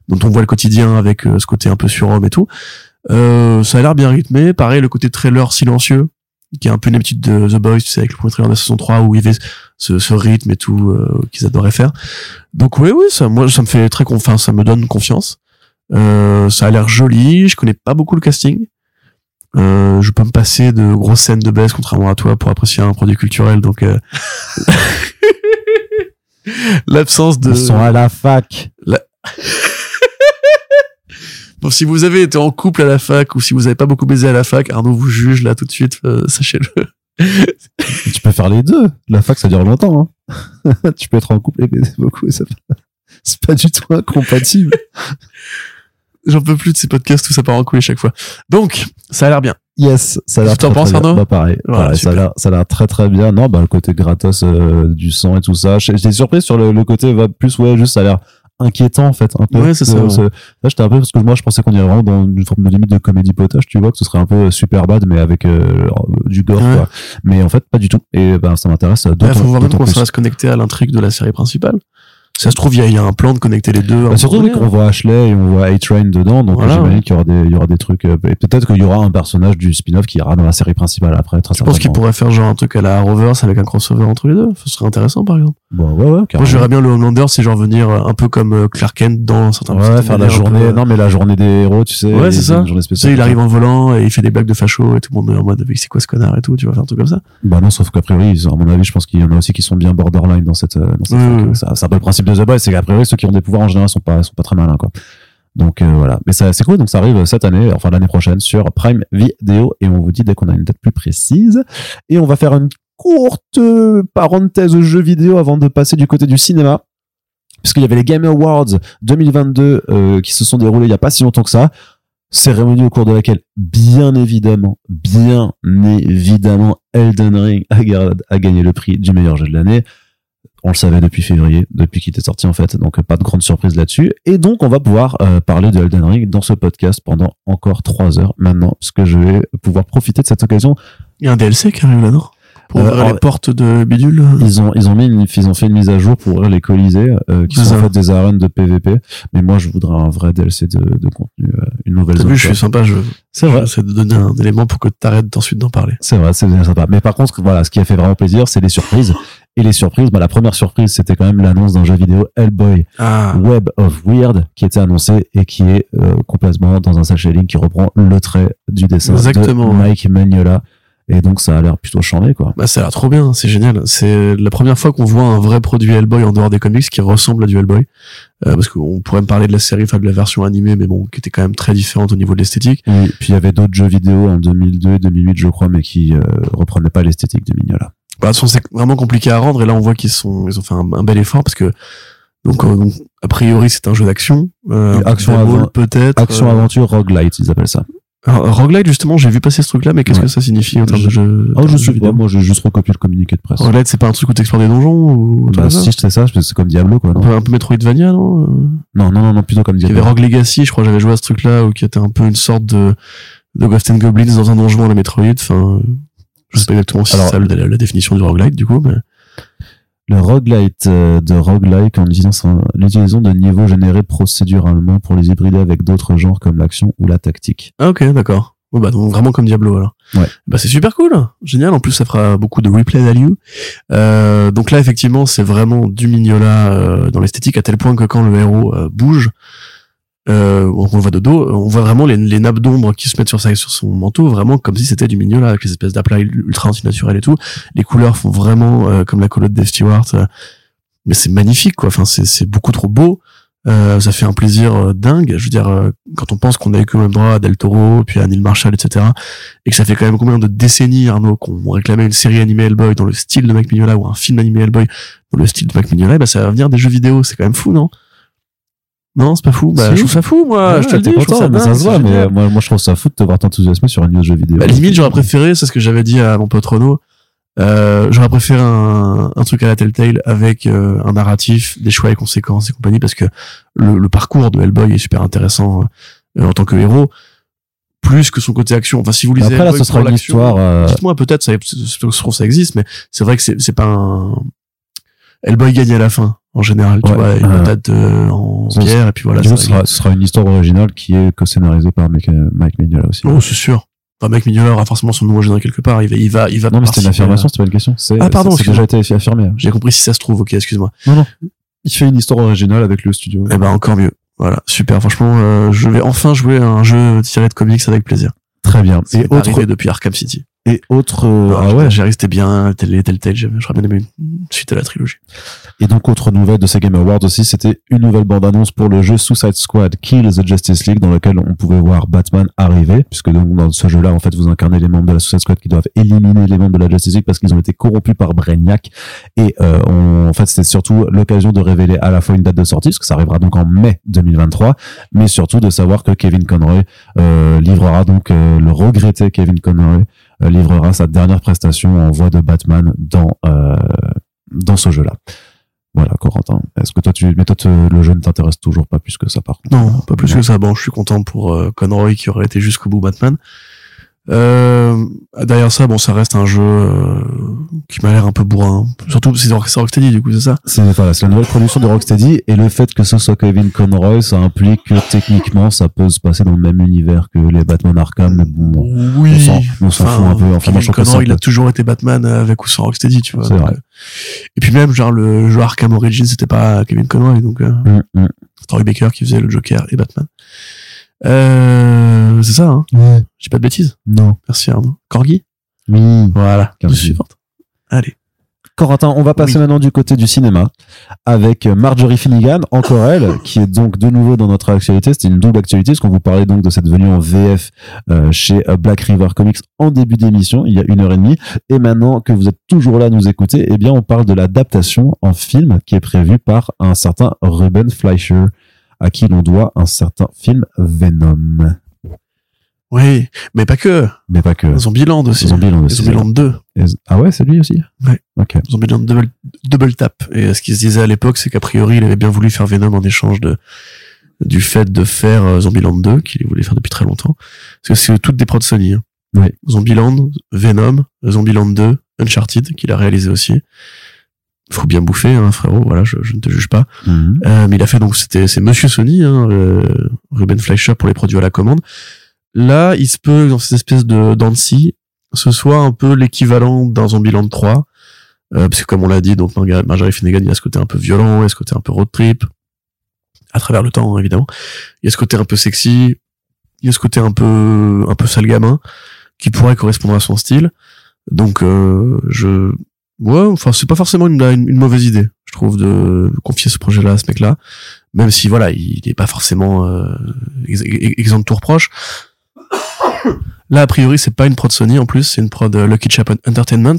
dont on voit le quotidien avec ce côté un peu surhomme et tout. Ça a l'air bien rythmé, pareil le côté trailer silencieux, qui est un peu une petite de The Boys, tu sais, avec le premier trailer de la saison 3 où il y avait ce rythme et tout qu'ils adoraient faire. Donc oui, ça me fait ça me donne confiance. Ça a l'air joli, je connais pas beaucoup le casting. Je peux me passer de grosses scènes de baisse, contrairement à toi, pour apprécier un produit culturel. Donc l'absence de. Ils sont à la fac. Bon, si vous avez été en couple à la fac ou si vous n'avez pas beaucoup baisé à la fac, Arnaud vous juge là tout de suite. Sachez-le. Tu peux faire les deux. La fac, ça dure longtemps. Hein. Tu peux être en couple et baiser beaucoup. C'est pas du tout incompatible. J'en peux plus de ces podcasts où ça part en couille chaque fois. Donc, ça a l'air bien. Yes, ça a l'air très, très bien. Tu t'en penses, Arnaud ? Bah, pareil. Voilà, pareil, ça a l'air très, très bien. Non, bah, le côté gratos du sang et tout ça. J'étais surpris sur le côté, va plus, ouais, juste, ça a l'air inquiétant, en fait, un peu. Ouais, c'est ça. Ouais. Là, j'étais un peu, parce que moi, je pensais qu'on irait vraiment dans une forme de limite de comédie potage, tu vois, que ce serait un peu super bad, mais avec du gore, ouais. Quoi. Mais en fait, pas du tout. Et ben, ça m'intéresse d'autant plus. Il faut voir même qu'on sera se connecter à l'intrigue de la série principale. Ça se trouve, il y a un plan de connecter les deux. Bah, surtout qu'on voit Ashley et on voit A-Train dedans, donc voilà, j'imagine qu'il y aura des trucs. Et peut-être qu'il y aura un personnage du spin-off qui ira dans la série principale après. Je pense qu'il pourrait faire genre un truc à la Arrowverse avec un crossover entre les deux. Ce serait intéressant, par exemple. Bon, ouais, moi, je verrais bien le Homelander, c'est genre venir un peu comme Clark Kent dans certains. Ouais, faire la journée. Peu... Non, mais la journée des héros, tu sais. Ouais, c'est ça. Une journée spéciale. Tu sais, il arrive en volant et il fait des blagues de facho et tout le monde est en mode c'est quoi ce connard et tout. Tu vas faire un truc comme ça. Bah non, sauf qu'a priori, à mon avis, je pense qu'il y en a aussi qui sont bien borderline dans cette c'est un peu le principe de The Boys, c'est qu'à priori ceux qui ont des pouvoirs en général sont pas très malins, quoi. Donc voilà, mais ça c'est cool. Donc ça arrive cette année, enfin l'année prochaine sur Prime Video, et on vous dit dès qu'on a une date plus précise. Et on va faire une courte parenthèse jeux vidéo avant de passer du côté du cinéma, puisqu'il y avait les Game Awards 2022 qui se sont déroulés il y a pas si longtemps que ça. Cérémonie au cours de laquelle, bien évidemment, Elden Ring a gagné le prix du meilleur jeu de l'année. On le savait depuis février, depuis qu'il était sorti en fait, donc pas de grande surprise là-dessus. Et donc on va pouvoir parler de Elden Ring dans ce podcast pendant encore 3 heures maintenant, puisque je vais pouvoir profiter de cette occasion. Il y a un DLC qui arrive là-dedans pour ouvrir les portes de Bidule. Ils ont fait une mise à jour pour ouvrir les Colisées, qui sont en fait des arènes de PVP. Mais moi, je voudrais un vrai DLC de contenu, une nouvelle. T'as vu, je suis sympa. C'est vrai. C'est de donner un élément pour que t'arrêtes ensuite d'en parler. C'est vrai, c'est bien sympa. Mais par contre, voilà, ce qui a fait vraiment plaisir, c'est les surprises. Et les surprises, bah, la première surprise, c'était quand même l'annonce d'un jeu vidéo Hellboy Web of Weird, qui était annoncé et qui est complètement dans un sachet ligne qui reprend le trait du dessin de Mike Mignola. Et donc ça a l'air plutôt chambé, quoi. Bah ça a l'air trop bien, c'est génial. C'est la première fois qu'on voit un vrai produit Hellboy en dehors des comics qui ressemble à du Hellboy. Parce qu'on pourrait me parler de la série, enfin de la version animée, mais bon, qui était quand même très différente au niveau de l'esthétique. Et puis il y avait d'autres jeux vidéo en 2002, 2008 je crois, mais qui reprenaient pas l'esthétique de Mignola. Bah, de toute façon, c'est vraiment compliqué à rendre, et là on voit ils ont fait un bel effort, parce que donc a priori c'est un jeu d'action, peut-être action aventure roguelite, ils appellent ça. Alors, roguelite, justement, j'ai vu passer ce truc-là, mais qu'est-ce que ça signifie en termes de jeu? Ah, je sais pas, moi, j'ai juste recopié le communiqué de presse. Roguelite, c'est pas un truc où t'explores des donjons, ou? Bah, si, c'est ça, c'est comme Diablo, quoi. Un peu Metroidvania, non? Non, plutôt comme Diablo. Il y avait Rogue Legacy, je crois, j'avais joué à ce truc-là, ou qui était un peu une sorte de Ghosts and Goblins dans un donjon à la Metroid, enfin, je sais pas exactement si c'est ça la définition du roguelite, du coup, mais. Le roguelite de roguelike en l'utilisation de niveaux générés procéduralement pour les hybrider avec d'autres genres comme l'action ou la tactique. Ah ok, d'accord. Oh, bah donc vraiment comme Diablo alors. Ouais. Bah c'est super cool, génial. En plus ça fera beaucoup de replay value. Donc là effectivement c'est vraiment du Mignola dans l'esthétique, à tel point que quand le héros bouge, on voit de dos, on voit vraiment les nappes d'ombre qui se mettent sur son manteau, vraiment comme si c'était du Mignola, avec les espèces d'aplats ultra antinaturels et tout. Les couleurs font vraiment comme la calotte d'Eve Stewart, mais c'est magnifique, quoi. Enfin, c'est beaucoup trop beau. Ça fait un plaisir dingue. Je veux dire, quand on pense qu'on a eu quand même droit à Del Toro, puis à Neil Marshall, etc., et que ça fait quand même combien de décennies, Arnaud, qu'on réclamait une série animée Hellboy dans le style de Mike Mignola, ou un film animé Hellboy dans le style de Mike Mignola, bah ça va venir des jeux vidéo. C'est quand même fou, non? Non, c'est pas fou. Bah, si. Je trouve ça fou, moi. Ouais, je te le dis, content, je trouve ça dingue, ça se voit, mais moi, je trouve ça fou de te voir t'enthousiasmer sur une news jeu vidéo. Bah, limite, j'aurais préféré, c'est ce que j'avais dit à mon pote Renaud, j'aurais préféré un truc à la Telltale avec un narratif, des choix et conséquences et compagnie, parce que le parcours de Hellboy est super intéressant en tant que héros, plus que son côté action. Enfin, si vous lisez après, Hellboy, là, ce sera une histoire. Dites-moi, peut-être, ça existe, mais c'est vrai que c'est pas un... Hellboy gagne à la fin. En général, tu vois, une patate en pierre, et puis voilà. Ce sera une histoire originale qui est co-scénarisée par Mike Mignola aussi. Oh, c'est sûr. Enfin, Mike Mignola aura forcément son nouveau jeu dans quelque part. Il va. Non, mais c'était une affirmation, c'était pas une question. Pardon, c'est déjà été affirmé. J'ai compris si ça se trouve. Ok, excuse-moi. Non. Il fait une histoire originale avec le studio. Eh ben, encore mieux. Voilà, super. Franchement, je vais enfin jouer à un jeu tiré de comics avec plaisir. Très bien. C'est et autre... arrivé depuis Arkham City. Et autre... J'ai resté bien, Telltale, je ramène même une suite à la trilogie. Et donc, autre nouvelle de ces Game Awards aussi, c'était une nouvelle bande-annonce pour le jeu Suicide Squad Kill the Justice League, dans lequel on pouvait voir Batman arriver, puisque donc, dans ce jeu-là, en fait, vous incarnez les membres de la Suicide Squad qui doivent éliminer les membres de la Justice League parce qu'ils ont été corrompus par Brainiac. Et en fait, c'était surtout l'occasion de révéler à la fois une date de sortie, parce que ça arrivera donc en mai 2023, mais surtout de savoir que Kevin Conroy livrera donc le regretté Kevin Conroy livrera sa dernière prestation en voix de Batman dans ce jeu-là. Voilà, Corentin. Est-ce que toi le jeu ne t'intéresse toujours pas plus que ça, par contre? Non, pas plus que ça. Bon, je suis content pour Conroy qui aurait été jusqu'au bout Batman. Derrière ça, bon, ça reste un jeu qui m'a l'air un peu bourrin. Surtout c'est Rocksteady, du coup, c'est ça. C'est la nouvelle production de Rocksteady, et le fait que ce soit Kevin Conroy, ça implique que techniquement, ça peut se passer dans le même univers que les Batman Arkham. Mais bon, oui, on s'en fout un peu. Enfin, Kevin Conroy, il a toujours été Batman avec ou sans Rocksteady, tu vois. C'est vrai. Et puis même, genre le jeu Arkham Origins, c'était pas Kevin Conroy, donc Troy Baker qui faisait le Joker et Batman. C'est ça, hein? Ouais. J'ai pas de bêtises? Non. Merci, Arnaud. Corgi? Oui. Voilà. Suivante. Allez. Corentin, on va passer maintenant du côté du cinéma avec Marjorie Finnegan, encore elle, qui est donc de nouveau dans notre actualité. C'était une double actualité, parce qu'on vous parlait donc de cette venue en VF chez Black River Comics en début d'émission, il y a 1h30. Et maintenant que vous êtes toujours là à nous écouter, eh bien, on parle de l'adaptation en film qui est prévue par un certain Ruben Fleischer, à qui l'on doit un certain film Venom. Oui, mais pas que. Zombieland aussi. Zombieland 2. Ah ouais, c'est lui aussi? Ouais. Ok. Zombieland double tap. Et ce qu'il se disait à l'époque, c'est qu'a priori, il avait bien voulu faire Venom en échange du fait de faire Zombieland 2, qu'il voulait faire depuis très longtemps. Parce que c'est toutes des prods Sony. Hein. Oui. Zombieland, Venom, Zombieland 2, Uncharted, qu'il a réalisé aussi. Faut bien bouffer, hein, frérot. Voilà, je ne te juge pas. Mm-hmm. Mais il a fait donc c'est Monsieur Sony, hein, Ruben Fleischer pour les produits à la commande. Là, il se peut dans cette espèce de Dancy, ce soit un peu l'équivalent d'un Zombieland 3, parce que comme on l'a dit, donc Marjorie Finnegan, il y a ce côté un peu violent, il y a ce côté un peu road trip, à travers le temps hein, évidemment. Il y a ce côté un peu sexy, il y a ce côté un peu sale gamin qui pourrait correspondre à son style. Donc c'est pas forcément une mauvaise idée, je trouve, de confier ce projet-là à ce mec-là, même si voilà, il est pas forcément exempt de tout reproche. Là, a priori, c'est pas une prod Sony, en plus, c'est une prod Lucky Chap Entertainment,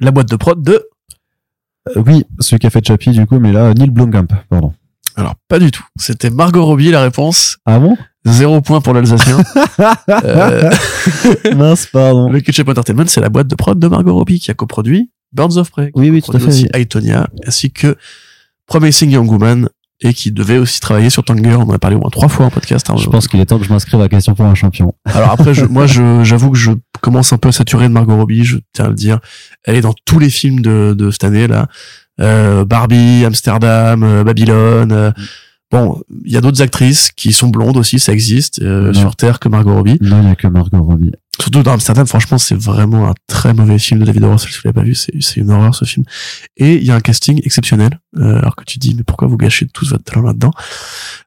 la boîte de prod de... oui, celui qui a fait Chappie, du coup, mais là, Neil Blomkamp, pardon. Alors, pas du tout. C'était Margot Robbie, la réponse. Ah bon? 0 point pour l'Alsacien. Mince, pardon. Lucky Chap Entertainment, c'est la boîte de prod de Margot Robbie, qui a coproduit Birds of Prey, qui produit aussi Aitonia, ainsi que Promising Young Woman, et qui devait aussi travailler sur Tanger. On en a parlé au moins 3 fois en podcast. Hein, je pense qu'il est temps que je m'inscrive à la question pour un champion. Alors après, j'avoue que je commence un peu à saturer de Margot Robbie, je tiens à le dire. Elle est dans tous les films de cette année, là. Barbie, Amsterdam, Babylone. Bon, il y a d'autres actrices qui sont blondes aussi, ça existe, sur Terre, que Margot Robbie. Non, il n'y a que Margot Robbie. Surtout dans Amsterdam, franchement, c'est vraiment un très mauvais film de David O. Russell. Si vous l'avez pas vu, c'est une horreur, ce film. Et il y a un casting exceptionnel, alors que tu dis, mais pourquoi vous gâchez tous votre talent là-dedans?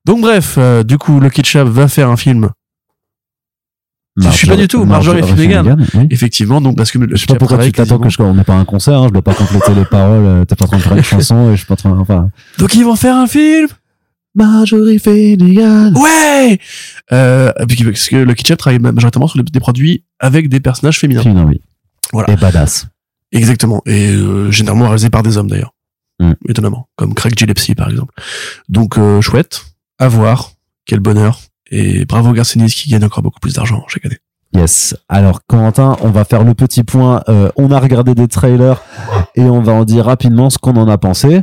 Donc bref, du coup, Lucky Chap va faire un film. Marjorie Finnegan. Oui. Effectivement, donc, parce que je sais pas pourquoi tu t'attends on n'est pas à un concert, hein, je dois pas compléter les paroles, t'es pas en train de faire une chanson et je suis pas en train de, Donc ils vont faire un film! Marjorie Finnegan. Ouais. Parce que Lucky Chap travaille majoritairement sur des produits avec des personnages féminins. Féminin, oui. Voilà. Et badass. Exactement. Et généralement réalisés par des hommes d'ailleurs. Étonnamment, comme Craig Gillespie par exemple. Donc chouette, à voir, quel bonheur, et bravo Garcinis qui gagne encore beaucoup plus d'argent chaque année. Yes. Alors Corentin, on va faire le petit point. On a regardé des trailers et on va en dire rapidement ce qu'on en a pensé.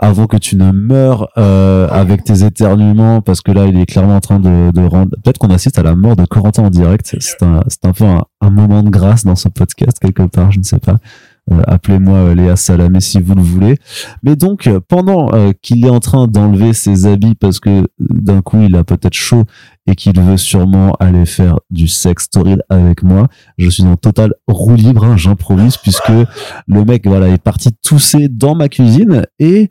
Avant que tu ne meures avec tes éternuements, parce que là il est clairement en train de rendre, peut-être qu'on assiste à la mort de Corentin en direct. C'est un peu un moment de grâce dans ce podcast quelque part, je ne sais pas. Appelez-moi Léa Salamé si vous le voulez. Mais donc pendant qu'il est en train d'enlever ses habits parce que d'un coup il a peut-être chaud et qu'il veut sûrement aller faire du sex torride avec moi, je suis en total roue libre, hein, j'improvise, puisque le mec est parti tousser dans ma cuisine et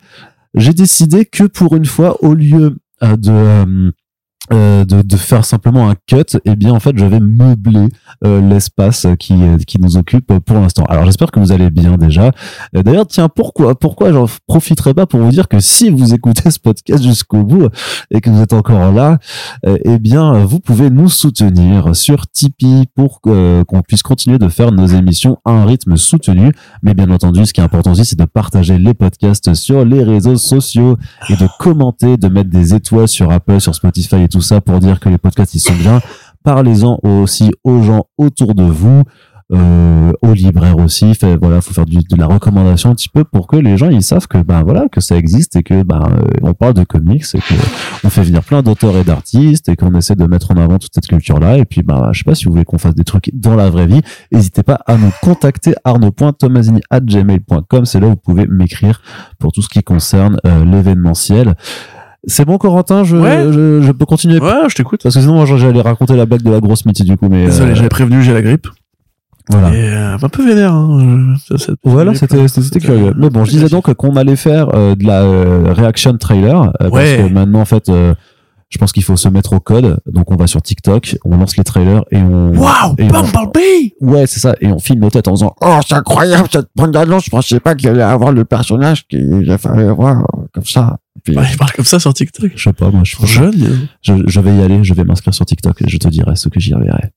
j'ai décidé que pour une fois, au lieu de de faire simplement un cut, eh bien en fait je vais meubler l'espace qui nous occupe pour l'instant. Alors j'espère que vous allez bien déjà. D'ailleurs tiens, pourquoi j'en profiterai pas pour vous dire que si vous écoutez ce podcast jusqu'au bout et que vous êtes encore là, eh bien vous pouvez nous soutenir sur Tipeee pour qu'on puisse continuer de faire nos émissions à un rythme soutenu. Mais bien entendu, ce qui est important aussi, c'est de partager les podcasts sur les réseaux sociaux et de commenter, de mettre des étoiles sur Apple, sur Spotify et tout ça pour dire que les podcasts ils sont bien. Parlez-en aussi aux gens autour de vous, aux libraires aussi. Fait, voilà, faut faire de la recommandation un petit peu pour que les gens ils savent que ben voilà que ça existe et que on parle de comics et que on fait venir plein d'auteurs et d'artistes et qu'on essaie de mettre en avant toute cette culture là. Et puis je sais pas si vous voulez qu'on fasse des trucs dans la vraie vie, n'hésitez pas à nous contacter arnaud.tomazini@gmail.com. C'est là où vous pouvez m'écrire pour tout ce qui concerne l'événementiel. C'est bon, Corentin, je peux continuer. Ouais, je t'écoute. Parce que sinon, moi, j'allais raconter la blague de la grosse mythie, du coup, mais. Désolé, j'avais prévenu, j'ai la grippe. Voilà. Et un peu vénère, hein. Voilà, c'était curieux. Mais bon, je disais donc qu'on allait faire de la reaction trailer. Parce que maintenant, en fait, je pense qu'il faut se mettre au code. Donc, on va sur TikTok, on lance les trailers et on. Waouh! Bumblebee! Ouais, c'est ça. Et on filme nos têtes en disant, oh, c'est incroyable cette bande-annonce. Je pensais pas qu'il allait avoir le personnage qu'il fallait voir comme ça. Bah, il parle comme ça sur TikTok. Je sais pas, moi, je suis jeune. Je vais y aller, je vais m'inscrire sur TikTok et je te dirai ce que j'y verrai.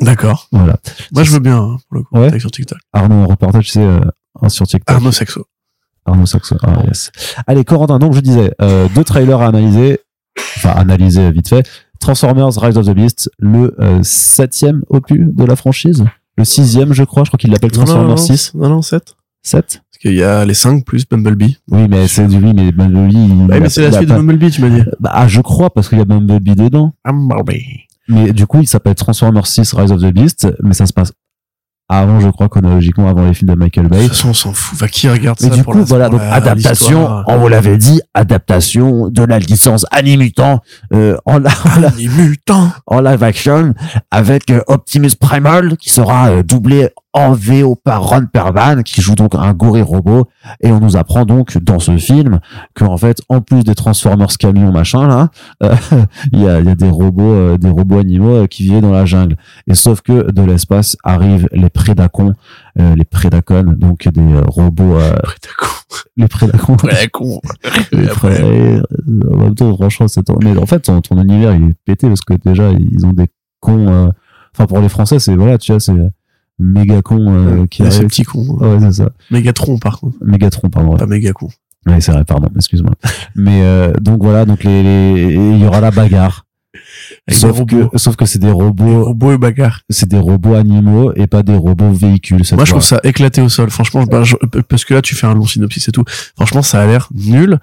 D'accord. Voilà. Moi, je veux bien, hein, pour le coup, ouais. Sur TikTok. Arnaud, on repartage, c'est sur TikTok. Arnaud Saxo. Ah, yes. Allez, Corentin, donc je disais, deux trailers à analyser. Enfin, analyser vite fait. Transformers Rise of the Beast, le 7e opus de la franchise. Le 6e, je crois qu'il l'appelle Transformers 6. Non, 7. Parce qu'il y a les 5 plus Bumblebee. Oui, mais mais Bumblebee. Ouais, mais c'est la suite de Bumblebee, tu m'as dit. Je crois, parce qu'il y a Bumblebee dedans. Bumblebee. Mais du coup, il s'appelle Transformers 6 Rise of the Beast, mais ça se passe avant, je crois, chronologiquement, avant les films de Michael Bay. De toute façon, on s'en fout. Qui regarde ça? Mais du coup, voilà, donc, adaptation, on vous l'avait dit, adaptation de la licence Animutant, en live action, avec Optimus Primal, qui sera doublé en VO par Ron Perlman, qui joue donc un gorille robot, et on nous apprend donc dans ce film que en fait, en plus des Transformers camions machin là, il y a des robots animaux qui vivaient dans la jungle. Et sauf que de l'espace arrivent les Predacons, donc des robots. Les Predacons. En même temps, franchement, mais en fait, ton univers il est pété parce que déjà ils ont des cons. Enfin, pour les Français, c'est voilà, tu vois, c'est méga con qui arrive. C'est petit con. Ouais, c'est ça. Mégatron, pardon. Pas méga con. Ouais, c'est vrai, pardon, excuse-moi. Mais donc voilà, donc il y aura la bagarre. Sauf que c'est des robots. Des robots et bagarre. C'est des robots animaux et pas des robots véhicules. Moi, je trouve ça éclaté au sol. Franchement, parce que là, tu fais un long synopsis et tout. Franchement, ça a l'air nul.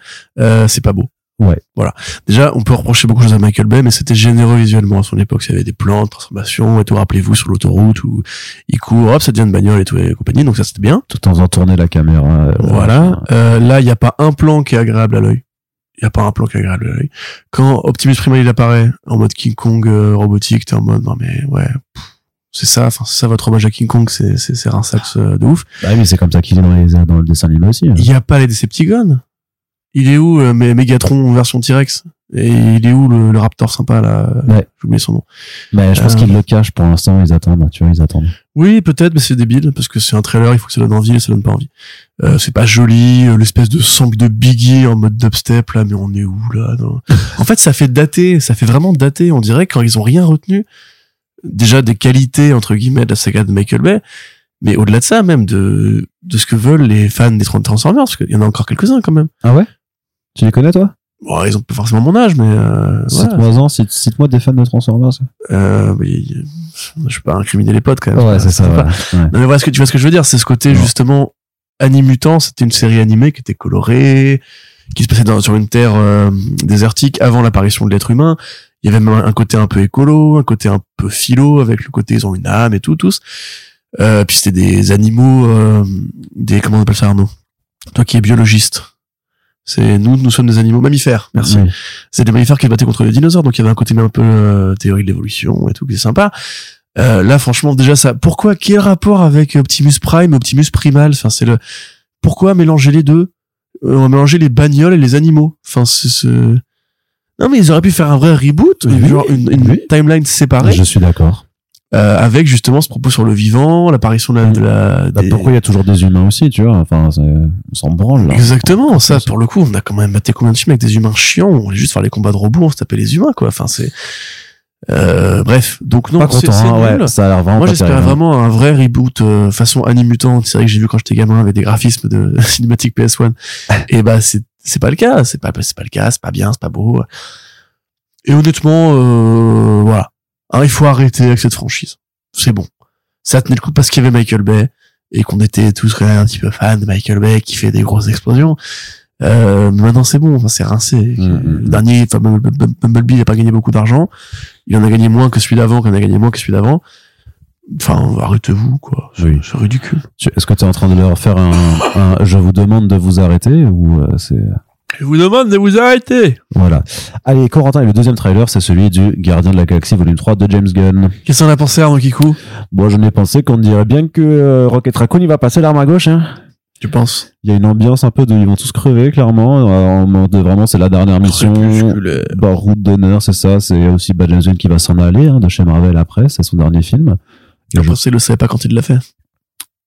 C'est pas beau. Ouais, voilà. Déjà, on peut reprocher beaucoup de choses à Michael Bay, mais c'était généreux visuellement à son époque. Il y avait des plans de transformation et tout. Rappelez-vous sur l'autoroute où il court, hop, ça devient une bagnole et tout et compagnie. Donc ça, c'était bien. Tout en faisant tourner la caméra. Voilà. Là, il y a pas un plan qui est agréable à l'œil. Quand Optimus Primal il apparaît en mode King Kong robotique, t'es en mode non mais ouais. C'est ça votre hommage à King Kong, c'est un sax de ouf. Bah oui, mais c'est comme ça qu'il est dans le dessin animé aussi. Il y a pas les Decepticons. Il est où Megatron version T-Rex? Et il est où le raptor sympa là? Ouais. J'ai oublié son nom. Mais je pense qu'ils le cachent pour l'instant, ils attendent. Oui, peut-être, mais c'est débile parce que c'est un trailer, il faut que ça donne envie et ça donne pas envie. C'est pas joli, l'espèce de sample de Biggie en mode dubstep là, mais on est où là? En fait, ça fait vraiment daté, on dirait quand ils ont rien retenu déjà des qualités entre guillemets de la saga de Michael Bay. Mais au-delà de ça, même de ce que veulent les fans des Transformers, parce qu'il y en a encore quelques-uns quand même. Ah ouais? Tu les connais, toi? Bon, ils ont pas forcément mon âge, mais... Cite-moi des fans de Transformers. Je suis pas incriminer les potes, quand même. Ouais, c'est ça. Ouais. Non, mais voilà, tu vois ce que je veux dire, c'est ce côté, justement, Animutant, c'était une série animée qui était colorée, qui se passait sur une terre désertique avant l'apparition de l'être humain. Il y avait même un côté un peu écolo, un côté un peu philo, avec le côté, ils ont une âme et tout, tous. Puis c'était des animaux, comment on appelle ça, Arnaud? Toi qui es biologiste. C'est nous sommes des animaux mammifères. Merci. Oui. C'est des mammifères qui battaient contre les dinosaures, donc il y avait un côté même un peu théorie de l'évolution et tout qui est sympa. Là, franchement, déjà ça. Pourquoi quel rapport avec Optimus Prime, Optimus Primal? Enfin, c'est le. Pourquoi mélanger les deux? On va mélanger les bagnoles et les animaux. Enfin, Non, mais ils auraient pu faire un vrai reboot, genre une timeline séparée. Je suis d'accord. Avec justement ce propos sur le vivant, l'apparition de la des... Pourquoi il y a toujours des humains aussi, tu vois, enfin, on s'en branle là. Exactement, ça, pour le coup, on a quand même battu combien de films avec des humains chiants, on voulait juste faire les combats de robots, on se tapait les humains, quoi, enfin, c'est... bref, donc non, c'est nul. Ouais, ça a l'air vraiment. Moi, j'espérais vraiment un vrai reboot façon Animutant, c'est vrai que j'ai vu quand j'étais gamin avec des graphismes de cinématique PS1. Et bah c'est pas le cas, c'est pas le cas, c'est pas bien, c'est pas beau. Et honnêtement, voilà, hein, il faut arrêter avec cette franchise. C'est bon, ça tenait le coup parce qu'il y avait Michael Bay et qu'on était tous quand même un petit peu fans de Michael Bay qui fait des grosses explosions. Maintenant c'est bon, enfin, c'est rincé. Le dernier, enfin, Bumblebee n'a pas gagné beaucoup d'argent. Il en a gagné moins que celui d'avant, Enfin, arrêtez-vous, quoi. Oui. C'est ridicule. Est-ce que tu es en train de leur faire un je vous demande de vous arrêter ou c'est... Je vous demande de vous arrêter. Voilà. Allez, Corentin, et le deuxième trailer, c'est celui du Gardien de la Galaxie volume 3 de James Gunn. Qu'est-ce qu'on a pensé, Arnaud Kikou ? Bon, je n'ai pensé qu'on dirait bien que Rocket Raccoon, il va passer l'arme à gauche, hein. Tu penses ? Il y a une ambiance un peu de ils vont tous crever, clairement. Vraiment, c'est la dernière mission. Route d'honneur, c'est ça. C'est aussi Bad James Gunn qui va s'en aller, hein, de chez Marvel après. C'est son dernier film. Et je pense qu'il le savait pas quand il l'a fait.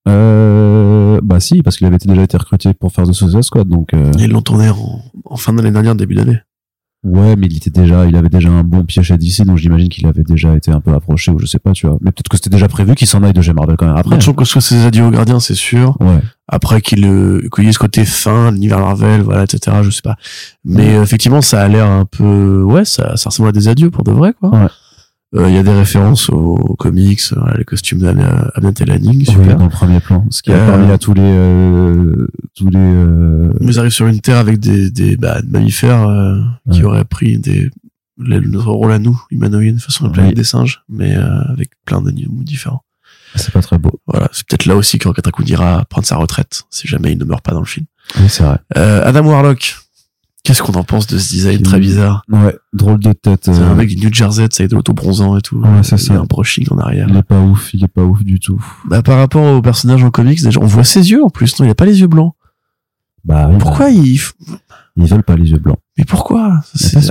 Bah si, parce qu'il avait déjà été recruté pour faire The Suicide Squad, donc. Ils l'ont tourné en fin d'année dernière, début d'année. Ouais, mais il avait déjà un bon pied chez DC, donc j'imagine qu'il avait déjà été un peu approché, ou je sais pas, tu vois. Mais peut-être que c'était déjà prévu qu'il s'en aille de chez Marvel quand même après. Attention que ce soit ses adieux aux gardiens, c'est sûr. Ouais. Après qu'il y ait ce côté fin, l'univers Marvel, voilà, etc., je sais pas. Mais effectivement, ça a l'air un peu, ouais, ça ressemble à des adieux pour de vrai, quoi. Ouais. Il y a des références aux comics, les costumes d'Amiata Lanning, super. Dans le premier plan. Ce qui a permis à tous les Ils arrivent sur une terre avec des mammifères, qui auraient pris notre rôle à nous, humanoïdes, de façon la planète des singes, mais, avec plein d'animaux différents. C'est pas très beau. Voilà. C'est peut-être là aussi que Rocket Raccoon ira prendre sa retraite, si jamais il ne meurt pas dans le film. Oui, c'est vrai. Adam Warlock. Qu'est-ce qu'on en pense de ce design très bizarre? Ouais, drôle de tête. C'est un mec du New Jersey, ça avec de l'auto-bronzant et tout. Ouais, c'est ça. Il y a un brushing en arrière. Il est pas ouf du tout. Bah, par rapport au personnage en comics, déjà, on voit ses yeux en plus, non? Il a pas les yeux blancs. Bah, oui, pourquoi ils veulent pas les yeux blancs? Mais pourquoi?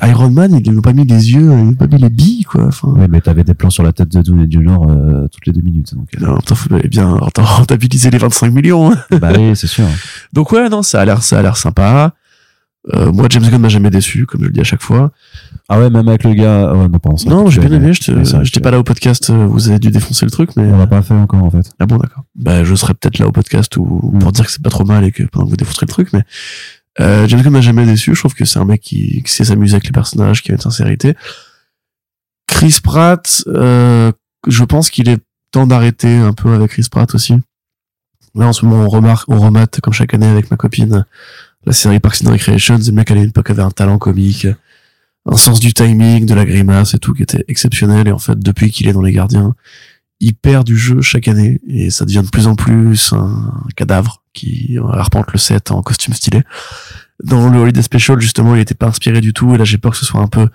Iron Man, ils n'ont pas mis les yeux, ils n'ont pas mis les billes, quoi. Enfin... Oui, mais t'avais des plans sur la tête de Doom et du Nord, toutes les 2 minutes. Donc... Non, t'en fais bien, t'as rentabilisé les 25 millions. Bah oui, c'est sûr. Donc ouais, non, ça a l'air sympa. Moi, James Gunn m'a jamais déçu, comme je le dis à chaque fois. Ah ouais, même avec le gars, ouais, non, pardon. Non, j'ai bien aimé, j'étais pas là au podcast, vous avez dû défoncer le truc, mais. On l'a pas fait encore, en fait. Ah bon, d'accord. Bah, je serai peut-être là au podcast pour dire que c'est pas trop mal et que pendant que vous défoncerez le truc, mais, James Gunn m'a jamais déçu, je trouve que c'est un mec qui sait s'amuser avec les personnages, qui a une sincérité. Chris Pratt, je pense qu'il est temps d'arrêter un peu avec Chris Pratt aussi. Là, en ce moment, on remate, comme chaque année avec ma copine, la série Parks and Recreation, le mec à l'époque avait un talent comique, un sens du timing, de la grimace et tout, qui était exceptionnel. Et en fait, depuis qu'il est dans Les Gardiens, il perd du jeu chaque année. Et ça devient de plus en plus un cadavre qui arpente le set en costume stylé. Dans le Holiday Special, justement, il était pas inspiré du tout. Et là, j'ai peur que ce soit un peu...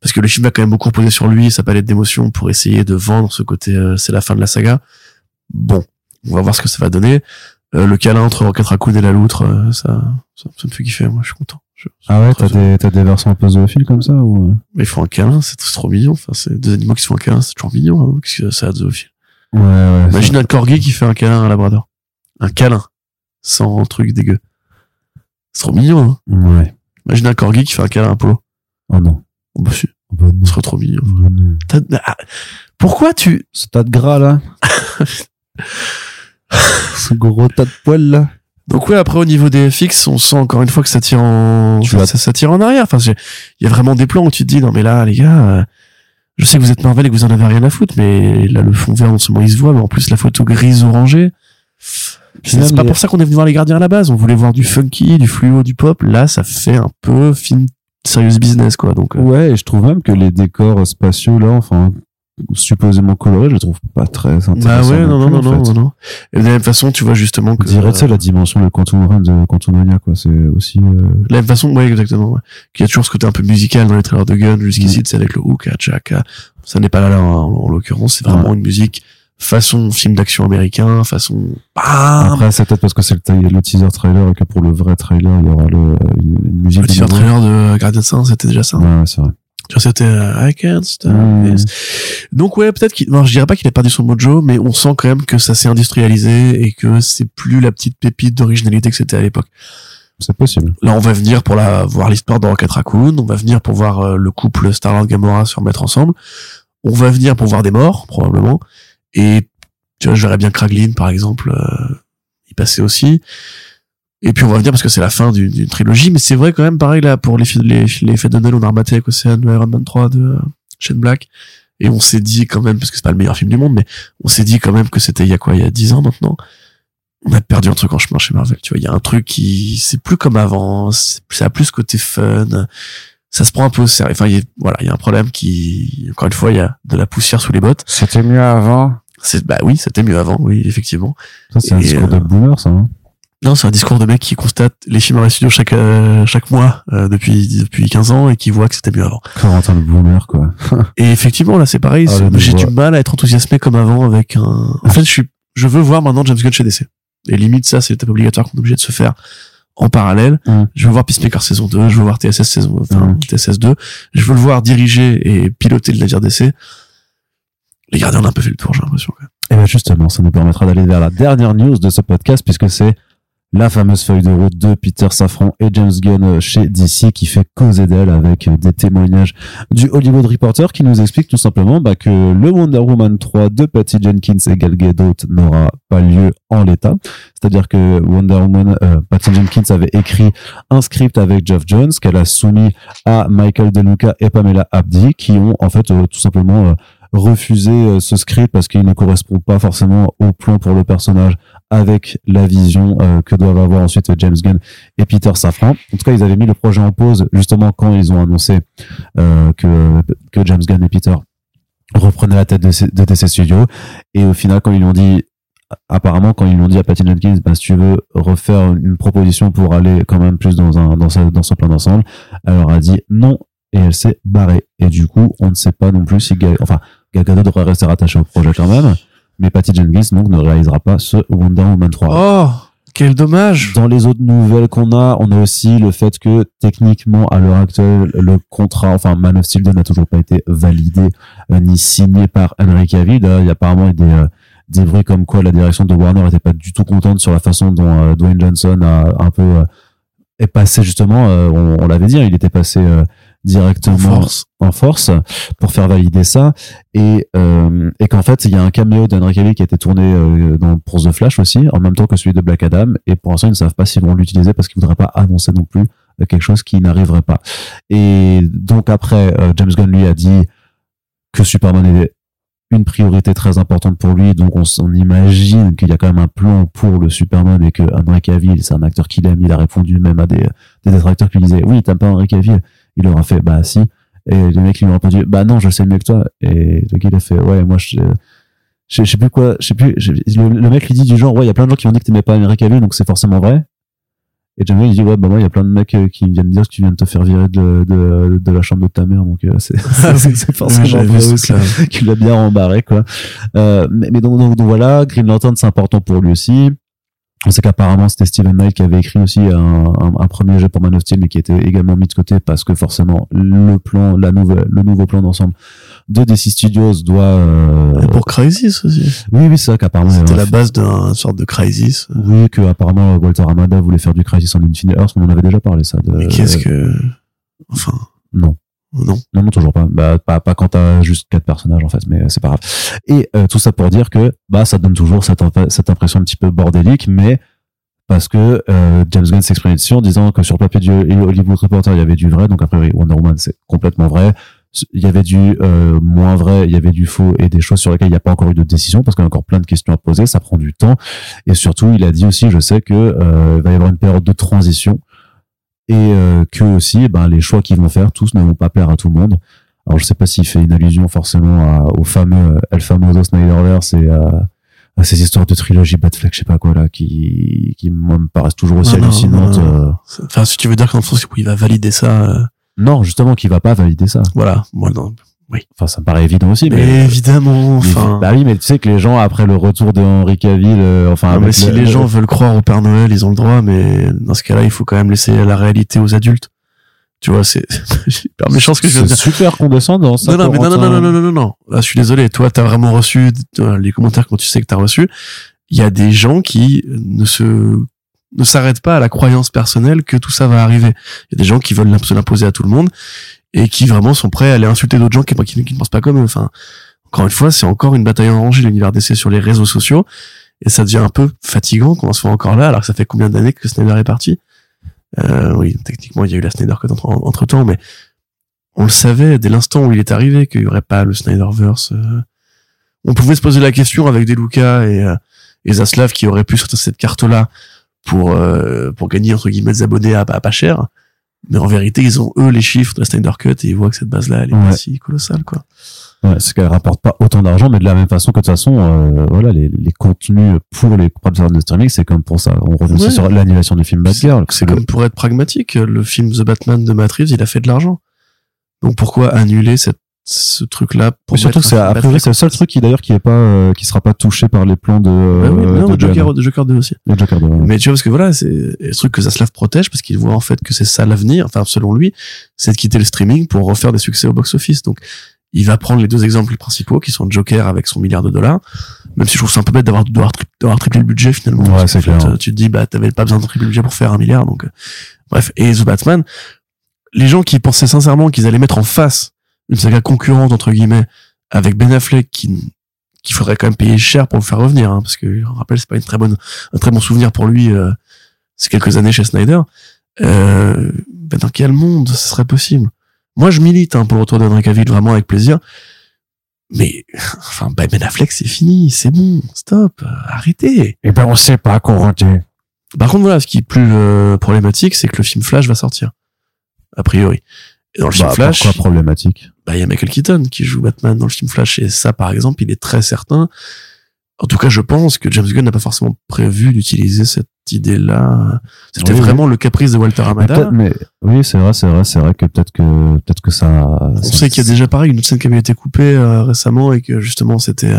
Parce que le film a quand même beaucoup reposé sur lui, sa palette d'émotions, pour essayer de vendre ce côté « c'est la fin de la saga ». Bon, on va voir ce que ça va donner. Le câlin entre Rocket Raccoon et la loutre, ça me fait kiffer, moi, je suis content. Ah ouais, t'as des versions un peu zoophile comme ça, ou? Mais ils font un câlin, c'est trop mignon, enfin, c'est deux animaux qui se font un câlin, c'est toujours mignon, hein, qu'est-ce que ça a de zoophile? Ouais. Imagine un corgi qui fait un câlin à un labrador. Un câlin. Sans truc dégueu. C'est trop mignon, hein. Ouais. Imagine un corgi qui fait un câlin à un polo. Oh non. Oh bah si. Oh non. Ce serait trop mignon. Oh non. Pourquoi tu... Ce tas de gras, là. Ce gros tas de poils là. Donc ouais, après au niveau des FX, on sent encore une fois que ça tire ça tire en arrière. Enfin, il y a vraiment des plans où tu te dis non mais là les gars, je sais que vous êtes Marvel et que vous en avez rien à foutre, mais là le fond vert non seulement il se voit, mais en plus la photo grise orangée. C'est pas pour ça qu'on est venu voir Les Gardiens à la base. On voulait voir du funky, du fluo, du pop. Là, ça fait un peu film serious business quoi. Donc ouais, et je trouve même que les décors spatiaux là, enfin. Supposément coloré, je le trouve pas très intéressant. Bah ouais, non. Et de la même façon, tu vois justement que. Dirais, tu sais, la dimension de Quantum Realm de Quantumania, quoi, c'est aussi. De la même façon, ouais, exactement, ouais. Qu'il y a toujours ce côté un peu musical dans les trailers de Gunn, jusqu'ici, tu sais, avec le hook, tchaka. Ça n'est pas là, en l'occurrence, c'est vraiment une musique façon film d'action américain, façon. Bam. Après, c'est peut-être parce que c'est le teaser trailer et que pour le vrai trailer, il y aura une musique. Le petit entraîneur de Gardien de Saint, c'était déjà ça. Ouais, c'est vrai. Tu vois, c'était I can't stop this. Donc ouais, peut-être qu'il, non, je dirais pas qu'il a perdu son mojo, mais on sent quand même que ça s'est industrialisé et que c'est plus la petite pépite d'originalité que c'était à l'époque. C'est possible. Là, on va venir pour voir l'histoire dans Rocket Raccoon, on va venir pour voir le couple Star-Lord Gamora se remettre ensemble, on va venir pour voir des morts, probablement, et tu vois, je verrais bien Kraglin, par exemple, y passer aussi. Et puis on va venir parce que c'est la fin d'une trilogie, mais c'est vrai quand même, pareil là, pour les fêtes de Noël, on a rematé avec Océane le Iron Man 3 de Shane Black, et on s'est dit quand même, parce que c'est pas le meilleur film du monde, mais on s'est dit quand même que c'était il y a 10 ans maintenant, on a perdu un truc en chemin chez Marvel, tu vois, il y a un truc qui, c'est plus comme avant, ça a plus ce côté fun, ça se prend un peu au sérieux, enfin il y a un problème qui, encore une fois, il y a de la poussière sous les bottes. C'était mieux avant. C'était mieux avant, oui, effectivement. Ça, c'est un discours de boomer, ça, hein. Non, c'est un discours de mec qui constate les films dans les studios chaque mois depuis 15 ans et qui voit que c'était mieux avant. Corentin le boomer, quoi. Et effectivement, là, c'est pareil. J'ai du mal à être enthousiasmé comme avant avec un... En fait, je veux voir maintenant James Gunn chez DC. Et limite, ça, c'est l'étape obligatoire qu'on est obligé de se faire en parallèle. Je veux voir Peacemaker saison 2, je veux voir TSS 2, je veux le voir diriger et piloter le navire DC. Les gardiens, on a un peu fait le tour, j'ai l'impression. Et bien justement, ça nous permettra d'aller vers la dernière news de ce podcast, puisque c'est la fameuse feuille de route de Peter Safran et James Gunn chez DC qui fait causer d'elle avec des témoignages du Hollywood Reporter qui nous explique tout simplement que le Wonder Woman 3 de Patty Jenkins et Gal Gadot n'aura pas lieu en l'état. C'est-à-dire que Wonder Woman, Patty Jenkins avait écrit un script avec Geoff Johns qu'elle a soumis à Michael DeLuca et Pamela Abdi qui ont en fait tout simplement... refuser ce script parce qu'il ne correspond pas forcément au plan pour le personnage avec la vision que doivent avoir ensuite James Gunn et Peter Safran. En tout cas, ils avaient mis le projet en pause justement quand ils ont annoncé que James Gunn et Peter reprenaient la tête de DC Studios. Et au final, quand ils l'ont dit à Patty Jenkins, si tu veux refaire une proposition pour aller quand même plus dans ce plan d'ensemble, elle leur a dit non. Et elle s'est barrée. Et du coup, on ne sait pas non plus si Gal Gadot devrait rester rattaché au projet quand même, mais Patty Jenkins donc ne réalisera pas ce Wonder Woman 3. Oh, quel dommage! Dans les autres nouvelles qu'on a, on a aussi le fait que techniquement, à l'heure actuelle, le contrat, Man of Steel 2 n'a toujours pas été validé ni signé par Henry Cavill. D'ailleurs, il y a apparemment des bruits comme quoi la direction de Warner n'était pas du tout contente sur la façon dont Dwayne Johnson a un peu est passé justement. On l'avait dit, il était passé directement en force pour faire valider ça et qu'en fait il y a un caméo d'Henry Cavill qui a été tourné pour The Flash aussi en même temps que celui de Black Adam et pour l'instant ils ne savent pas s'ils vont l'utiliser parce qu'ils voudraient pas annoncer non plus quelque chose qui n'arriverait pas et donc après James Gunn lui a dit que Superman est une priorité très importante pour lui donc on imagine qu'il y a quand même un plan pour le Superman et que Henry Cavill c'est un acteur qu'il aime, il a répondu même à des détracteurs qui lui disaient oui t'aimes pas Henry Cavill, il leur a fait si et les mecs lui ont répondu non je le sais mieux que toi et le gars il a fait ouais moi je sais plus le mec lui dit du genre ouais il y a plein de gens qui m'ont dit que t'aimais pas Henry Cavill donc c'est forcément vrai et James Gunn il dit ouais moi il y a plein de mecs qui viennent dire que tu viens de te faire virer de la chambre de ta mère donc c'est forcément vrai aussi qu'il l'a bien rembarré quoi mais donc voilà Green Lantern c'est important pour lui aussi. On sait qu'apparemment c'était Steven Knight qui avait écrit aussi un premier jet pour Man of Steel mais qui était également mis de côté parce que forcément le nouveau plan d'ensemble de DC Studios doit pour Crisis aussi. Oui c'est ça qu'apparemment c'était la base d'une sorte de Crisis. Oui que apparemment Walter Hamada voulait faire du Crisis en Infinite Earth, on en avait déjà parlé ça. Mais qu'est-ce que Non, toujours pas. Pas quand t'as juste 4 personnages, en fait, mais c'est pas grave. Et tout ça pour dire que ça donne toujours cette impression un petit peu bordélique, mais parce que James Gunn s'exprimait dessus en disant que sur le papier du Hollywood Reporter, il y avait du vrai, donc a priori Wonder Woman, c'est complètement vrai. Il y avait du moins vrai, il y avait du faux et des choses sur lesquelles il n'y a pas encore eu de décision parce qu'il y a encore plein de questions à poser, ça prend du temps. Et surtout, il a dit aussi, je sais que il va y avoir une période de transition et que aussi les choix qu'ils vont faire tous ne vont pas plaire à tout le monde. Alors je sais pas s'il fait une allusion forcément au fameux El Famoso Snyderverse et à ces histoires de trilogie Batfleck je sais pas quoi là qui moi me paraissent toujours aussi hallucinantes. Enfin si tu veux dire qu'en France il va valider ça Non justement qu'il va pas valider ça. Voilà, moi non. Oui. Enfin, ça me paraît évident aussi, mais évidemment, oui, mais tu sais que les gens, après le retour de Henry Cavill, mais si les gens veulent croire au Père Noël, ils ont le droit, mais dans ce cas-là, il faut quand même laisser la réalité aux adultes. Tu vois, c'est hyper méchant ce que je viens de dire. C'est super condescendant, ça. Non, mais non. Là, je suis désolé. Toi, t'as vraiment reçu les commentaires quand tu sais que t'as reçu. Il y a des gens qui ne s'arrêtent pas à la croyance personnelle que tout ça va arriver. Il y a des gens qui veulent se l'imposer à tout le monde et qui vraiment sont prêts à aller insulter d'autres gens qui ne pensent pas comme eux. Enfin, encore une fois, c'est encore une bataille enragée, l'univers DC sur les réseaux sociaux. Et ça devient un peu fatigant qu'on en soit encore là, alors que ça fait combien d'années que Snyder est parti? Oui, techniquement, il y a eu la Snyder Cut entre temps, mais on le savait dès l'instant où il est arrivé qu'il y aurait pas le Snyderverse. On pouvait se poser la question avec des Lucas et Zaslav qui auraient pu sortir cette carte-là pour gagner, entre guillemets, des abonnés à pas cher. Mais en vérité, ils ont eux les chiffres de la Snyder Cut et ils voient que cette base-là, elle est pas si colossale, quoi. Ouais, c'est qu'elle rapporte pas autant d'argent, mais de la même façon que de toute façon, voilà, les contenus pour les plateformes de streaming, c'est comme pour ça. On revient aussi sur l'annulation du film Batgirl. C'est comme pour être pragmatique, le film The Batman de Matt Reeves, il a fait de l'argent. Donc pourquoi annuler ce truc-là pour surtout que c'est le seul truc qui est pas qui sera pas touché par les plans de Joker 2 aussi. Le Joker 2. Ouais. Mais tu vois, parce que voilà, c'est le truc que Zaslav protège parce qu'il voit en fait que c'est ça l'avenir, enfin selon lui, c'est de quitter le streaming pour refaire des succès au box-office. Donc il va prendre les deux exemples principaux qui sont Joker avec son $1 billion, même si je trouve ça un peu bête d'avoir triplé le budget finalement. Ouais, c'est clair. Tu te dis bah t'avais pas besoin de tripler le budget pour faire $1 billion, donc bref. Et The Batman, les gens qui pensaient sincèrement qu'ils allaient mettre en face une saga concurrente, entre guillemets, avec Ben Affleck, qui faudrait quand même payer cher pour le faire revenir, hein, parce que, je rappelle, c'est pas un très bon souvenir pour lui, ces quelques années chez Snyder. Ben, dans quel monde ce serait possible? Moi, je milite, pour le retour d'Henry Cavill, vraiment avec plaisir. Mais, enfin, Ben Affleck, c'est fini, c'est bon, stop, arrêtez. Eh ben, on sait pas qu'on rentre. Par contre, voilà, ce qui est plus, problématique, c'est que le film Flash va sortir. A priori. Et dans le film Flash. Pourquoi problématique? Il y a Michael Keaton qui joue Batman dans le film Flash, et ça, par exemple, il est très certain. En tout cas, je pense que James Gunn n'a pas forcément prévu d'utiliser cette idée-là. C'était vraiment le caprice de Walter Hamada. Oui, c'est vrai que peut-être que ça. On sait qu'il y a déjà pareil une autre scène qui avait été coupée récemment et que justement c'était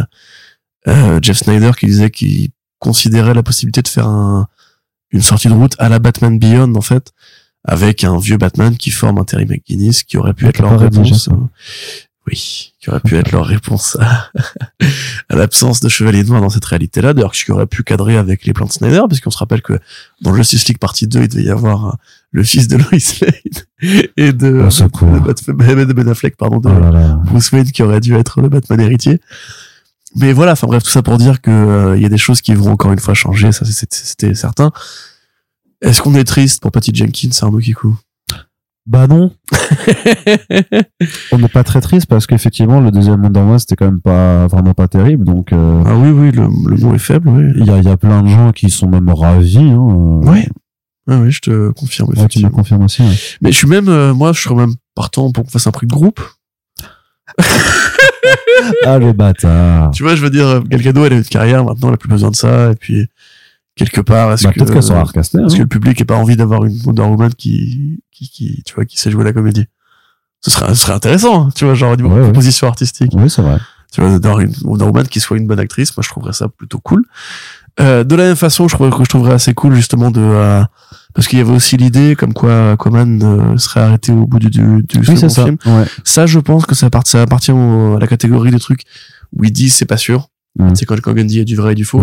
Jeff Snyder qui disait qu'il considérait la possibilité de faire une sortie de route à la Batman Beyond en fait. Avec un vieux Batman qui forme un Terry McGinnis qui aurait pu être leur réponse. Oui, qui aurait pu être leur réponse à l'absence de Chevalier Noir dans cette réalité-là. D'ailleurs, qui aurait pu cadrer avec les plans de Snyder, parce qu'on se rappelle que dans Justice League partie 2, il devait y avoir le fils de Lois Lane et de Ben Affleck, Bruce Wayne qui aurait dû être le Batman héritier. Mais voilà, enfin bref, tout ça pour dire que y a des choses qui vont encore une fois changer, ça c'était certain. Est-ce qu'on est triste pour Patty Jenkins, Arnaud Kikou? Bah non. On n'est pas très triste parce qu'effectivement le deuxième Wonder Woman c'était quand même pas terrible, donc ah oui le mot est faible, oui. Il y a plein de gens qui sont même ravis, hein. Oui. Ah oui, je te confirme. Ah, tu me confirmes aussi. Ouais. Mais je suis même moi je serais même partant pour qu'on fasse un prix de groupe. Ah le bâtard. Tu vois, je veux dire Gal Gadot elle a une carrière maintenant, elle n'a plus besoin de ça et puis quelque part, est-ce que le public n'a pas envie d'avoir une Wonder Woman qui tu vois, qui sait jouer la comédie? Ce serait intéressant, tu vois, genre une proposition artistique. Oui, c'est vrai. Tu vois, d'avoir une Wonder Woman qui soit une bonne actrice, moi je trouverais ça plutôt cool. De la même façon, je trouverais assez cool justement parce qu'il y avait aussi l'idée comme quoi Aquaman serait arrêté au bout du second film. Ça. Ouais. Ça, je pense que ça appartient à la catégorie des trucs où ils disent c'est pas sûr. C'est quand Gandhi est du vrai et du faux,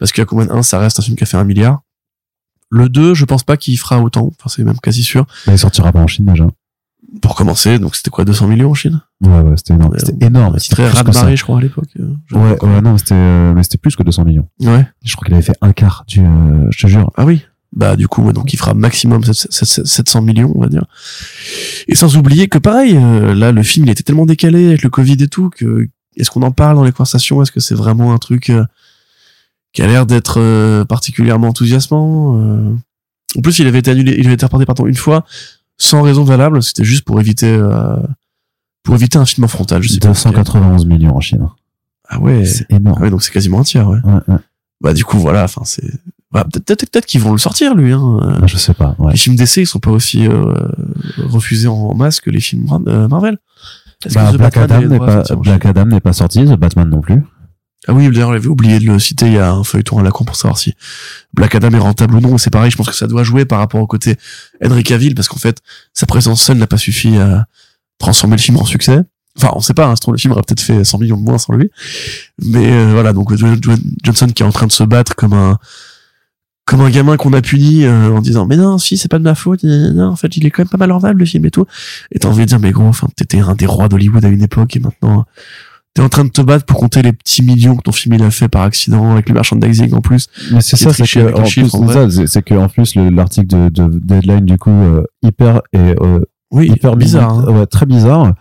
parce que Aquaman 1 ça reste un film qui a fait $1 billion, le 2 je pense pas qu'il fera autant, enfin c'est même quasi sûr. Mais il sortira pas en Chine déjà pour commencer, donc c'était quoi, 200 millions en Chine? Ouais c'était énorme, c'était énorme, c'était très raz-de-marée je crois à l'époque. Non mais c'était plus que 200 millions, ouais je crois qu'il avait fait un quart du je te jure. Ah oui, bah du coup donc il fera maximum 700 millions on va dire, et sans oublier que pareil là le film il était tellement décalé avec le Covid et tout que est-ce qu'on en parle dans les conversations? Est-ce que c'est vraiment un truc qui a l'air d'être particulièrement enthousiasmant? En plus, il avait été annulé, il avait été reporté une fois, sans raison valable. C'était juste pour éviter un film en frontal. Je sais 291 millions en Chine. Ah ouais, c'est énorme. Ah ouais, donc c'est quasiment un tiers. Ouais. Bah du coup voilà, enfin c'est peut-être qu'ils vont le sortir lui. Bah, je sais pas. Ouais. Les films DC ils sont pas aussi refusés en masse que les films Marvel. Black Adam n'est pas sorti, The Batman non plus. Ah oui, d'ailleurs, j'avais oublié de le citer, il y a un feuilleton à la con pour savoir si Black Adam est rentable ou non, et c'est pareil, je pense que ça doit jouer par rapport au côté Henry Cavill, parce qu'en fait, sa présence seule n'a pas suffi à transformer le film en succès. Enfin, on sait pas, hein, le film aurait peut-être fait 100 millions de moins sans lui. Mais voilà, donc Johnson qui est en train de se battre comme un gamin qu'on a puni en disant mais non, si, c'est pas de ma faute, non, en fait il est quand même pas mal rentable le film et tout, et t'as envie de dire mais gros, enfin t'étais un des rois d'Hollywood à une époque et maintenant t'es en train de te battre pour compter les petits millions que ton film il a fait par accident avec le merchandising en plus. Mais c'est ça, c'est qu'en plus l'article de Deadline du coup hyper bizarre, hein. Ouais, très bizarre,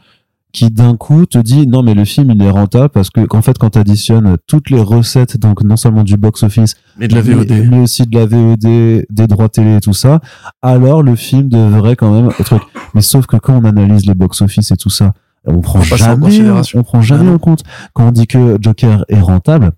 qui d'un coup te dit non mais le film il est rentable parce que en fait quand t'additionnes toutes les recettes, donc non seulement du box office mais de la VOD, mais aussi de la VOD, des droits télé et tout ça, alors le film devrait quand même être truc. Mais sauf que quand on analyse les box office et tout ça, on prend jamais en compte. Quand on dit que Joker est rentable,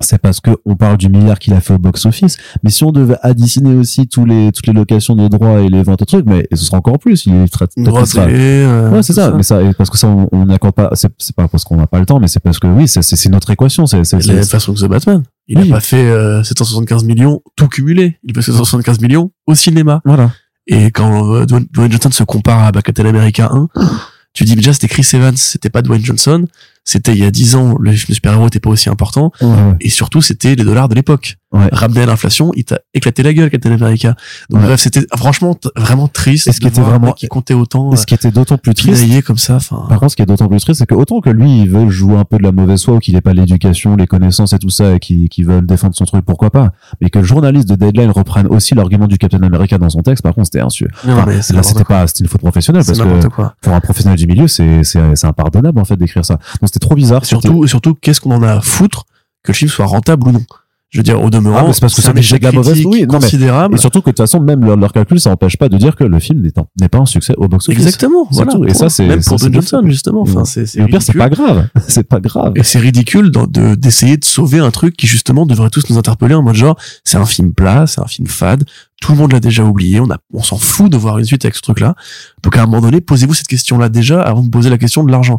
c'est parce que on parle du milliard qu'il a fait au box office, mais si on devait additionner aussi toutes les locations de droits et les ventes de trucs, mais ce sera encore plus, il est très, très, très, mais ça, parce que ça on n'accorde pas, c'est pas parce qu'on n'a pas le temps, mais c'est parce que oui, c'est notre équation, c'est la même façon que The Batman. Il n'a pas fait 775 millions tout cumulé, il a passé 775 millions au cinéma. Voilà. Et quand Dwayne Johnson se compare à Captain America 1, tu dis, mais déjà, c'était Chris Evans, c'était pas Dwayne Johnson, c'était il y a 10 ans, le super-héros était pas aussi important, ouais. Et surtout, c'était les dollars de l'époque. Ouais. Ramené à l'inflation, il t'a éclaté la gueule, Captain America. Donc, ouais. Bref, c'était franchement vraiment triste. Et ce qui était vraiment, qui comptait autant. Et ce qui était d'autant plus triste. Comme ça, enfin. Par contre, ce qui est d'autant plus triste, c'est que autant que lui, il veut jouer un peu de la mauvaise foi, ou qu'il ait pas l'éducation, les connaissances et tout ça, et qu'il veulent défendre son truc, pourquoi pas. Mais que le journaliste de Deadline reprenne aussi l'argument du Captain America dans son texte, par contre, c'était insu. C'était une faute professionnelle, parce que pour un professionnel du milieu, c'est impardonnable, en fait, d'écrire ça. Donc, c'était trop bizarre. Surtout, qu'est-ce qu'on en a à foutre que le film soit rentable ou non? Je veux dire, au demeurant, c'est parce que c'est un échec considérable. Et surtout que de toute façon, même leur calcul, ça n'empêche pas de dire que le film n'est pas un succès au box office. Exactement. Voilà. Tout. Et ça, c'est même pour Dwayne Johnson, justement. Enfin, c'est. Et au pire, c'est pas grave. C'est pas grave. Et c'est ridicule d'essayer de sauver un truc qui justement devrait tous nous interpeller en mode genre, c'est un film plat, c'est un film fade. Tout le monde l'a déjà oublié, on s'en fout de voir une suite avec ce truc-là. Donc à un moment donné, posez-vous cette question-là déjà avant de poser la question de l'argent.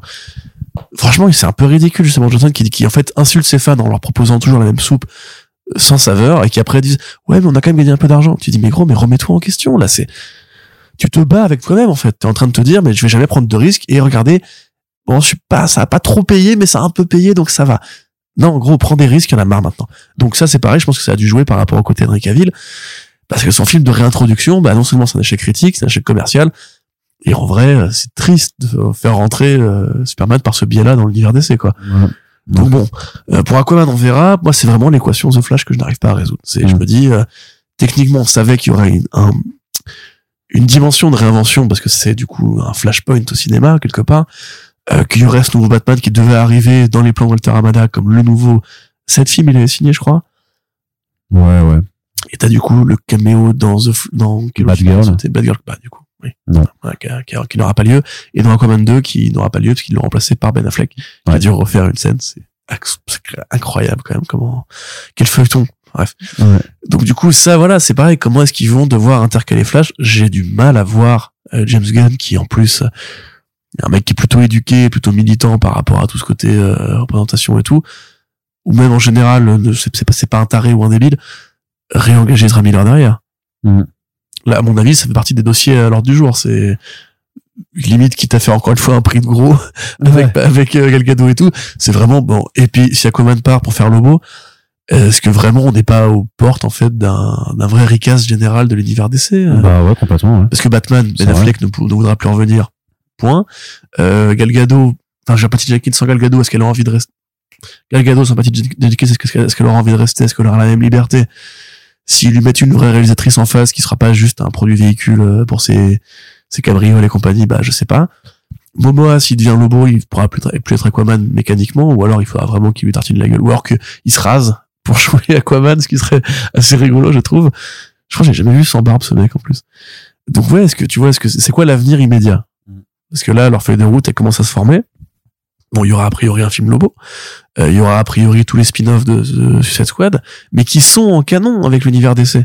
Franchement, c'est un peu ridicule justement Johnson qui en fait insulte ses fans en leur proposant toujours la même soupe sans saveur et qui après disent ouais mais on a quand même gagné un peu d'argent. Tu dis mais gros, mais remets-toi en question là, tu te bats avec toi-même en fait. T'es en train de te dire mais je vais jamais prendre de risques et regardez, bon je suis pas, ça a pas trop payé mais ça a un peu payé donc ça va. Non gros, prends des risques, y en a marre maintenant. Donc ça c'est pareil, je pense que ça a dû jouer par rapport au côté Henry Cavill. Parce que son film de réintroduction, non seulement c'est un échec critique, c'est un échec commercial, et en vrai, c'est triste de faire rentrer Superman par ce biais-là dans l'univers DC, quoi. Ouais. Donc bon, pour Aquaman, on verra. Moi, c'est vraiment l'équation The Flash que je n'arrive pas à résoudre. Je me dis, techniquement, on savait qu'il y aurait une dimension de réinvention, parce que c'est du coup un flashpoint au cinéma, quelque part, qu'il y aurait ce nouveau Batman qui devait arriver dans les plans Walter Hamada comme le nouveau. 7 films, il avait signé, je crois. Ouais, ouais. Et t'as du coup le caméo dans Batgirl. Du coup, oui. Non. Qui n'aura pas lieu. Et dans Aquaman 2, qui n'aura pas lieu parce qu'ils l'ont remplacé par Ben Affleck. Ouais. Qui a dû refaire une scène. C'est incroyable quand même. Quel feuilleton. Bref. Ouais. Donc du coup, ça, voilà, c'est pareil. Comment est-ce qu'ils vont devoir intercaler Flash? J'ai du mal à voir James Gunn qui, en plus, un mec qui est plutôt éduqué, plutôt militant par rapport à tout ce côté représentation et tout. Ou même en général, c'est pas un taré ou un débile. Réengager Ezra Miller derrière. Mmh. Là, à mon avis, ça fait partie des dossiers à l'ordre du jour. C'est limite qui t'a fait encore une fois un prix de gros avec Gal Gadot et tout. C'est vraiment bon. Et puis, si Aquaman part pour faire Lobo, est-ce que vraiment on n'est pas aux portes en fait d'un vrai recast général de l'univers DC? Bah ouais, complètement. Ouais. Parce que Batman, Ben Affleck ne voudra plus en venir. Point. Gal Gadot, enfin, j'ai pas dit Jackie sans Gal Gadot, est-ce qu'elle a envie de rester? Gal Gadot, sympathie dédiée, est-ce qu'elle aura envie de rester? Est-ce qu'elle aura la même liberté? S'ils lui mettent une vraie réalisatrice en face qui sera pas juste un produit véhicule pour ses cabrioles et compagnie, bah je sais pas. Momoa, s'il devient Lobo, il pourra plus être Aquaman mécaniquement, ou alors il faudra vraiment qu'il lui tartine la gueule, ou alors qu'il se rase pour jouer Aquaman, ce qui serait assez rigolo je trouve. Je crois que j'ai jamais vu sans barbe ce mec en plus. Donc ouais, est-ce que c'est quoi l'avenir immédiat? Parce que là, leur feuille de route, elle commence à se former. Bon, il y aura a priori un film Lobo, il y aura a priori tous les spin-offs de Suicide Squad, mais qui sont en canon avec l'univers DC.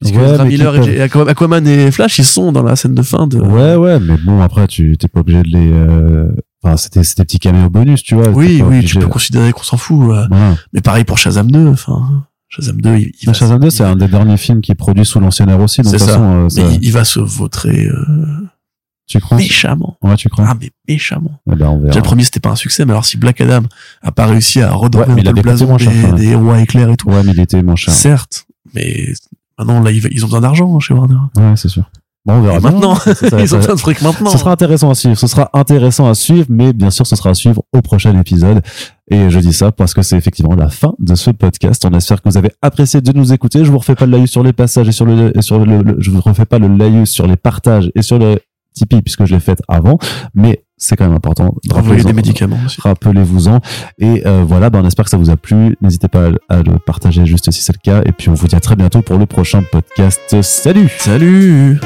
Parce que Ezra Miller et Aquaman et Flash, ils sont dans la scène de fin de... Ouais, ouais, mais bon, après, t'es pas obligé de les... Enfin, c'était petits caméos bonus, tu vois. Oui, tu peux considérer qu'on s'en fout. Voilà. Mais pareil pour Shazam 2. Enfin, Shazam 2, Shazam 2, c'est un des derniers films qui est produit sous l'ancien air aussi. Donc, de toute façon, ça... Mais il va se vautrer. Tu crois? Méchamment. Ouais, tu crois? Ah, mais méchamment. Eh ben, on verra. Déjà, le premier, c'était pas un succès, mais alors si Black Adam a pas réussi à redonner un peu le blason des héros à éclair et tout. Ouais, mais il était moins cher. Certes, mais maintenant, là, ils ont besoin d'argent, chez Warner. Ouais, c'est sûr. Bon, on verra maintenant. Ça, ils ont besoin de trucs maintenant. Ce sera intéressant à suivre. Mais bien sûr, ce sera à suivre au prochain épisode. Et je dis ça parce que c'est effectivement la fin de ce podcast. On espère que vous avez apprécié de nous écouter. Je vous refais pas le laïus sur les passages et je vous refais pas le laïus sur les partages et sur les Tipeee, puisque je l'ai faite avant, mais c'est quand même important. Envoyez des médicaments aussi. Rappelez-vous-en. Et voilà, on espère que ça vous a plu. N'hésitez pas à le partager juste si c'est le cas. Et puis on vous dit à très bientôt pour le prochain podcast. Salut!